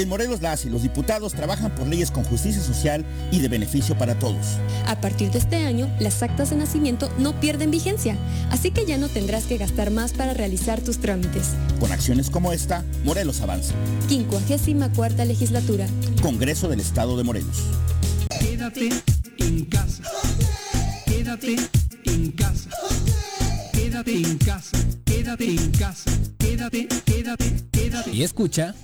En Morelos, las y los diputados trabajan por leyes con justicia social y de beneficio para todos. A partir de este año, las actas de nacimiento no pierden vigencia, así que ya no tendrás que gastar más para realizar tus trámites. Con acciones como esta, Morelos avanza. quincuagésima cuarta Legislatura. Congreso del Estado de Morelos. Quédate en casa. Quédate en casa. Quédate en casa. Quédate en casa. Quédate, quédate, quédate. Y escucha.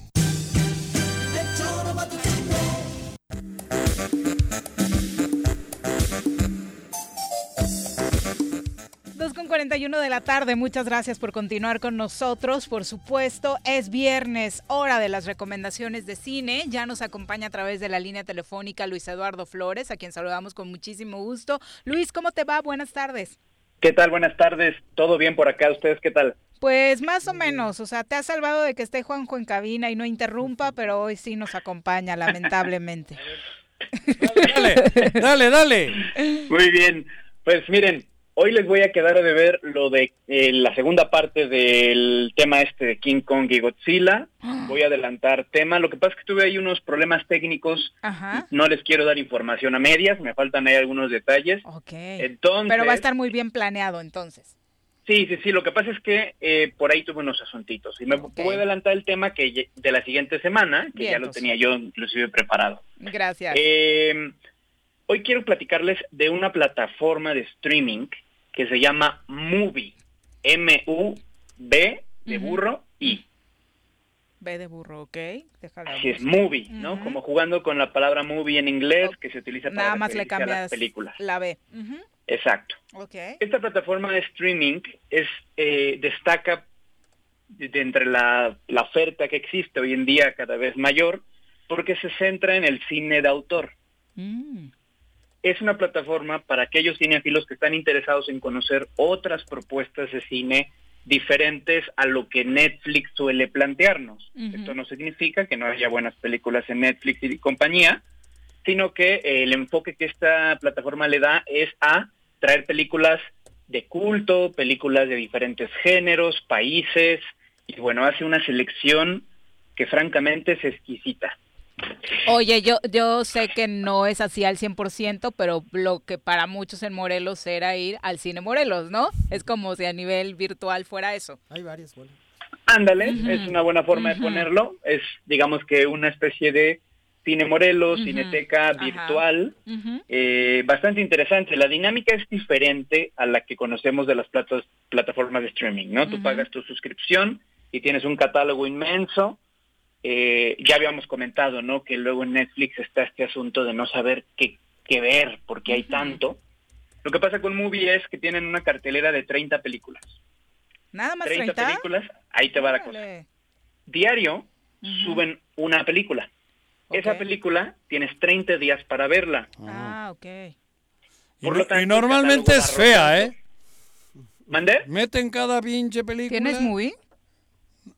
dos con cuarenta y uno de la tarde, muchas gracias por continuar con nosotros. Por supuesto, es viernes, hora de las recomendaciones de cine. Ya nos acompaña a través de la línea telefónica Luis Eduardo Flores, a quien saludamos con muchísimo gusto. Luis, ¿cómo te va? Buenas tardes. ¿Qué tal? Buenas tardes. ¿Todo bien por acá? ¿Ustedes qué tal? Pues más o menos, o sea, te has salvado de que esté Juanjo en cabina y no interrumpa, pero hoy sí nos acompaña, lamentablemente. Dale, dale, dale. Muy bien, pues miren, hoy les voy a quedar de ver lo de eh, la segunda parte del tema este de King Kong y Godzilla. Voy a adelantar tema. Lo que pasa es que tuve ahí unos problemas técnicos. Ajá. No les quiero dar información a medias, me faltan ahí algunos detalles. Okay. Entonces, pero va a estar muy bien planeado entonces. Sí, sí, sí. Lo que pasa es que eh, por ahí tuve unos asuntitos. Y me okay. voy a adelantar el tema que de la siguiente semana, que bien, ya lo entonces. tenía yo inclusive preparado. Gracias. Eh, hoy quiero platicarles de una plataforma de streaming que se llama Mubi, M U B de burro I. B de burro, ok. Déjalo. Así es, Mubi, uh-huh. ¿no? Como jugando con la palabra movie en inglés, que se utiliza para Nada más le cambias las películas. La B. Uh-huh. Exacto. Okay. Esta plataforma de streaming es eh, destaca de entre la, la oferta que existe hoy en día cada vez mayor, porque se centra en el cine de autor. Mm. Es una plataforma para aquellos cinéfilos que están interesados en conocer otras propuestas de cine diferentes a lo que Netflix suele plantearnos. Uh-huh. Esto no significa que no haya buenas películas en Netflix y compañía, sino que el enfoque que esta plataforma le da es a traer películas de culto, películas de diferentes géneros, países, y bueno, hace una selección que francamente es exquisita. Oye, yo yo sé que no es así al cien por ciento, pero lo que para muchos en Morelos era ir al cine Morelos, ¿no? Es como si a nivel virtual fuera eso. Hay varias, bueno. Ándale, uh-huh. es una buena forma uh-huh. de ponerlo. Es, digamos que una especie de cine Morelos, uh-huh. cineteca uh-huh. virtual. Uh-huh. Eh, bastante interesante. La dinámica es diferente a la que conocemos de las platos, plataformas de streaming, ¿no? Uh-huh. Tú pagas tu suscripción y tienes un catálogo inmenso. Eh, ya habíamos comentado, ¿no?, que luego en Netflix está este asunto de no saber qué, qué ver, porque hay tanto. Lo que pasa con Mubi es que tienen una cartelera de treinta películas. ¿Nada más treinta? treinta películas, ahí te va la cosa. Diario uh-huh. suben una película. Okay. Esa película tienes treinta días para verla. Ah, ok. Por y, lo tanto, y normalmente es fea, ¿eh? ¿Mandé? Meten cada pinche película. ¿Tienes Mubi?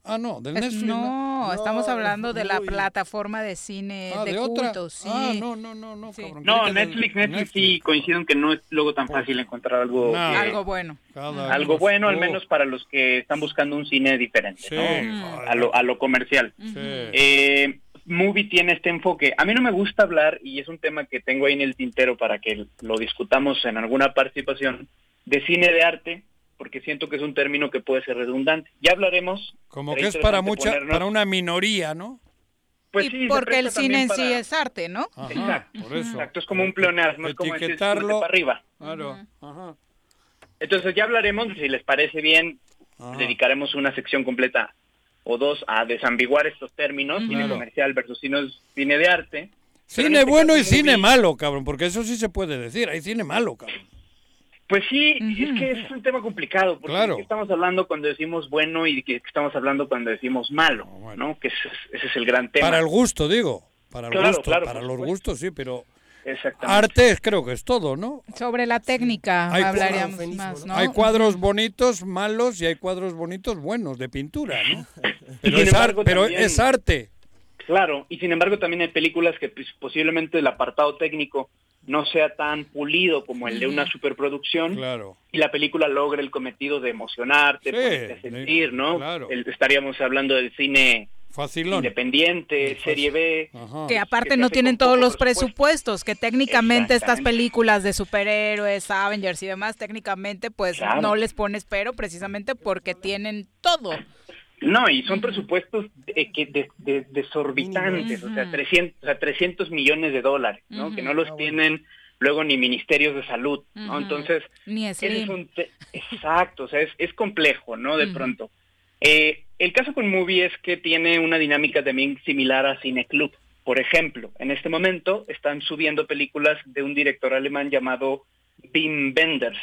Ah, no, del Netflix. No, no, estamos hablando de la plataforma de cine ah, de, de culto, sí. Ah, no, no, no, no, sí. cabrón. No, Netflix, Netflix, Netflix sí coincido en que no es luego tan fácil encontrar algo no. que, algo bueno. Algo bueno, al menos para los que están buscando un cine diferente, sí. ¿no? A lo, a lo comercial. Sí. Eh, Mubi tiene este enfoque. A mí no me gusta hablar, y es un tema que tengo ahí en el tintero para que lo discutamos en alguna participación, de cine de arte, porque siento que es un término que puede ser redundante. Ya hablaremos. Como que es para mucha, ponernos. Para una minoría, ¿no? Pues y sí, porque el cine en para... sí es arte, ¿no? Ajá, exacto, por eso. Exacto, es como un pleonasmo, es como decir, para arriba. Claro, ajá. Entonces ya hablaremos, si les parece bien, ajá. dedicaremos una sección completa o dos a desambiguar estos términos, mm. cine claro. comercial versus cine de arte. Cine este bueno y cine bien. malo, cabrón, porque eso sí se puede decir, hay cine malo, cabrón. Pues sí, uh-huh. es que es un tema complicado, porque claro. es que estamos hablando cuando decimos bueno y que estamos hablando cuando decimos malo, oh, bueno. ¿no? Que ese es, ese es el gran tema. Para el gusto, digo, para el claro, gusto, claro, para los gustos, sí, pero arte creo que es todo, ¿no? Sobre la técnica sí. hablaríamos cuadros, más, ¿no? Hay cuadros bonitos, malos, y hay cuadros bonitos, buenos, de pintura, ¿no? Pero, es, embargo, ar- pero también... es arte. Claro, y sin embargo también hay películas que pues, posiblemente el apartado técnico no sea tan pulido como el de una superproducción claro. y la película logra el cometido de emocionarte, sí, de sentir, ¿no? Claro. El, estaríamos hablando del cine Facilón. Independiente, Serie B. Ajá. Que aparte que no tienen todos los presupuestos, que técnicamente estas películas de superhéroes, Avengers y demás, técnicamente pues claro, no les pones pero precisamente porque tienen todo. No, y son presupuestos eh, que de, de, desorbitantes, uh-huh, o sea, trescientos millones de dólares, ¿no? Uh-huh. Que no los oh, tienen bueno. luego ni ministerios de salud, uh-huh, ¿no? Entonces, ni es, es un te- exacto, o sea, es, es complejo, ¿no? De uh-huh. pronto. Eh, el caso con Movie es que tiene una dinámica también similar a Cineclub. Por ejemplo, en este momento están subiendo películas de un director alemán llamado Wim Wenders.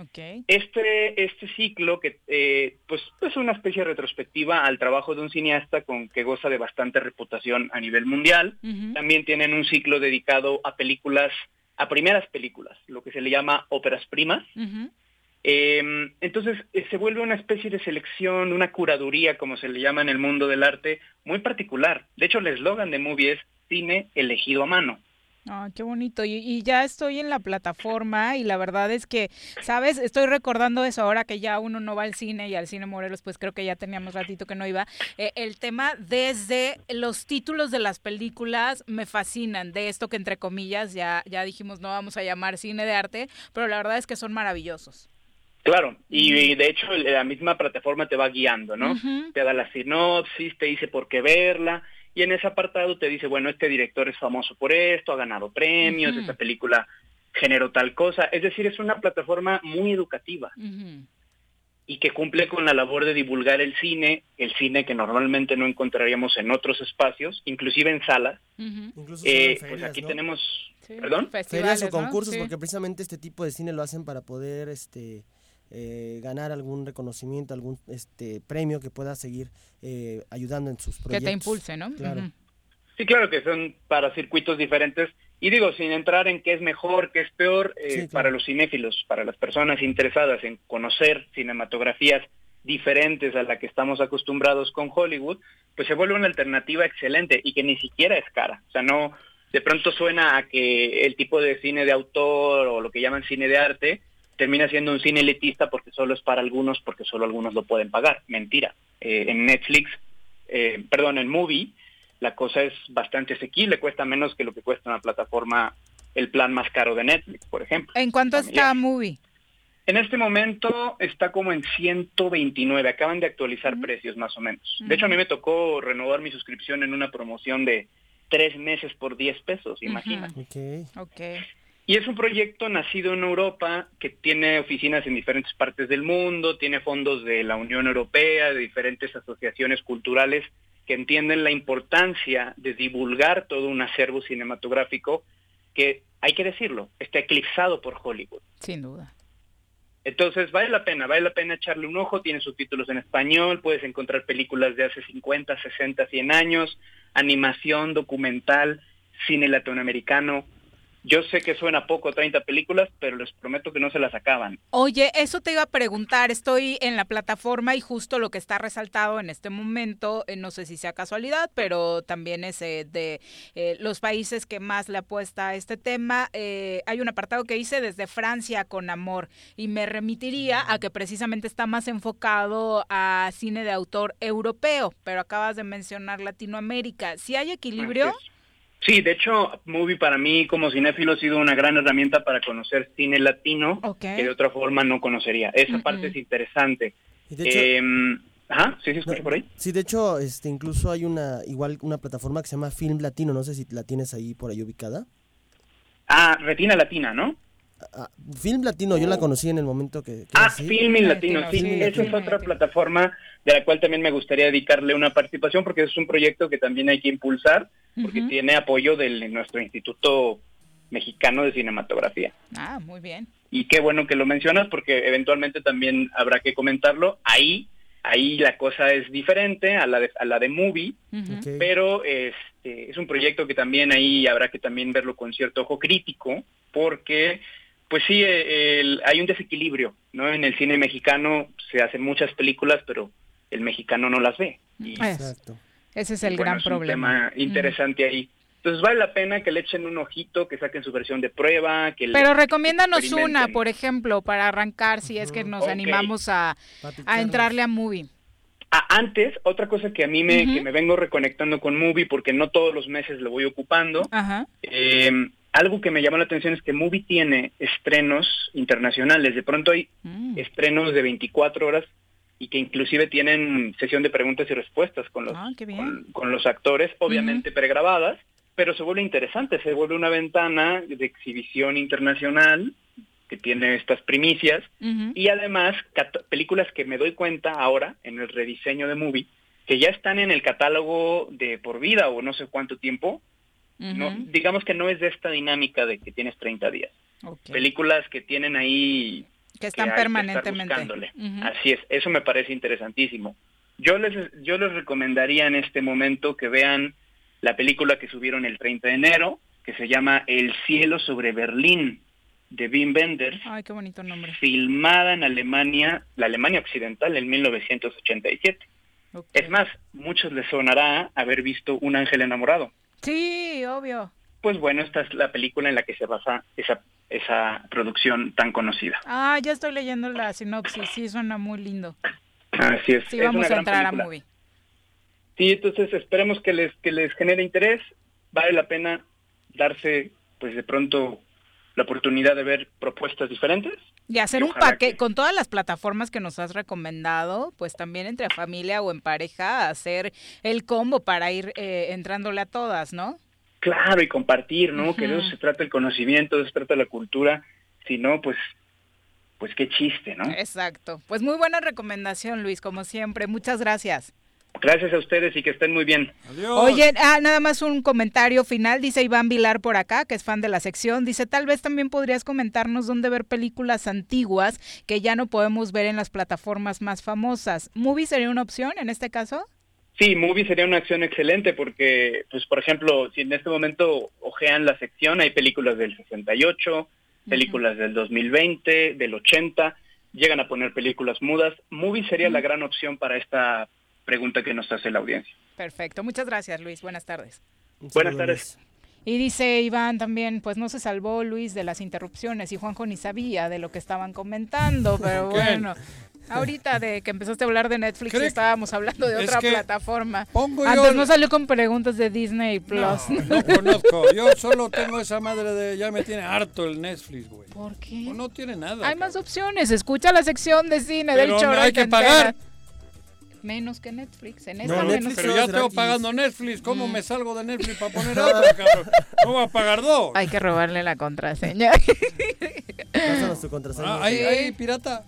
Okay. Este este ciclo que eh, pues es pues una especie de retrospectiva al trabajo de un cineasta con que goza de bastante reputación a nivel mundial. Uh-huh. También tienen un ciclo dedicado a películas, a primeras películas, lo que se le llama óperas primas. Uh-huh. Eh, entonces eh, se vuelve una especie de selección, una curaduría, como se le llama en el mundo del arte, muy particular. De hecho, el eslogan de Movie es cine elegido a mano. Ah, oh, qué bonito. Y, y ya estoy en la plataforma y la verdad es que, ¿sabes? Estoy recordando eso ahora que ya uno no va al cine y al Cine Morelos, pues creo que ya teníamos ratito que no iba. Eh, el tema desde los títulos de las películas me fascinan, de esto que entre comillas ya, ya dijimos no vamos a llamar cine de arte, pero la verdad es que son maravillosos. Claro, y, y de hecho la misma plataforma te va guiando, ¿no? Uh-huh. Te da la sinopsis, te dice por qué verla, y en ese apartado te dice, bueno, este director es famoso por esto, ha ganado premios, uh-huh, esta película generó tal cosa. Es decir, es una plataforma muy educativa, uh-huh, y que cumple con la labor de divulgar el cine, el cine que normalmente no encontraríamos en otros espacios, inclusive en salas. Uh-huh. Incluso eh, ferias, pues aquí ¿no? tenemos, sí, perdón, ferias o concursos, ¿no? Sí, porque precisamente este tipo de cine lo hacen para poder, este... Eh, ganar algún reconocimiento, algún este premio que pueda seguir eh, ayudando en sus proyectos. Que te impulse, ¿no? Claro. Uh-huh. Sí, claro que son para circuitos diferentes. Y digo, sin entrar en qué es mejor, qué es peor, eh, sí, claro, para los cinéfilos, para las personas interesadas en conocer cinematografías diferentes a la que estamos acostumbrados con Hollywood, pues se vuelve una alternativa excelente y que ni siquiera es cara. O sea, no, de pronto suena a que el tipo de cine de autor o lo que llaman cine de arte termina siendo un cine elitista porque solo es para algunos, porque solo algunos lo pueden pagar. Mentira. Eh, en Netflix, eh, perdón, en Movie, la cosa es bastante asequible, cuesta menos que lo que cuesta una plataforma, el plan más caro de Netflix, por ejemplo. ¿En cuánto está Movie? En este momento está como en ciento veintinueve, acaban de actualizar uh-huh, precios más o menos. Uh-huh. De hecho, a mí me tocó renovar mi suscripción en una promoción de tres meses por diez pesos, uh-huh, imagínate. Okay. Okay. Y es un proyecto nacido en Europa que tiene oficinas en diferentes partes del mundo, tiene fondos de la Unión Europea, de diferentes asociaciones culturales que entienden la importancia de divulgar todo un acervo cinematográfico que, hay que decirlo, está eclipsado por Hollywood. Sin duda. Entonces vale la pena, vale la pena echarle un ojo, tiene subtítulos en español, puedes encontrar películas de hace cincuenta, sesenta, cien años, animación, documental, cine latinoamericano. Yo sé que suena poco, treinta películas, pero les prometo que no se las acaban. Oye, eso te iba a preguntar, estoy en la plataforma y justo lo que está resaltado en este momento, eh, no sé si sea casualidad, pero también es eh, de eh, los países que más le apuesta a este tema. Eh, hay un apartado que dice Desde Francia con amor, y me remitiría a que precisamente está más enfocado a cine de autor europeo, pero acabas de mencionar Latinoamérica. ¿Sí hay equilibrio? Gracias. Sí, de hecho, Movie para mí como cinéfilo ha sido una gran herramienta para conocer cine latino, okay, que de otra forma no conocería. Esa uh-uh. parte es interesante. Y de hecho, eh, ajá, sí, sí, escucho no, por ahí. Sí, de hecho, este, incluso hay una igual una plataforma que se llama Film Latino, no sé si la tienes ahí por ahí ubicada. Ah, Retina Latina, ¿no? Ah, Film Latino, oh. yo la conocí en el momento que... que ah, Film Latino, sí, sí, sí, esa es otra plataforma de la cual también me gustaría dedicarle una participación porque es un proyecto que también hay que impulsar porque uh-huh. tiene apoyo de nuestro Instituto Mexicano de Cinematografía. Ah, muy bien. Y qué bueno que lo mencionas porque eventualmente también habrá que comentarlo. Ahí ahí la cosa es diferente a la de, a la de Movie, uh-huh. okay. pero este, es un proyecto que también ahí habrá que también verlo con cierto ojo crítico porque... Pues sí, el, hay un desequilibrio, ¿no? En el cine mexicano se hacen muchas películas, pero el mexicano no las ve. Y, exacto. Ese es el bueno, gran es problema. Es un tema interesante mm. ahí. Entonces vale la pena que le echen un ojito, que saquen su versión de prueba. Que pero recomiéndanos una, por ejemplo, para arrancar, si uh-huh. es que nos okay. animamos a, a entrarle a Movie. Ah, antes, otra cosa que a mí me, uh-huh. que me vengo reconectando con Mubi, porque no todos los meses lo voy ocupando, uh-huh. eh, algo que me llamó la atención es que Mubi tiene estrenos internacionales. De pronto hay uh-huh. estrenos de veinticuatro horas y que inclusive tienen sesión de preguntas y respuestas con los, oh, qué bien. Con, con los actores, obviamente uh-huh. pregrabadas, pero se vuelve interesante, se vuelve una ventana de exhibición internacional que tiene estas primicias, uh-huh. y además cat- películas que me doy cuenta ahora, en el rediseño de Mubi, que ya están en el catálogo de por vida o no sé cuánto tiempo, uh-huh. no, digamos que no es de esta dinámica de que tienes treinta días. Okay. Películas que tienen ahí... Que están que permanentemente. Que uh-huh. Así es, eso me parece interesantísimo. Yo les, yo les recomendaría en este momento que vean la película que subieron el treinta de enero, que se llama El cielo sobre Berlín, de Wim Wenders. Ay, qué bonito nombre. Filmada en Alemania, la Alemania Occidental, en mil novecientos ochenta y siete. Okay. Es más, muchos les sonará haber visto Un ángel enamorado. Sí, obvio. Pues bueno, esta es la película en la que se basa esa, esa producción tan conocida. Ah, ya estoy leyendo la sinopsis, sí, suena muy lindo. Así es. Sí, es vamos una a entrar película. A Mubi. Sí, entonces esperemos que les, que les genere interés. Vale la pena darse, pues de pronto... la oportunidad de ver propuestas diferentes. Y hacer y un paquete, que... con todas las plataformas que nos has recomendado, pues también entre familia o en pareja, hacer el combo para ir eh, entrándole a todas, ¿no? Claro, y compartir, ¿no? Uh-huh. Que de eso se trata el conocimiento, de eso se trata la cultura, si no, pues, pues qué chiste, ¿no? Exacto. Pues muy buena recomendación, Luis, como siempre. Muchas gracias. Gracias a ustedes y que estén muy bien. Adiós. Oye, ah, nada más un comentario final, dice Iván Vilar por acá, que es fan de la sección, dice, tal vez también podrías comentarnos dónde ver películas antiguas que ya no podemos ver en las plataformas más famosas. ¿Mubi sería una opción en este caso? Sí, Mubi sería una acción excelente porque, pues por ejemplo, si en este momento ojean la sección, hay películas del sesenta y ocho, películas uh-huh. del dos mil veinte, del ochenta, llegan a poner películas mudas. Mubi sería uh-huh. la gran opción para esta pregunta que nos hace la audiencia. Perfecto, muchas gracias, Luis, buenas tardes. Muchas buenas tardes. tardes. Y dice Iván también, pues no se salvó Luis de las interrupciones y Juanjo ni sabía de lo que estaban comentando, pero bueno, ahorita de que empezaste a hablar de Netflix estábamos hablando de es otra plataforma. Antes yo... no salió con preguntas de Disney Plus. No, no conozco, yo solo tengo esa madre de ya me tiene harto el Netflix, güey. ¿Por qué? No, no tiene nada. Hay cabrón. Más opciones, escucha la sección de cine pero del Choro. Hay que pagar. Entera. Menos que Netflix, en esta no, menos. Pero ya tengo pagando Netflix, ¿cómo mm. me salgo de Netflix para poner algo, cabrón? ¿Cómo va a pagar dos? Hay que robarle la contraseña. Pásanos tu contraseña. Ah, ¿hay, ¿Hay pirata?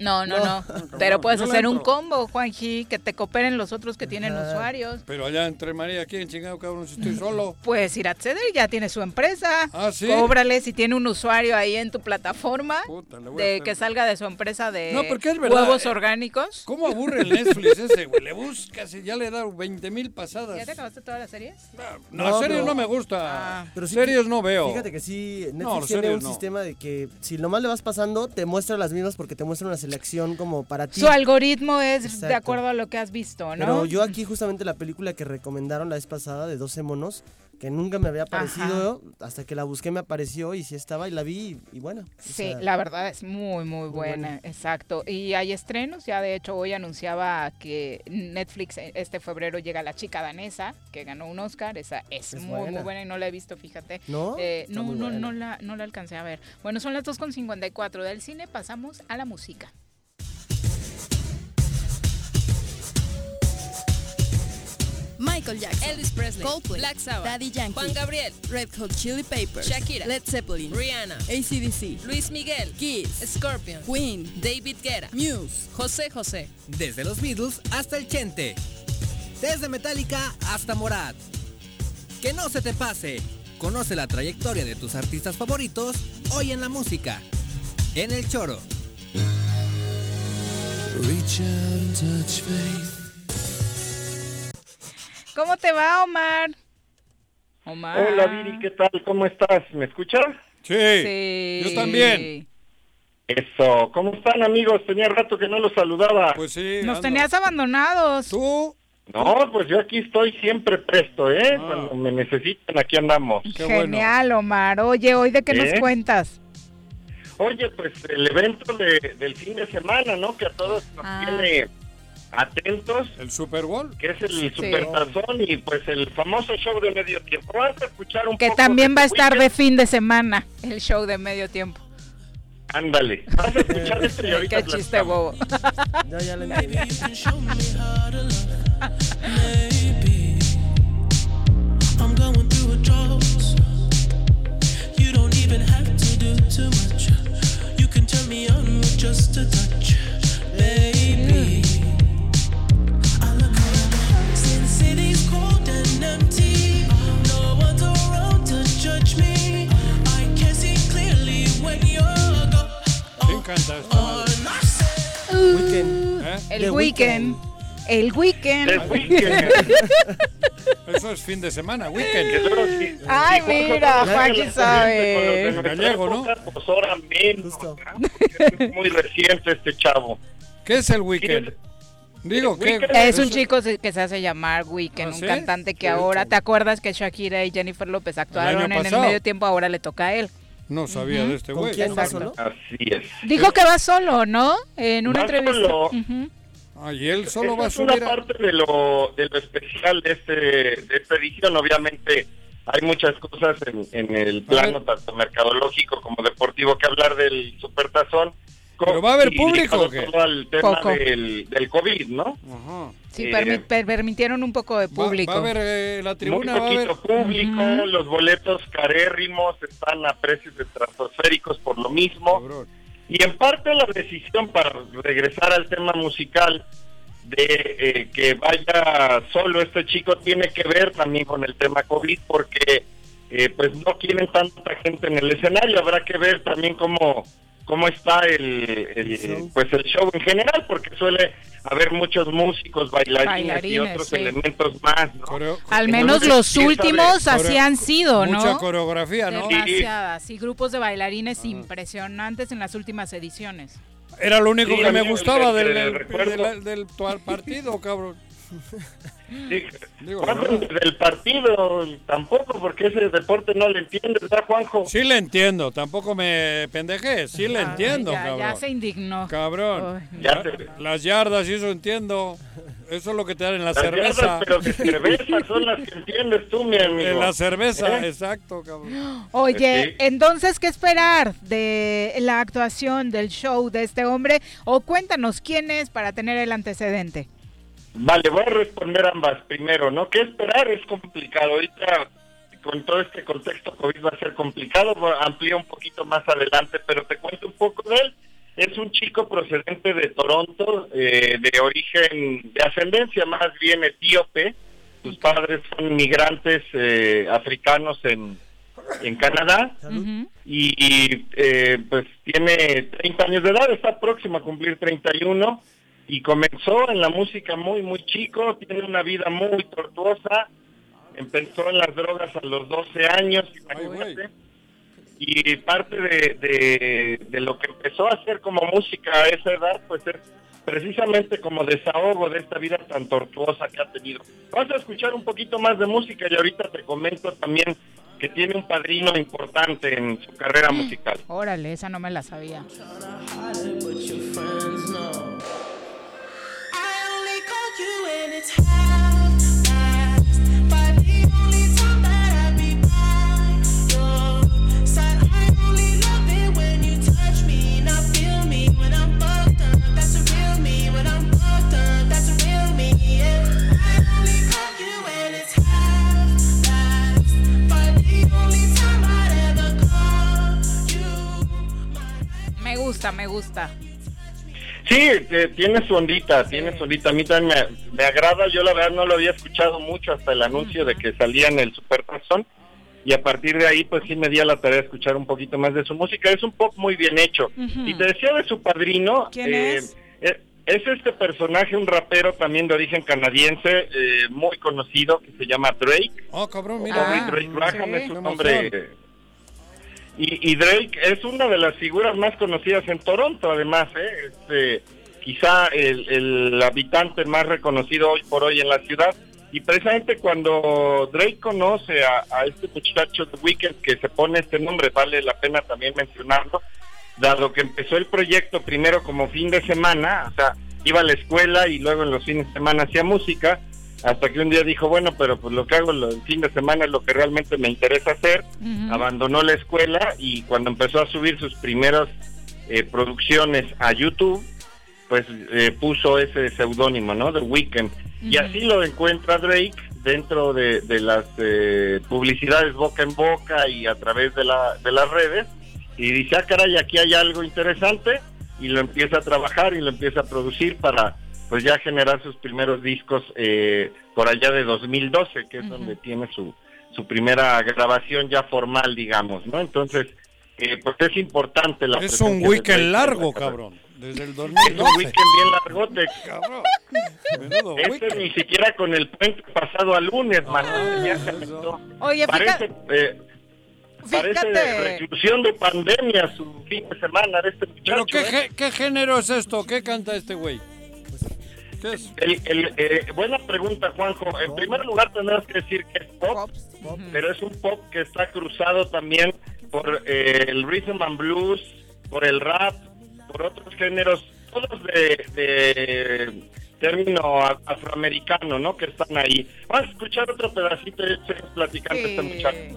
No, no, no, no. Pero puedes no hacer un combo, Juanji, que te cooperen los otros que tienen ah. usuarios. Pero allá entre María, ¿quién chingado, cabrón, si estoy solo? Pues ir a acceder, ya tiene su empresa. Ah, sí. Cóbrale si tiene un usuario ahí en tu plataforma. Puta, de que salga de su empresa de no, porque es verdad, huevos orgánicos. ¿Cómo aburre el Netflix ese, güey? Le buscas y ya le da veinte mil pasadas. ¿Ya te acabaste todas las series? No, no, no series pero... no me gusta. Ah. Pero sí, series no veo. Fíjate que sí, Netflix no, tiene un no. sistema de que si nomás le vas pasando, te muestra las mismas porque te muestra una selección como para ti. Su algoritmo es exacto. de acuerdo a lo que has visto, ¿no? Pero yo aquí justamente la película que recomendaron la vez pasada de doce monos, que nunca me había aparecido, ajá. hasta que la busqué me apareció y sí estaba y la vi y, y bueno. Sí, sea, la verdad es muy, muy, muy buena, buena, exacto. Y hay estrenos, ya de hecho hoy anunciaba que Netflix este febrero llega La chica danesa, que ganó un Oscar, esa es, es muy, buena. muy buena y no la he visto, fíjate. ¿No? Eh, no, no, no la, no la alcancé a ver. Bueno, son las dos cincuenta y cuatro del cine, pasamos a la música. Michael Jackson, Elvis Presley, Coldplay, Black Sabbath, Daddy Yankee, Juan Gabriel, Red Hot Chili Peppers, Shakira, Led Zeppelin, Rihanna, A C D C, Luis Miguel, Kiss, Scorpion, Queen, David Guetta, Muse, José José. Desde los Beatles hasta el Chente. Desde Metallica hasta Morat. Que no se te pase. Conoce la trayectoria de tus artistas favoritos hoy en la música. En El Choro. Reach out and touch faith. ¿Cómo te va, Omar? Omar. Hola, Viri, ¿qué tal? ¿Cómo estás? ¿Me escuchas? Sí, sí. Yo también. Eso. ¿Cómo están, amigos? Tenía rato que no los saludaba. Pues sí. Nos ando. Tenías abandonados. ¿Tú? No, pues yo aquí estoy siempre presto, ¿eh? Ah. Cuando me necesitan, aquí andamos. Qué genial, bueno. Omar. Oye, ¿hoy de qué ¿Eh? Nos cuentas? Oye, pues el evento de, del fin de semana, ¿no? Que a todos nos ah. tiene... atentos. El Super Bowl. Que es el sí. Supertazón y pues el famoso show de medio tiempo. Vamos a escuchar un que poco. Que también va a estar de fin de semana el show de medio tiempo. Ándale. Vas a escuchar esto y ahorita. Qué chiste bobo. Yo ya lo entendí. Just a touch, baby. I look around since city's cold and empty. No one's around to judge me. I can see clearly when you're gone. Me encanta esta. Uh, Weekend. ¿Eh? El The Weekend. Weekend. El Weekend. El Weekend. Eso es fin de semana, Weekend. Sí. Ay, sí, mira, Juanqui sabe. El gallego, ¿no? Pues ahora menos, es muy reciente este chavo. ¿Qué es el Weekend? Digo, ¿qué? Es un chico que se hace llamar Weekend, ¿ah, un sí? cantante que sí, ahora, ¿te acuerdas que Shakira y Jennifer López actuaron el en el medio tiempo? Ahora le toca a él. No sabía uh-huh. de este güey. ¿Quién va solo? Así es. Dijo que va solo, ¿no? En una va entrevista. Solo. Uh-huh. Ah, y él solo esa va a subir. Es una a... parte de lo, de lo especial de, este, de esta edición. Obviamente hay muchas cosas en, en el plano tanto mercadológico como deportivo que hablar del Supertazón. Pero va a haber público, ¿o qué? Al tema poco. Del, del COVID, ¿no? Ajá. Sí, eh, permi- per- permitieron un poco de público. Va, va a haber eh, la tribuna. Un poquito va a haber... público, uh-huh. Los boletos carérrimos están a precios estratosféricos por lo mismo. Cabrón. Y en parte la decisión, para regresar al tema musical, de eh, que vaya solo este chico, tiene que ver también con el tema COVID, porque eh, pues no quieren tanta gente en el escenario. Habrá que ver también cómo, cómo está el, el sí. pues el show en general, porque suele haber muchos músicos, bailarines, bailarines y otros sí. elementos más, ¿no? Coreo... Al menos entonces, los últimos sabe? Así han sido, ¿no? Mucha coreografía, ¿no? Demasiadas, sí. y grupos de bailarines ah. impresionantes en las últimas ediciones. Era lo único sí, que me gustaba del, del, del, del partido, cabrón. Sí, digo, no. Del partido tampoco, porque ese deporte no le entiende, ¿verdad, Juanjo? Sí le entiendo, tampoco me pendeje, sí le ah, entiendo, ya, cabrón. Ya se indignó. Cabrón, oh, ya se... las yardas y eso entiendo, eso es lo que te dan en la las cerveza. Yardas, pero de cerveza son las que entiendes tú, mi amigo. En la cerveza, ¿eh? Exacto, cabrón. Oye, sí. entonces, ¿qué esperar de la actuación del show de este hombre? O cuéntanos quién es para tener el antecedente. Vale, voy a responder ambas primero, ¿no? ¿Qué esperar? Es complicado. Ahorita, con todo este contexto COVID va a ser complicado, amplío un poquito más adelante, pero te cuento un poco de él. Es un chico procedente de Toronto, eh, de origen, de ascendencia más bien etíope. Sus padres son migrantes eh, africanos en, en Canadá. Uh-huh. Y eh, pues tiene treinta años de edad, está próximo a cumplir treinta y uno. Y comenzó en la música muy, muy chico, tiene una vida muy tortuosa, empezó en las drogas a los doce años, imagínate. Y parte de, de, de lo que empezó a hacer como música a esa edad, pues es precisamente como desahogo de esta vida tan tortuosa que ha tenido. Vas a escuchar un poquito más de música y ahorita te comento también que tiene un padrino importante en su carrera musical. Órale, esa no me la sabía. And it's half past by the only time that I be by your side. I only love it when you touch me, not feel me when I'm fucked up. That's a real me when I'm fucked up. That's a real me. Yeah. I only call you and it's half past by the only time I'd ever call you. Me gusta, me gusta. Sí, eh, tiene su ondita, tiene su ondita. A mí también me, me agrada. Yo la verdad no lo había escuchado mucho hasta el anuncio de que salía en el Supertazón. Y a partir de ahí, pues sí me di a la tarea de escuchar un poquito más de su música. Es un pop muy bien hecho. Uh-huh. Y te decía de su padrino. ¿Quién eh, es? Eh, es este personaje, un rapero también de origen canadiense, eh, muy conocido, que se llama Drake. Oh, cabrón, mira. Ah, Drake Graham sí, es un hombre... Y, y Drake es una de las figuras más conocidas en Toronto, además, ¿eh? Este, quizá el, el habitante más reconocido hoy por hoy en la ciudad. Y precisamente cuando Drake conoce a, a este muchacho The Weeknd, que se pone este nombre, vale la pena también mencionarlo, dado que empezó el proyecto primero como fin de semana, o sea, iba a la escuela y luego en los fines de semana hacía música, hasta que un día dijo, bueno, pero pues lo que hago el fin de semana es lo que realmente me interesa hacer. Uh-huh. Abandonó la escuela y cuando empezó a subir sus primeras eh, producciones a YouTube, pues eh, puso ese seudónimo, ¿no? The Weeknd. Uh-huh. Y así lo encuentra Drake dentro de, de las eh, publicidades boca en boca y a través de, la, de las redes. Y dice, ah, caray, aquí hay algo interesante. Y lo empieza a trabajar y lo empieza a producir para... pues ya generar sus primeros discos eh, por allá de dos mil doce, que es uh-huh. donde tiene su, su primera grabación ya formal, digamos, ¿no? Entonces, eh, pues es importante la presencia. Es un weekend largo, cabrón, desde el dos mil doce. Es un weekend bien largote, cabrón. Menudo este weekend. Ni siquiera con el puente pasado a lunes, ah, mano. Ya se metió. Oye, parece... Fíjate. Eh, Fíjate. Parece de reclusión de pandemia su fin de semana de este muchacho. ¿Pero qué, eh? qué género es esto? ¿Qué canta este güey? El, el, eh, buena pregunta, Juanjo. En primer lugar tendrás que decir que es pop, pop, pero es un pop que está cruzado también por eh, el rhythm and blues, por el rap, por otros géneros, todos de, de término afroamericano, ¿no? Que están ahí. Vamos a escuchar otro pedacito de este platicante, sí. Este muchacho.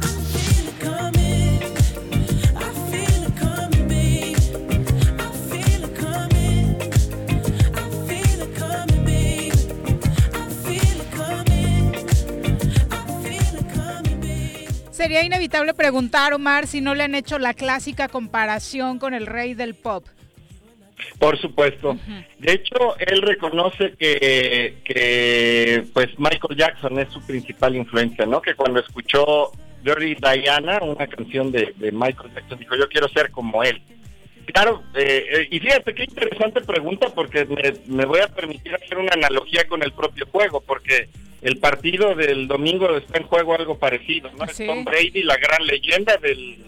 I feel it coming. I feel it coming, babe. I feel it coming. I feel it coming, babe. I feel it coming. I feel it coming, babe. Sería inevitable preguntar, Omar, si no le han hecho la clásica comparación con el rey del pop. Por supuesto. Uh-huh. De hecho, él reconoce que, que pues Michael Jackson es su principal influencia, ¿no? Que cuando escuchó Dirty Diana, una canción de, de Michael Jackson, dijo, yo quiero ser como él. Claro, eh, y fíjate qué interesante pregunta, porque me, me voy a permitir hacer una analogía con el propio juego, porque... el partido del domingo está en juego algo parecido, ¿no? Sí. Tom Brady, la gran leyenda del,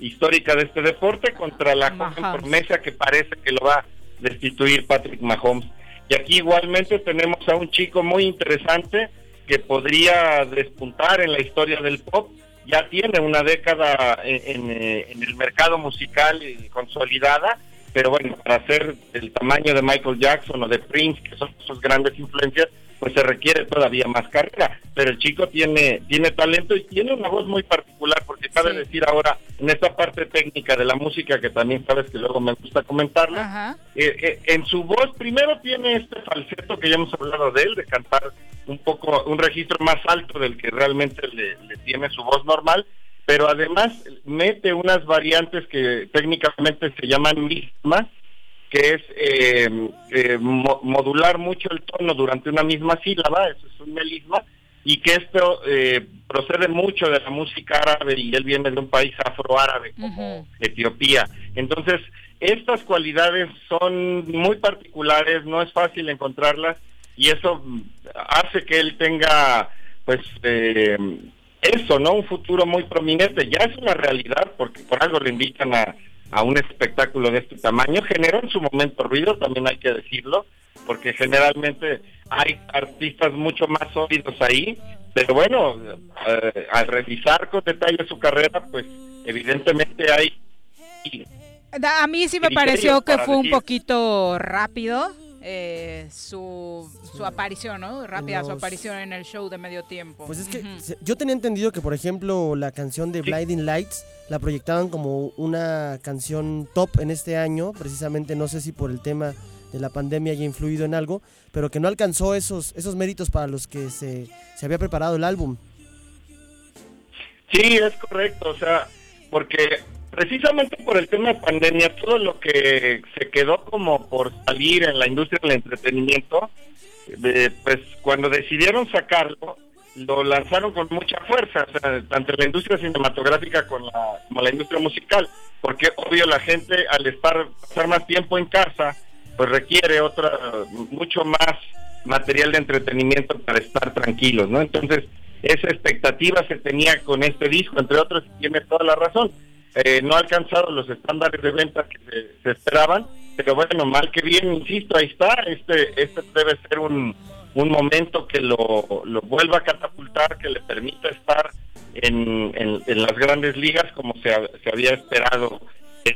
histórica de este deporte, contra la joven promesa que parece que lo va a destituir Patrick Mahomes. Y aquí igualmente tenemos a un chico muy interesante que podría despuntar en la historia del pop. Ya tiene una década en, en, en el mercado musical consolidada, pero bueno, para ser del tamaño de Michael Jackson o de Prince, que son sus grandes influencias, pues se requiere todavía más carrera, pero el chico tiene tiene talento y tiene una voz muy particular, porque cabe sí. decir ahora, en esta parte técnica de la música, que también sabes que luego me gusta comentarla, eh, eh, en su voz primero tiene este falseto que ya hemos hablado de él, de cantar un poco, un registro más alto del que realmente le, le tiene su voz normal, pero además mete unas variantes que técnicamente se llaman mismas, que es eh, eh, mo- modular mucho el tono durante una misma sílaba, eso es un melisma, y que esto eh, procede mucho de la música árabe, y él viene de un país afroárabe como uh-huh. Etiopía. Entonces, estas cualidades son muy particulares, no es fácil encontrarlas, y eso hace que él tenga, pues, eh, eso, ¿no? Un futuro muy prominente. Ya es una realidad, porque por algo le invitan a... a un espectáculo de este tamaño. Generó en su momento ruido, también hay que decirlo, porque generalmente hay artistas mucho más sólidos ahí, pero bueno, eh, al revisar con detalle su carrera, pues evidentemente hay... A mí sí me pareció que fue un poquito rápido eh, su, su aparición, ¿no? Rápida su aparición en el show de medio tiempo. Pues es que uh-huh. yo tenía entendido que, por ejemplo, la canción de Blinding Lights la proyectaban como una canción top en este año, precisamente no sé si por el tema de la pandemia haya influido en algo, pero que no alcanzó esos esos méritos para los que se, se había preparado el álbum. Sí, es correcto, o sea, porque precisamente por el tema de pandemia, todo lo que se quedó como por salir en la industria del entretenimiento, eh, pues cuando decidieron sacarlo, lo lanzaron con mucha fuerza, o sea, tanto la industria cinematográfica con la, como la industria musical, porque obvio la gente al estar pasar más tiempo en casa, pues requiere otra mucho más material de entretenimiento para estar tranquilos, ¿no? Entonces esa expectativa se tenía con este disco, entre otros, y tiene toda la razón. eh, no ha alcanzado los estándares de venta que se, se esperaban, pero bueno, mal que bien, insisto, ahí está, este este debe ser un, un momento que lo, lo vuelva a catapultar, que le permita estar en, en, en las grandes ligas como se, se había esperado.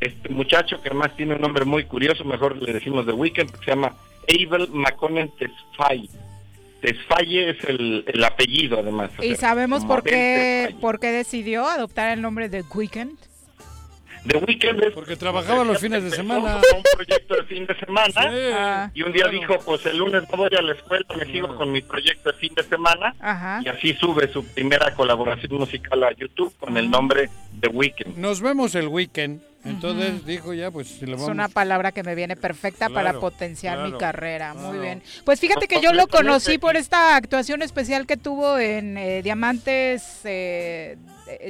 Este muchacho, que además tiene un nombre muy curioso, mejor le decimos The Weeknd, que se llama Abel McConnell Tesfaye. Tesfaye es el, el apellido, además. ¿Y o sea, sabemos por qué, por qué decidió adoptar el nombre de The Weeknd? The Weeknd es... Porque trabajaba los fines de semana. Un proyecto de fin de semana. Sí. Ah, y un día claro. dijo, pues el lunes no voy a la escuela, me sigo no. con mi proyecto de fin de semana. Ajá. Y así sube su primera colaboración musical a YouTube con el nombre The Weeknd. Nos vemos el weekend. Entonces uh-huh. dijo ya, pues si lo vamos... Es una palabra que me viene perfecta claro, para potenciar claro, mi carrera. Claro. Muy bien. Pues fíjate que yo lo conocí por esta actuación especial que tuvo en eh, Diamantes, eh,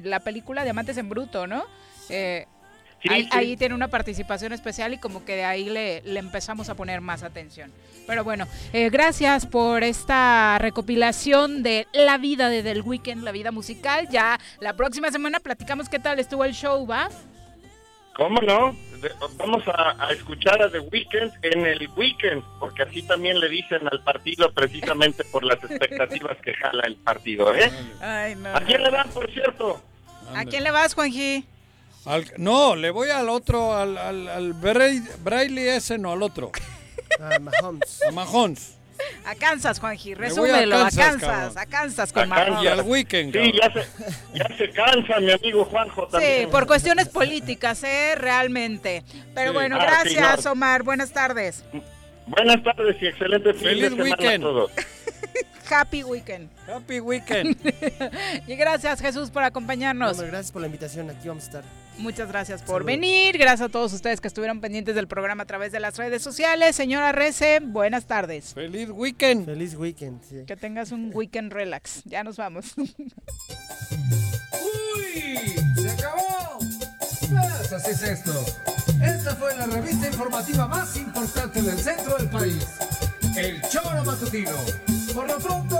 la película Diamantes en Bruto, ¿no? Eh, sí, ahí, sí. ahí tiene una participación especial y como que de ahí le, le empezamos a poner más atención. Pero bueno, eh, gracias por esta recopilación de la vida de The Weeknd, la vida musical. Ya la próxima semana platicamos qué tal estuvo el show, ¿va? ¿Cómo no? Vamos a, a escuchar a The Weeknd en el Weeknd, porque así también le dicen al partido, precisamente por las expectativas que jala el partido, ¿eh? Ay, no, ¿A quién no. le van, por cierto? Ande. ¿A quién le vas, Juanji? Al, no, le voy al otro, al, al, al Braille ese, no, al otro. A Mahomes. A Mahomes. A Kansas, Juanji, resúmelo, a Kansas, a Kansas, a Kansas con Mahomes. Y al Weeknd. Sí, ya se, ya se cansa mi amigo Juanjo también. Sí, por cuestiones políticas, eh, realmente. Pero sí. bueno, ah, gracias, sí, no. Omar, buenas tardes. Buenas tardes y excelente fin Feliz de semana a todos. Happy Weeknd. Happy Weeknd. Y gracias, Jesús, por acompañarnos. No, gracias por la invitación, aquí vamos a estar. Muchas gracias por Salud. venir, gracias a todos ustedes que estuvieron pendientes del programa a través de las redes sociales. Señora Rece, buenas tardes. Feliz weekend. Feliz weekend, sí. Que tengas un weekend relax. Ya nos vamos. ¡Uy! ¡Se acabó! Pues así es esto. Esta fue la revista informativa más importante del centro del país. El Txoro Matutino. Por lo pronto...